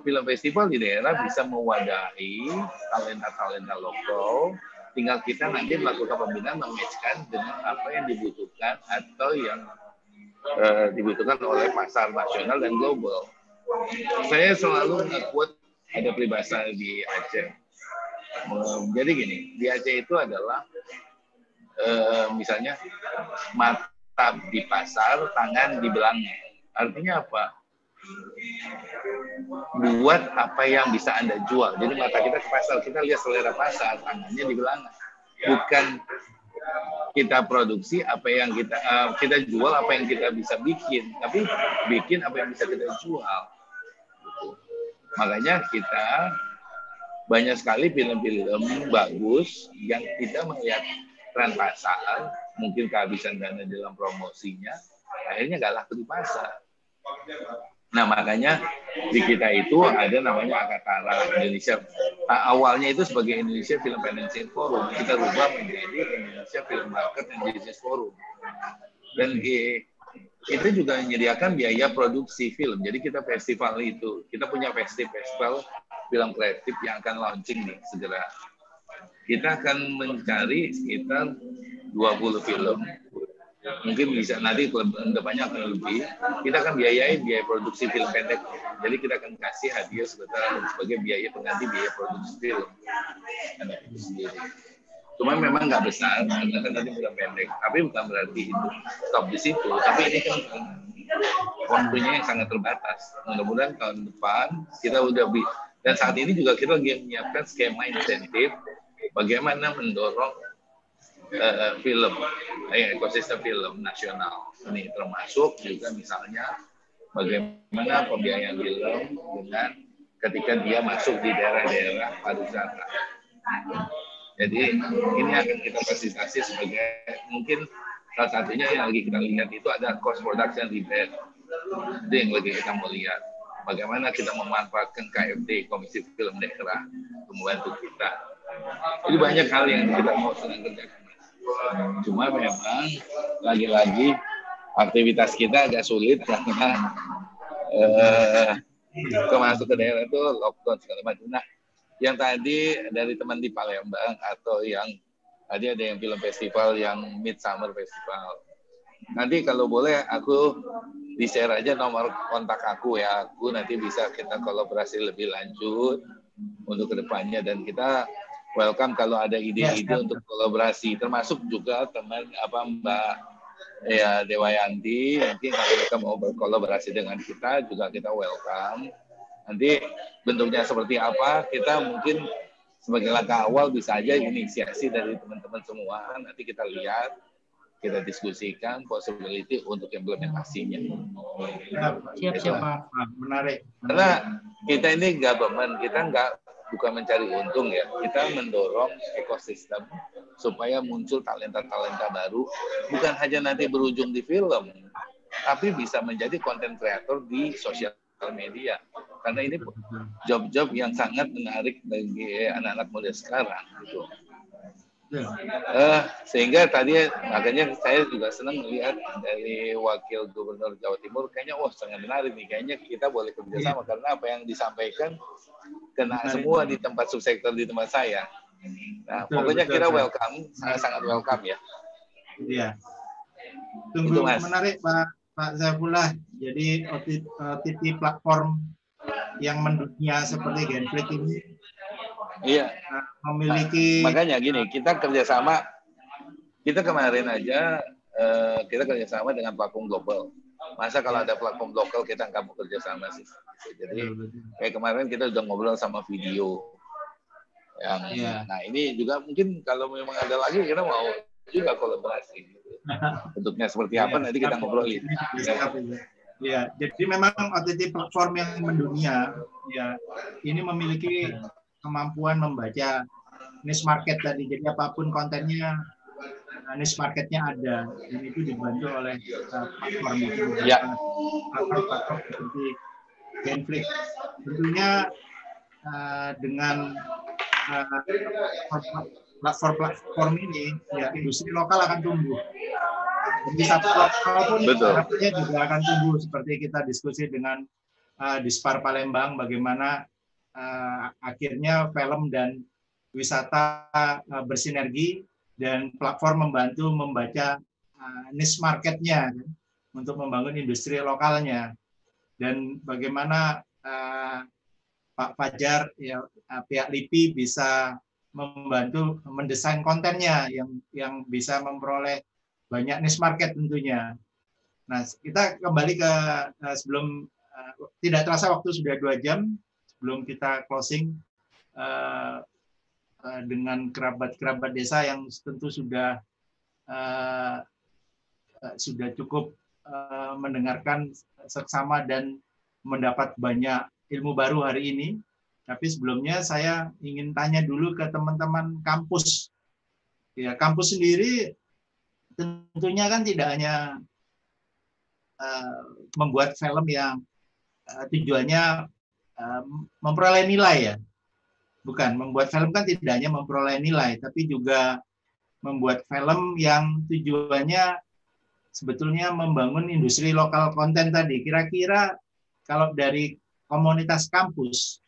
film festival di daerah bisa mewadahi talenta-talenta lokal. Tinggal kita nanti melakukan pembinaan, mematchkan dengan apa yang dibutuhkan atau yang dibutuhkan oleh pasar nasional dan global. Saya selalu nge-quote ada peribahasa di Aceh. Jadi gini, di Aceh itu adalah misalnya mata di pasar, tangan di belakang. Artinya apa? Buat apa yang bisa Anda jual. Jadi mata kita ke pasar, kita lihat selera pasar, tangannya di belakang. Bukan kita produksi apa yang kita jual, apa yang kita bisa bikin, tapi bikin apa yang bisa kita jual. Makanya kita banyak sekali film-film bagus yang kita melihat tren pasar, mungkin kehabisan dana dalam promosinya, akhirnya nggak laku di pasar. Nah makanya di kita itu ada namanya Akatara Indonesia. Awalnya itu sebagai Indonesia Film Financing Forum, kita rubah menjadi Indonesia Film Market and Business Forum. Dan itu juga menyediakan biaya produksi film. Jadi kita festival itu, kita punya festival film kreatif yang akan launching nih segera. Kita akan mencari sekitar 20 film mungkin bisa nanti kedepannya akan lebih, kita akan biayain biaya produksi film pendek. Jadi kita akan kasih hadiah sebagai biaya pengganti biaya produksi film pendek itu sendiri. Cuma memang nggak besar, karena kan tadi film pendek. Tapi bukan berarti itu stop di situ. Tapi ini kan waktunya yang sangat terbatas. Mudah-mudahan tahun depan kita udah dan saat ini juga kita lagi menyiapkan skema insentif bagaimana mendorong film, ekosistem film nasional ini, termasuk juga misalnya bagaimana pembiayaan film dengan ketika dia masuk di daerah-daerah pariwisata. Jadi ini akan kita fasilitasi sebagai mungkin salah satunya yang lagi kita lihat itu ada cost production rebate. Itu yang lagi kita mau lihat. Bagaimana kita memanfaatkan KFD, Komisi Film Daerah, membantu kita. Jadi banyak hal yang kita mau sedang kerjakan. Cuma memang lagi-lagi aktivitas kita agak sulit karena masuk ke daerah itu lockdown segala macam. Nah, yang tadi dari teman di Palembang atau yang tadi ada yang film festival yang Midsummer Festival. Nanti kalau boleh aku di-share aja nomor kontak aku ya. Aku nanti bisa kita kolaborasi lebih lanjut untuk kedepannya dan kita welcome kalau ada ide-ide untuk kolaborasi, termasuk juga teman Mbak Dewayanti. Nanti kalau kita mau berkolaborasi dengan kita juga kita welcome. Nanti bentuknya seperti apa kita mungkin sebagai langkah awal bisa aja inisiasi dari teman-teman semua. Nanti kita lihat, kita diskusikan possibility untuk implementasinya. Siap-siap Pak, menarik. Karena kita ini government, kita nggak bukan mencari untung ya, kita mendorong ekosistem supaya muncul talenta-talenta baru, bukan hanya nanti berujung di film, tapi bisa menjadi konten kreator di sosial media. Karena ini job-job yang sangat menarik bagi anak-anak muda sekarang, gitu. Sehingga tadi makanya saya juga senang melihat dari Wakil Gubernur Jawa Timur kayaknya sangat menarik nih, kayaknya kita boleh kerjasama karena apa yang disampaikan kena semua di tempat subsektor di tempat saya. Nah, pokoknya kita welcome, sangat welcome ya. Iya. Tunggu itu, menarik Pak Saifullah. Jadi OTT platform yang mendunia seperti Genflix ini. Iya, memiliki. Makanya gini, kita kemarin aja kita kerjasama dengan platform global. Masa kalau ada platform lokal kita nggak mau kerjasama sih. Jadi kayak kemarin kita sudah ngobrol sama video. Nah ini juga mungkin kalau memang ada lagi kita mau juga kolaborasi. Gitu. Bentuknya seperti apa nanti kita ngobrolin. Ya, jadi memang OTT platform yang mendunia. Ya, ini memiliki kemampuan membaca niche market tadi, jadi apapun kontennya niche marketnya ada, dan itu dibantu oleh platform itu, platform seperti Genflix. Tentunya dengan platform ini, ya industri lokal akan tumbuh. Jadi satu lokal pun artinya juga akan tumbuh, seperti kita diskusi dengan Dispar Palembang, bagaimana akhirnya film dan wisata bersinergi dan platform membantu membaca niche marketnya kan, untuk membangun industri lokalnya. Dan bagaimana Pak Fajar ya, pihak LIPI bisa membantu mendesain kontennya yang bisa memperoleh banyak niche market tentunya. Nah, kita kembali ke sebelum tidak terasa waktu sudah 2 jam. Belum kita closing dengan kerabat-kerabat desa yang tentu sudah cukup mendengarkan seksama dan mendapat banyak ilmu baru hari ini. Tapi sebelumnya saya ingin tanya dulu ke teman-teman kampus. Ya, kampus sendiri tentunya kan tidak hanya membuat film yang tujuannya memperoleh nilai ya, bukan, membuat film kan tidak hanya memperoleh nilai, tapi juga membuat film yang tujuannya sebetulnya membangun industri lokal konten tadi. Kira-kira kalau dari komunitas kampus,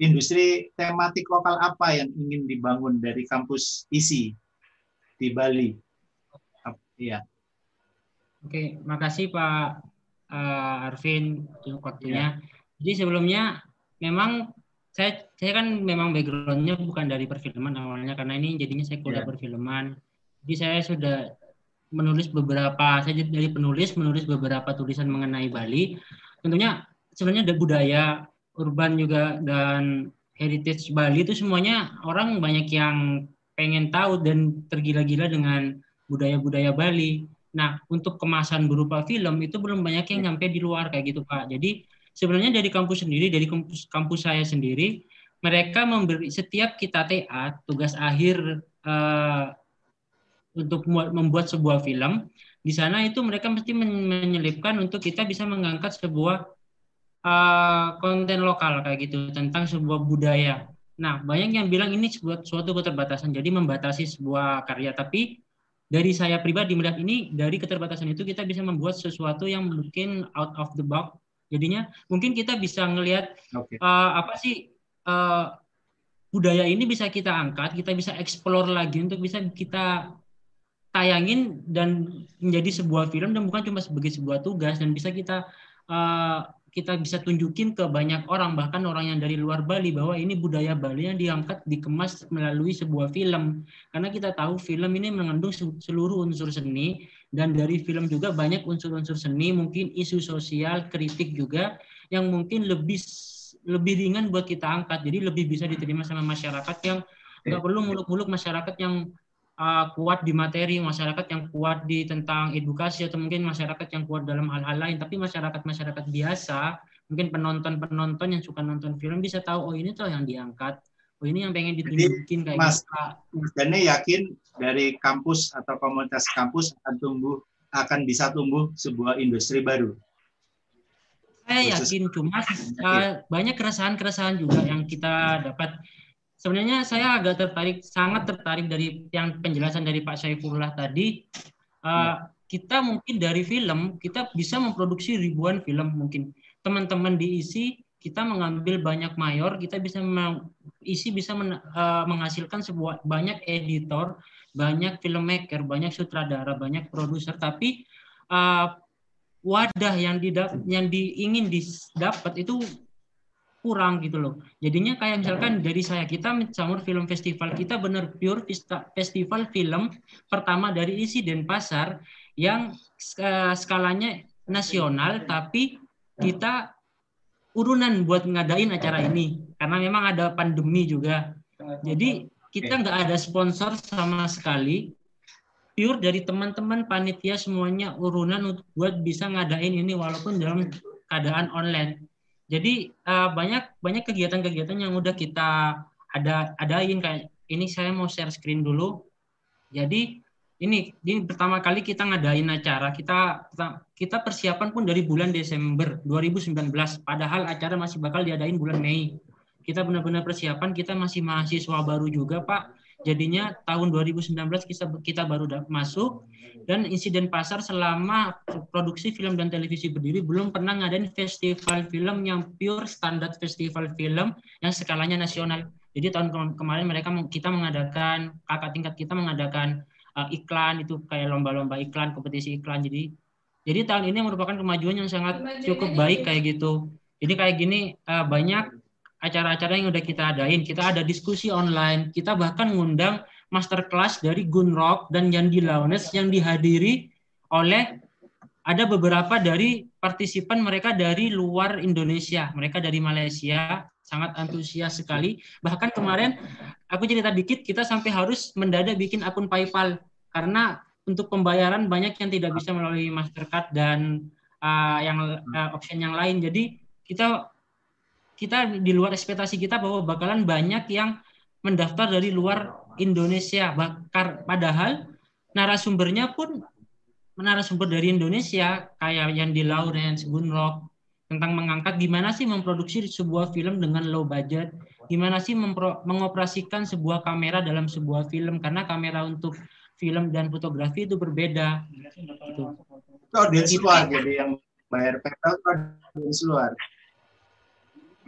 industri tematik lokal apa yang ingin dibangun dari kampus ISI di Bali? Ya, Oke, makasih Pak Arvin untuk waktunya. Ya. Jadi sebelumnya memang saya kan memang backgroundnya bukan dari perfilman awalnya, karena ini jadinya saya kuliah perfilman. Jadi saya sudah menulis beberapa, saya dari penulis menulis beberapa tulisan mengenai Bali. Tentunya sebenarnya ada budaya urban juga dan heritage Bali itu semuanya orang banyak yang pengen tahu dan tergila-gila dengan budaya-budaya Bali. Nah, untuk kemasan berupa film itu belum banyak yang nyampe di luar kayak gitu, Pak. Jadi sebenarnya dari kampus sendiri, dari kampus saya sendiri, mereka memberi setiap kita TA, tugas akhir untuk membuat sebuah film, di sana itu mereka mesti menyelipkan untuk kita bisa mengangkat sebuah konten lokal kayak gitu, tentang sebuah budaya. Nah, banyak yang bilang ini suatu keterbatasan, jadi membatasi sebuah karya. Tapi dari saya pribadi melihat ini, dari keterbatasan itu kita bisa membuat sesuatu yang mungkin out of the box. Jadinya mungkin kita bisa ngelihat apa sih budaya ini bisa kita angkat, kita bisa explore lagi untuk bisa kita tayangin dan menjadi sebuah film, dan bukan cuma sebagai sebuah tugas, dan bisa kita kita bisa tunjukin ke banyak orang, bahkan orang yang dari luar Bali, bahwa ini budaya Bali yang diangkat, dikemas melalui sebuah film, karena kita tahu film ini mengandung seluruh unsur seni, dan dari film juga banyak unsur-unsur seni, mungkin isu sosial, kritik juga yang mungkin lebih ringan buat kita angkat, jadi lebih bisa diterima sama masyarakat yang nggak perlu muluk-muluk, masyarakat yang kuat di materi, masyarakat yang kuat di tentang edukasi, atau mungkin masyarakat yang kuat dalam hal-hal lain, tapi masyarakat-masyarakat biasa, mungkin penonton-penonton yang suka nonton film bisa tahu, oh ini tuh yang diangkat, oh ini yang pengen ditunjukin kayak gitu. Mas Dani yakin dari kampus atau komunitas kampus akan bisa tumbuh sebuah industri baru? Saya yakin, cuma banyak keresahan-keresahan juga yang kita dapat. Sebenarnya saya agak tertarik, sangat tertarik dari yang penjelasan dari Pak Saifullah tadi. Kita mungkin dari film, kita bisa memproduksi ribuan film mungkin. Teman-teman di ISI, kita mengambil banyak mayor, kita bisa menghasilkan sebuah banyak editor, banyak filmmaker, banyak sutradara, banyak produser. Tapi wadah yang diingin didapat itu kurang gitu loh. Jadinya kayak misalkan dari saya, kita Midsummer Film Festival, kita benar pure festival film pertama dari ISI Denpasar yang skalanya nasional, tapi kita urunan buat ngadain acara ini karena memang ada pandemi juga. Jadi kita nggak ada sponsor sama sekali, pure dari teman-teman panitia semuanya urunan buat bisa ngadain ini walaupun dalam keadaan online. Jadi banyak kegiatan-kegiatan yang udah kita adain, kayak ini saya mau share screen dulu. Jadi ini pertama kali kita ngadain acara, kita persiapan pun dari bulan Desember 2019, padahal acara masih bakal diadain bulan Mei. Kita benar-benar persiapan, kita masih mahasiswa baru juga, Pak. Jadinya tahun 2019 kita baru masuk, dan insiden pasar selama produksi film dan televisi berdiri belum pernah ngadain festival film yang pure standar festival film yang skalanya nasional. Jadi tahun kemarin kita mengadakan, kakak tingkat kita mengadakan iklan, itu kayak lomba-lomba iklan, kompetisi iklan. Jadi tahun ini merupakan kemajuan yang sangat cukup baik kayak gitu. Jadi kayak gini banyak acara-acara yang udah kita adain, kita ada diskusi online, kita bahkan ngundang masterclass dari Gunrock dan Yandi Launes yang dihadiri oleh ada beberapa dari partisipan, mereka dari luar Indonesia, mereka dari Malaysia, sangat antusias sekali. Bahkan kemarin aku cerita dikit, kita sampai harus mendadak bikin akun PayPal karena untuk pembayaran banyak yang tidak bisa melalui Mastercard dan option yang lain. Jadi kita di luar ekspektasi kita bahwa bakalan banyak yang mendaftar dari luar Indonesia, padahal narasumbernya pun narasumber dari Indonesia kayak Yandi Launes, Gunrock, tentang mengangkat gimana sih memproduksi sebuah film dengan low budget, gimana sih mengoperasikan sebuah kamera dalam sebuah film, karena kamera untuk film dan fotografi itu berbeda. Gitu. Audiens luar, jadi yang bayar PayPal itu audiens luar.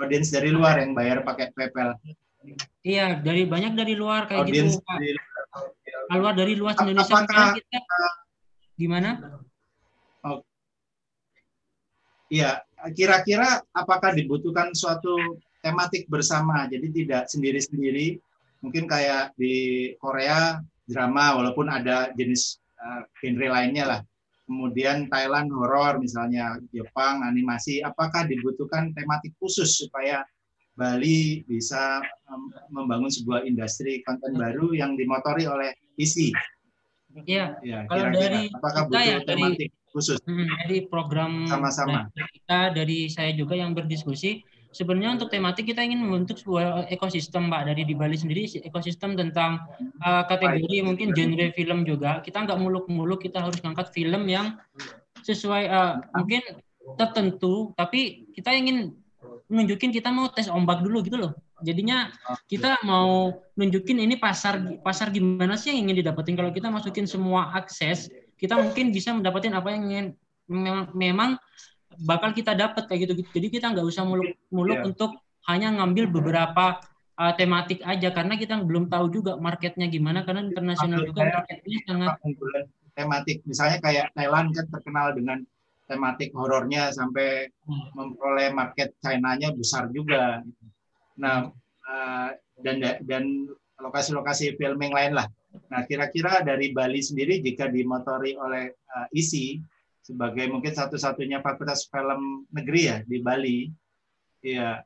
Audiens dari luar yang bayar pakai PayPal. Iya, dari luar kayak audience gitu. Dari luar Indonesia. Apakah, kita, gimana? Iya, kira-kira apakah dibutuhkan suatu tematik bersama, jadi tidak sendiri-sendiri, mungkin kayak di Korea, drama, walaupun ada jenis genre lainnya lah. Kemudian Thailand, horor misalnya, Jepang, animasi, apakah dibutuhkan tematik khusus supaya Bali bisa membangun sebuah industri konten baru yang dimotori oleh ISI? Iya, ya, kalau dari apakah butuh ya, tematik khusus dari program sama-sama kita, dari saya juga yang berdiskusi, sebenarnya untuk tematik kita ingin membentuk sebuah ekosistem, Pak. Dari di Bali sendiri ekosistem tentang kategori mungkin genre film juga. Kita nggak muluk-muluk, kita harus ngangkat film yang sesuai mungkin tertentu, tapi kita ingin nunjukin kita mau tes ombak dulu gitu loh. Jadinya kita mau nunjukin ini pasar gimana sih yang ingin didapetin. Kalau kita masukin semua akses, kita mungkin bisa mendapatkan apa yang ingin memang bakal kita dapat kayak gitu. Jadi kita nggak usah muluk-muluk untuk hanya ngambil beberapa tematik aja, karena kita belum tahu juga marketnya gimana, karena internasional juga marketnya sangat unggulan tematik. Misalnya kayak Thailand kan terkenal dengan tematik horornya sampai memperoleh market China-nya besar juga. Nah, dan lokasi-lokasi filming lain lah. Nah, kira-kira dari Bali sendiri jika dimotori oleh ISI sebagai mungkin satu-satunya fakultas film negeri ya di Bali, ya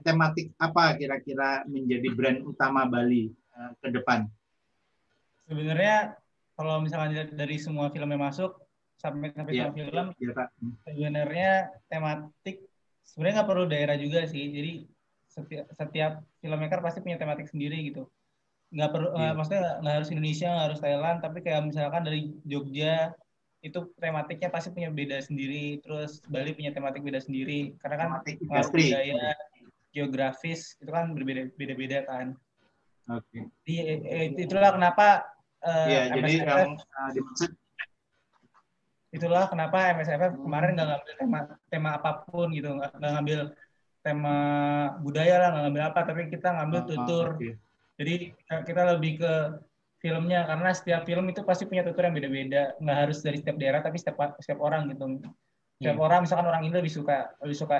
tematik apa kira-kira menjadi brand utama Bali ke depan? Sebenarnya kalau misalnya dari semua film yang masuk sampai ya, semua film, ya, Pak, sebenarnya tematik sebenarnya nggak perlu daerah juga sih. Jadi setiap filmmaker pasti punya tematik sendiri gitu. Nggak perlu, maksudnya nggak harus Indonesia, nggak harus Thailand, tapi kayak misalkan dari Jogja itu tematiknya pasti punya beda sendiri, terus Bali punya tematik beda sendiri, karena kan budaya, geografis itu kan berbeda-beda kan. Oke. Itulah kenapa itulah kenapa MSFF kemarin nggak ngambil tema apapun gitu, nggak ngambil tema budaya lah, nggak ngambil apa, tapi kita ngambil tutur. Jadi kita lebih ke filmnya, karena setiap film itu pasti punya tutur yang beda-beda, nggak harus dari setiap daerah, tapi setiap orang gitu. Setiap orang, misalkan orang ini lebih suka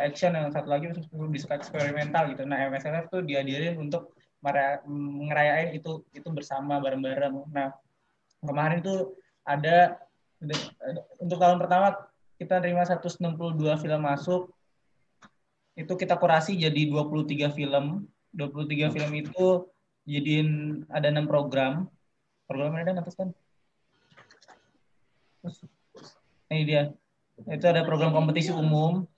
action, yang satu lagi lebih suka eksperimental gitu. Nah, MSFF tuh dihadirin untuk ngerayain itu bersama bareng-bareng. Nah, kemarin tuh ada untuk tahun pertama kita terima 162 film masuk. Itu kita kurasi jadi 23 film. 23 film itu jadiin ada 6 program. Programnya ada atas kan? Ini dia. Itu ada program kompetisi umum.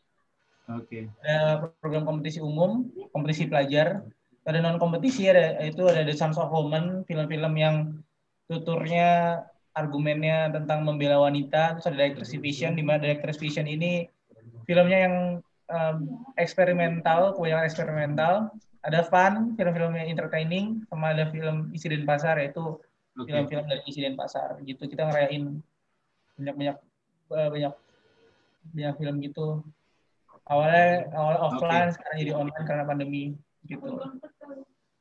Oke. Ada program kompetisi umum, kompetisi pelajar. Ada non kompetisi, ada The Sons of Women, film-film yang tuturnya argumennya tentang membela wanita. Terus ada Director's Vision, di mana Director's Vision ini filmnya yang eksperimental, kebanyakan eksperimental. Ada fun, film-film yang entertaining, sama ada film ISI Denpasar, yaitu film-film dari ISI Denpasar gitu. Kita ngerayain banyak film gitu. Awalnya offline, sekarang jadi online karena pandemi gitu.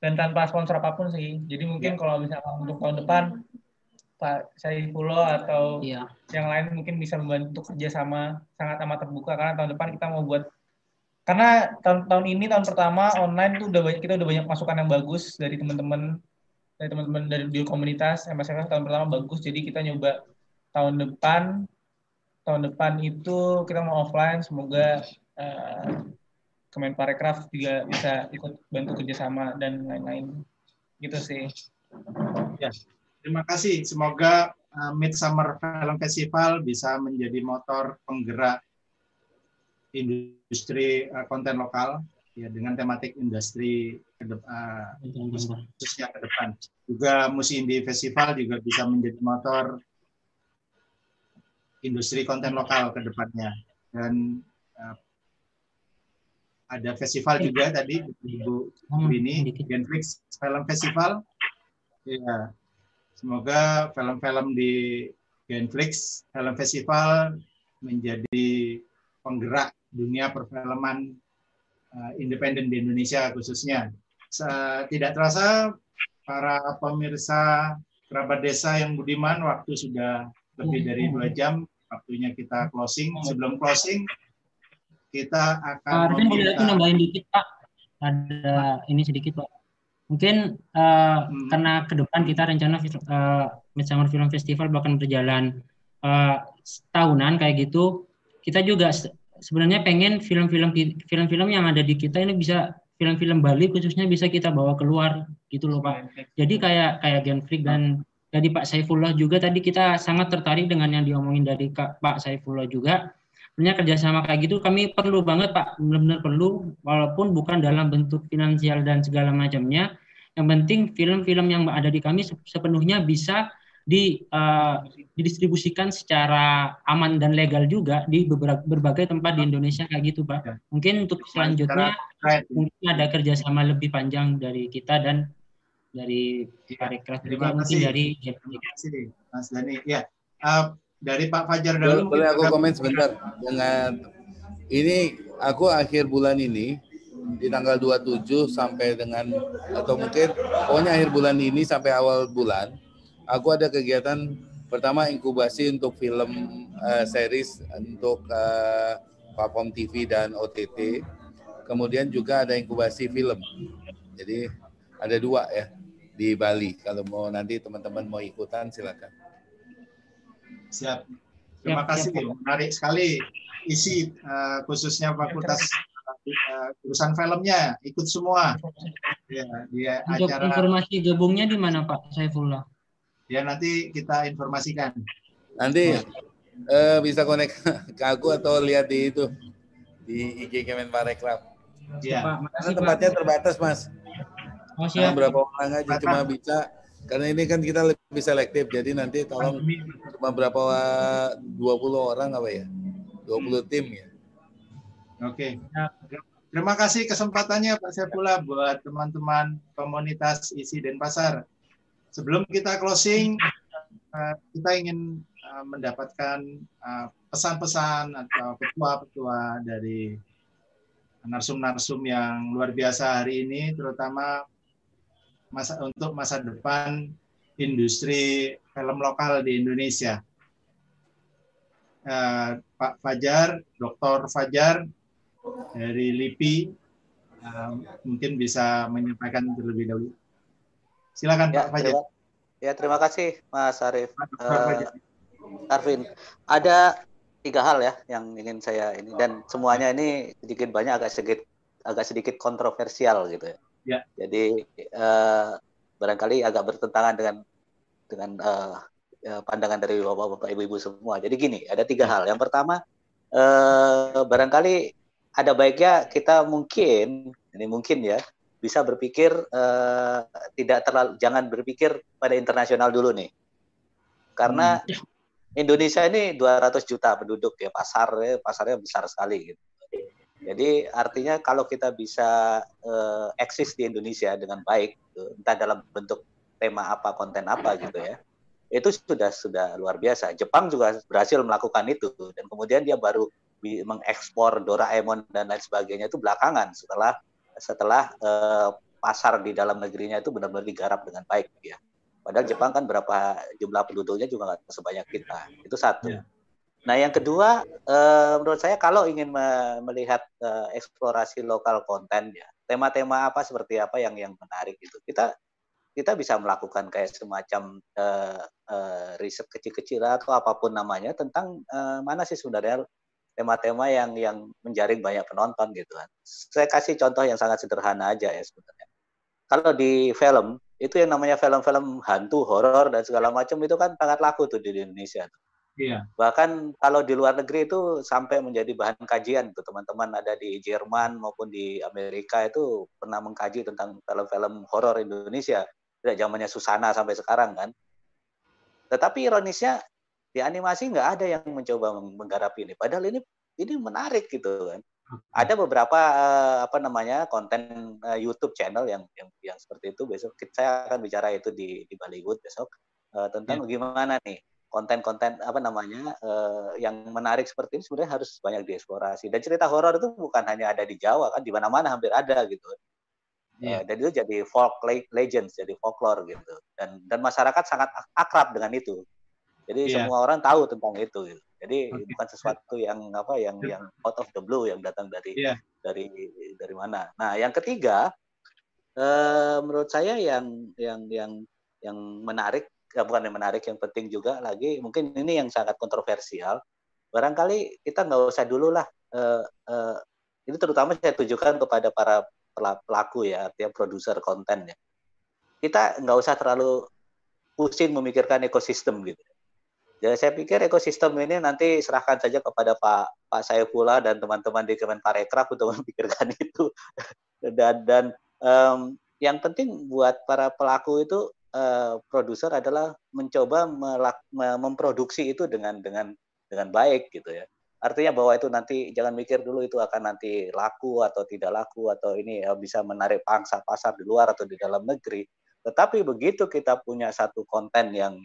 Dan tanpa sponsor apapun sih. Jadi mungkin kalau misalkan untuk tahun depan Pak Saifullah atau yang lain mungkin bisa membantu kerjasama, sangat amat terbuka, karena tahun depan kita mau buat. Karena tahun ini tahun pertama online tuh udah banyak masukan yang bagus dari teman-teman dari komunitas MSFF tahun pertama bagus. Jadi kita nyoba tahun depan itu kita mau offline, semoga Kemenparekraf juga bisa ikut bantu kerjasama dan lain-lain gitu sih. Ya, terima kasih. Semoga Midsummer Film Festival bisa menjadi motor penggerak industri konten lokal ya, dengan tematik industri khususnya ke depan. Juga Musi Indie Festival juga bisa menjadi motor industri konten lokal ke depannya. Dan ada festival juga tadi Ibu Grini, Genflix Film Festival. Ya, semoga film-film di Genflix Film Festival menjadi penggerak dunia perfilman independen di Indonesia khususnya. Tidak terasa para pemirsa kerabat desa yang budiman, waktu sudah lebih dari 2 jam. Waktunya kita closing. Sebelum closing, kita akan boleh lagi nambahin dikit, Pak. Ada ini sedikit, Pak. Mungkin karena ke depan kita rencana Midsummer Film Festival bahkan berjalan tahunan kayak gitu, kita juga sebenarnya pengen film-film yang ada di kita ini bisa, film-film Bali khususnya bisa kita bawa keluar gitu loh, Pak. Jadi kayak Genflix dan dari Pak Saifullah juga tadi kita sangat tertarik dengan yang diomongin dari Pak Saifullah juga. Sebenarnya kerjasama kayak gitu kami perlu banget, Pak, benar-benar perlu, walaupun bukan dalam bentuk finansial dan segala macamnya. Yang penting film-film yang ada di kami sepenuhnya bisa didistribusikan secara aman dan legal juga di berbagai tempat di Indonesia kayak gitu, Pak. Mungkin untuk selanjutnya mungkin ada kerjasama lebih panjang dari kita dan dari Parekraf juga, mungkin dari Mas Dani. Ya. Dari Pak Fajar dulu. Boleh aku komen sebentar? Dengan ini aku akhir bulan ini di tanggal 27 sampai dengan atau mungkin pokoknya akhir bulan ini sampai awal bulan aku ada kegiatan pertama inkubasi untuk film series untuk platform TV dan OTT. Kemudian juga ada inkubasi film. Jadi ada 2 ya di Bali. Kalau mau nanti teman-teman mau ikutan silakan. Siap. Terima kasih. Menarik sekali isi khususnya fakultas jurusan filmnya ikut semua. Ya, untuk acara informasi gabungnya di mana, Pak Saifullah? Ya, nanti kita informasikan. Nanti bisa connect ke aku atau lihat di itu di IG Kemenparekraf. Ya. Karena tempatnya terbatas, Mas. Oh, siap. Nah, berapa orang aja cuma bisa. Karena ini kan kita lebih selektif, jadi nanti tolong cuma berapa 20 orang apa ya, 20 tim ya. Oke, terima kasih kesempatannya Pak Saifullah buat teman-teman komunitas ISI Denpasar. Sebelum kita closing, kita ingin mendapatkan pesan-pesan atau petua-petua dari narsum-narsum yang luar biasa hari ini, terutama untuk masa depan industri film lokal di Indonesia. Pak Fajar, Dr. Fajar dari LIPI mungkin bisa menyampaikan terlebih dahulu. Silakan ya, Pak Fajar. Terima kasih Mas Arif. Arvin, ada 3 hal ya yang ingin saya ini, dan semuanya ini sedikit banyak agak sedikit kontroversial gitu ya. Ya. Jadi barangkali agak bertentangan dengan pandangan dari bapak-bapak, ibu-ibu semua. Jadi gini, ada 3 hal. Yang pertama, barangkali ada baiknya kita mungkin, ini mungkin ya, bisa berpikir jangan berpikir pada internasional dulu nih, karena Indonesia ini 200 juta penduduk ya, pasarnya besar sekali gitu. Jadi artinya kalau kita bisa eksis di Indonesia dengan baik, entah dalam bentuk tema apa, konten apa gitu ya, itu sudah luar biasa. Jepang juga berhasil melakukan itu, dan kemudian dia baru mengekspor Doraemon dan lain sebagainya itu belakangan setelah pasar di dalam negerinya itu benar-benar digarap dengan baik ya. Padahal Jepang kan berapa jumlah penduduknya juga nggak sebanyak kita. Itu 1. Yeah. Nah, yang kedua, menurut saya kalau ingin melihat eksplorasi lokal konten ya, tema-tema apa seperti apa yang menarik itu, kita bisa melakukan kayak semacam riset kecil-kecil atau apapun namanya tentang mana sih sebenarnya tema-tema yang menjaring banyak penonton gitu kan. Saya kasih contoh yang sangat sederhana aja ya sebenarnya. Kalau di film itu yang namanya film-film hantu, horor dan segala macam itu kan sangat laku tuh di Indonesia. Iya. Bahkan kalau di luar negeri itu sampai menjadi bahan kajian tuh, teman-teman ada di Jerman maupun di Amerika itu pernah mengkaji tentang film-film horor Indonesia dari zamannya Susana sampai sekarang kan. Tetapi ironisnya di animasi nggak ada yang mencoba menggarapi ini. Padahal ini menarik gitu kan. Ada beberapa konten YouTube channel yang seperti itu. Besok saya akan bicara itu di Bollywood besok tentang gimana nih konten-konten yang menarik seperti ini sebenarnya harus banyak dieksplorasi. Dan cerita horor itu bukan hanya ada di Jawa kan, di mana-mana hampir ada gitu. Dan itu jadi folk legends, jadi folklore gitu. Dan masyarakat sangat akrab dengan itu. Jadi semua orang tahu tentang itu. Gitu. Jadi bukan sesuatu yang apa yang out of the blue yang datang dari mana. Nah, yang ketiga menurut saya yang menarik, bukan yang menarik, yang penting juga lagi, mungkin ini yang sangat kontroversial. Barangkali kita nggak usah dulu lah. Ini terutama saya tujukan kepada para pelaku ya, artinya produser konten ya. Kita nggak usah terlalu pusing memikirkan ekosistem gitu. Jadi saya pikir ekosistem ini nanti serahkan saja kepada Pak Saifullah dan teman-teman di Kemenparekraf untuk memikirkan itu. Dan yang penting buat para pelaku itu produser adalah mencoba memproduksi itu dengan baik gitu ya. Artinya bahwa itu nanti jangan mikir dulu itu akan nanti laku atau tidak laku atau ini bisa menarik pangsa pasar di luar atau di dalam negeri. Tetapi begitu kita punya satu konten yang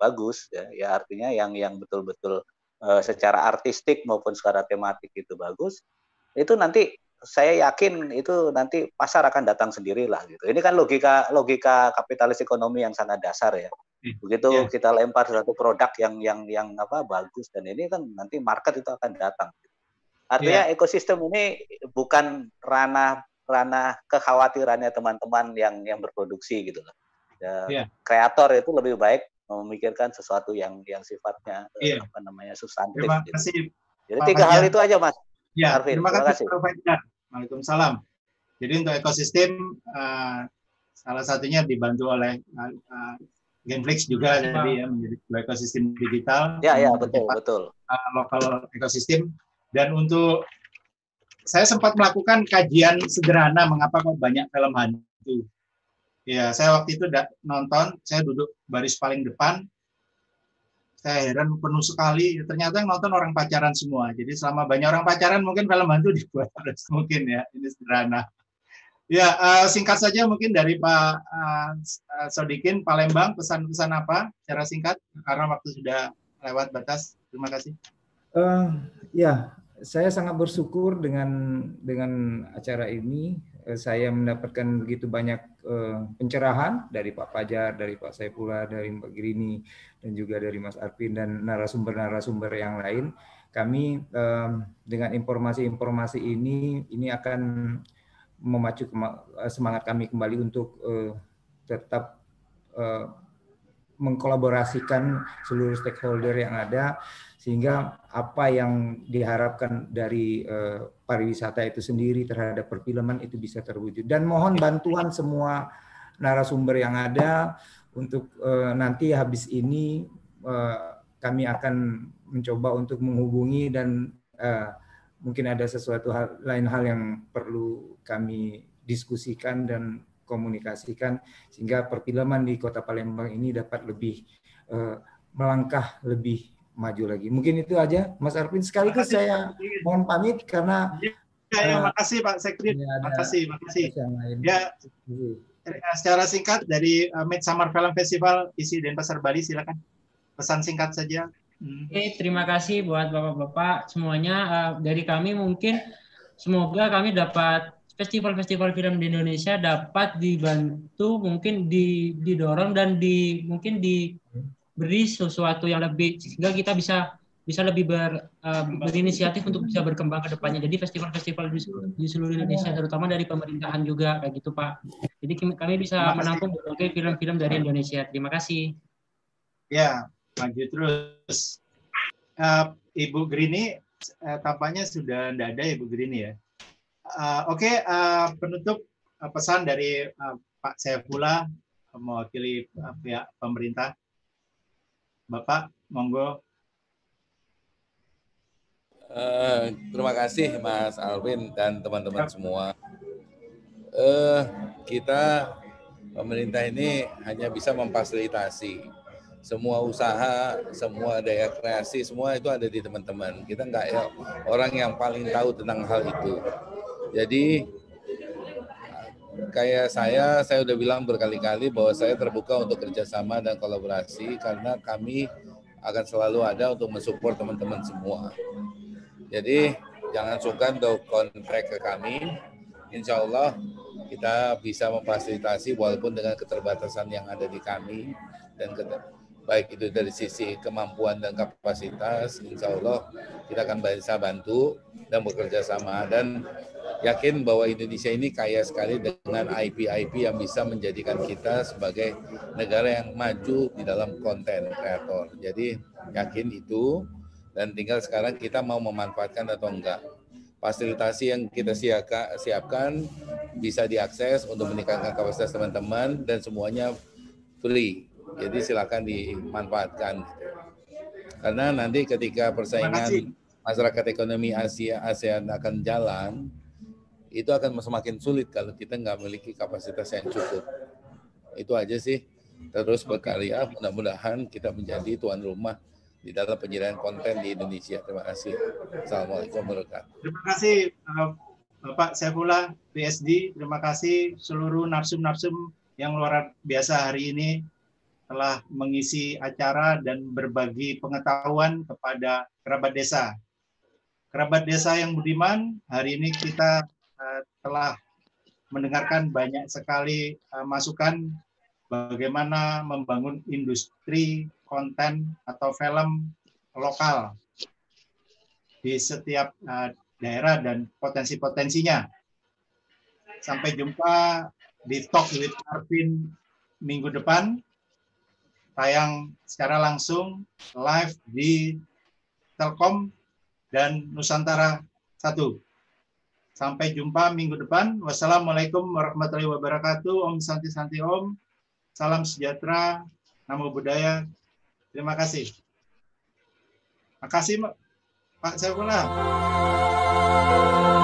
bagus ya artinya yang betul-betul secara artistik maupun secara tematik itu bagus, itu nanti saya yakin itu nanti pasar akan datang sendirilah gitu. Ini kan logika kapitalis ekonomi yang sangat dasar ya. Begitu kita lempar suatu produk yang apa bagus dan ini kan nanti market itu akan datang. Artinya ekosistem ini bukan ranah kekhawatirannya teman-teman yang berproduksi gitu loh. Kreator itu lebih baik memikirkan sesuatu yang sifatnya apa namanya substantif. Terima kasih. Gitu. Jadi tiga hal itu aja Mas. Ya, Arvin, terima kasih. Waalaikumsalam. Jadi untuk ekosistem salah satunya dibantu oleh Genflix juga jadi ya menjadi ekosistem digital. Ya betul. Lokal ekosistem dan untuk saya sempat melakukan kajian sederhana mengapa kok banyak film hantu. Ya, saya waktu itu nonton, saya duduk baris paling depan. Saya heran penuh sekali, ternyata yang nonton orang pacaran semua. Jadi selama banyak orang pacaran mungkin film hantu dibuat terus mungkin ya, ini sederhana. Ya, singkat saja mungkin dari Pak Sodikin, Palembang, pesan-pesan apa secara singkat? Karena waktu sudah lewat batas, terima kasih. Ya, saya sangat bersyukur dengan acara ini. Saya mendapatkan begitu banyak pencerahan dari Pak Fajar, dari Pak Saifullah, dari Mbak Grini, dan juga dari Mas Arvin dan narasumber-narasumber yang lain. Kami dengan informasi-informasi ini akan memacu semangat kami kembali untuk tetap mengkolaborasikan seluruh stakeholder yang ada, sehingga apa yang diharapkan dari pariwisata itu sendiri terhadap perfilman itu bisa terwujud. Dan mohon bantuan semua narasumber yang ada untuk nanti habis ini kami akan mencoba untuk menghubungi dan mungkin ada sesuatu lain hal yang perlu kami diskusikan dan komunikasikan sehingga perfilman di Kota Palembang ini dapat lebih melangkah lebih maju lagi. Mungkin itu aja, Mas Arvin. Sekaligus saya mohon pamit karena makasih Pak Sekjen. Makasih. Ya, secara singkat dari Midsummer Film Festival ISI Denpasar Bali, silakan pesan singkat saja. Oke, terima kasih buat Bapak-bapak semuanya dari kami mungkin semoga kami dapat festival-festival film di Indonesia dapat dibantu, mungkin didorong dan diberi sesuatu yang lebih sehingga kita bisa lebih berinisiatif untuk bisa berkembang ke depannya. Jadi festival-festival di seluruh Indonesia, terutama dari pemerintahan juga kayak gitu Pak. Jadi kami bisa menampung berbagai film-film dari Indonesia. Terima kasih. Ya, lanjut terus. Ibu Grini, tampaknya sudah tidak ada Ibu Grini ya. Oke, penutup pesan dari Pak Saifullah mewakili pihak pemerintah. Bapak, monggo. Terima kasih Mas Alvin dan teman-teman semua. Kita pemerintah ini hanya bisa memfasilitasi semua usaha, semua daya kreasi, semua itu ada di teman-teman. Kita nggak orang yang paling tahu tentang hal itu. Jadi kayak saya udah bilang berkali-kali bahwa saya terbuka untuk kerjasama dan kolaborasi karena kami akan selalu ada untuk mensupport teman-teman semua. Jadi jangan sungkan untuk kontak ke kami. Insya Allah kita bisa memfasilitasi walaupun dengan keterbatasan yang ada di kami dan baik itu dari sisi kemampuan dan kapasitas, insya Allah kita akan bisa bantu dan bekerja sama. Dan yakin bahwa Indonesia ini kaya sekali dengan IP-IP yang bisa menjadikan kita sebagai negara yang maju di dalam konten kreator. Jadi yakin itu, dan tinggal sekarang kita mau memanfaatkan atau enggak. Fasilitasi yang kita siapkan bisa diakses untuk meningkatkan kapasitas teman-teman dan semuanya free. Jadi silakan dimanfaatkan. Karena nanti ketika persaingan masyarakat ekonomi Asia ASEAN akan jalan, itu akan semakin sulit kalau kita nggak memiliki kapasitas yang cukup. Itu aja sih, terus berkarya, mudah-mudahan kita menjadi tuan rumah di dalam penyediaan konten di Indonesia. Terima kasih. Assalamualaikum warahmatullahi wabarakatuh. Terima kasih Bapak Saifullah, PSD. Terima kasih seluruh narsum-narsum yang luar biasa hari ini telah mengisi acara dan berbagi pengetahuan kepada kerabat desa. Kerabat desa yang budiman, hari ini kita telah mendengarkan banyak sekali masukan bagaimana membangun industri konten atau film lokal di setiap daerah dan potensi-potensinya. Sampai jumpa di Talk with Arvin minggu depan, tayang secara langsung live di Telkom dan Nusantara 1. Sampai jumpa minggu depan. Wassalamualaikum warahmatullahi wabarakatuh. Om Santi Santi Om. Salam sejahtera. Namo Buddhaya. Terima kasih. Makasih Pak Saifullah.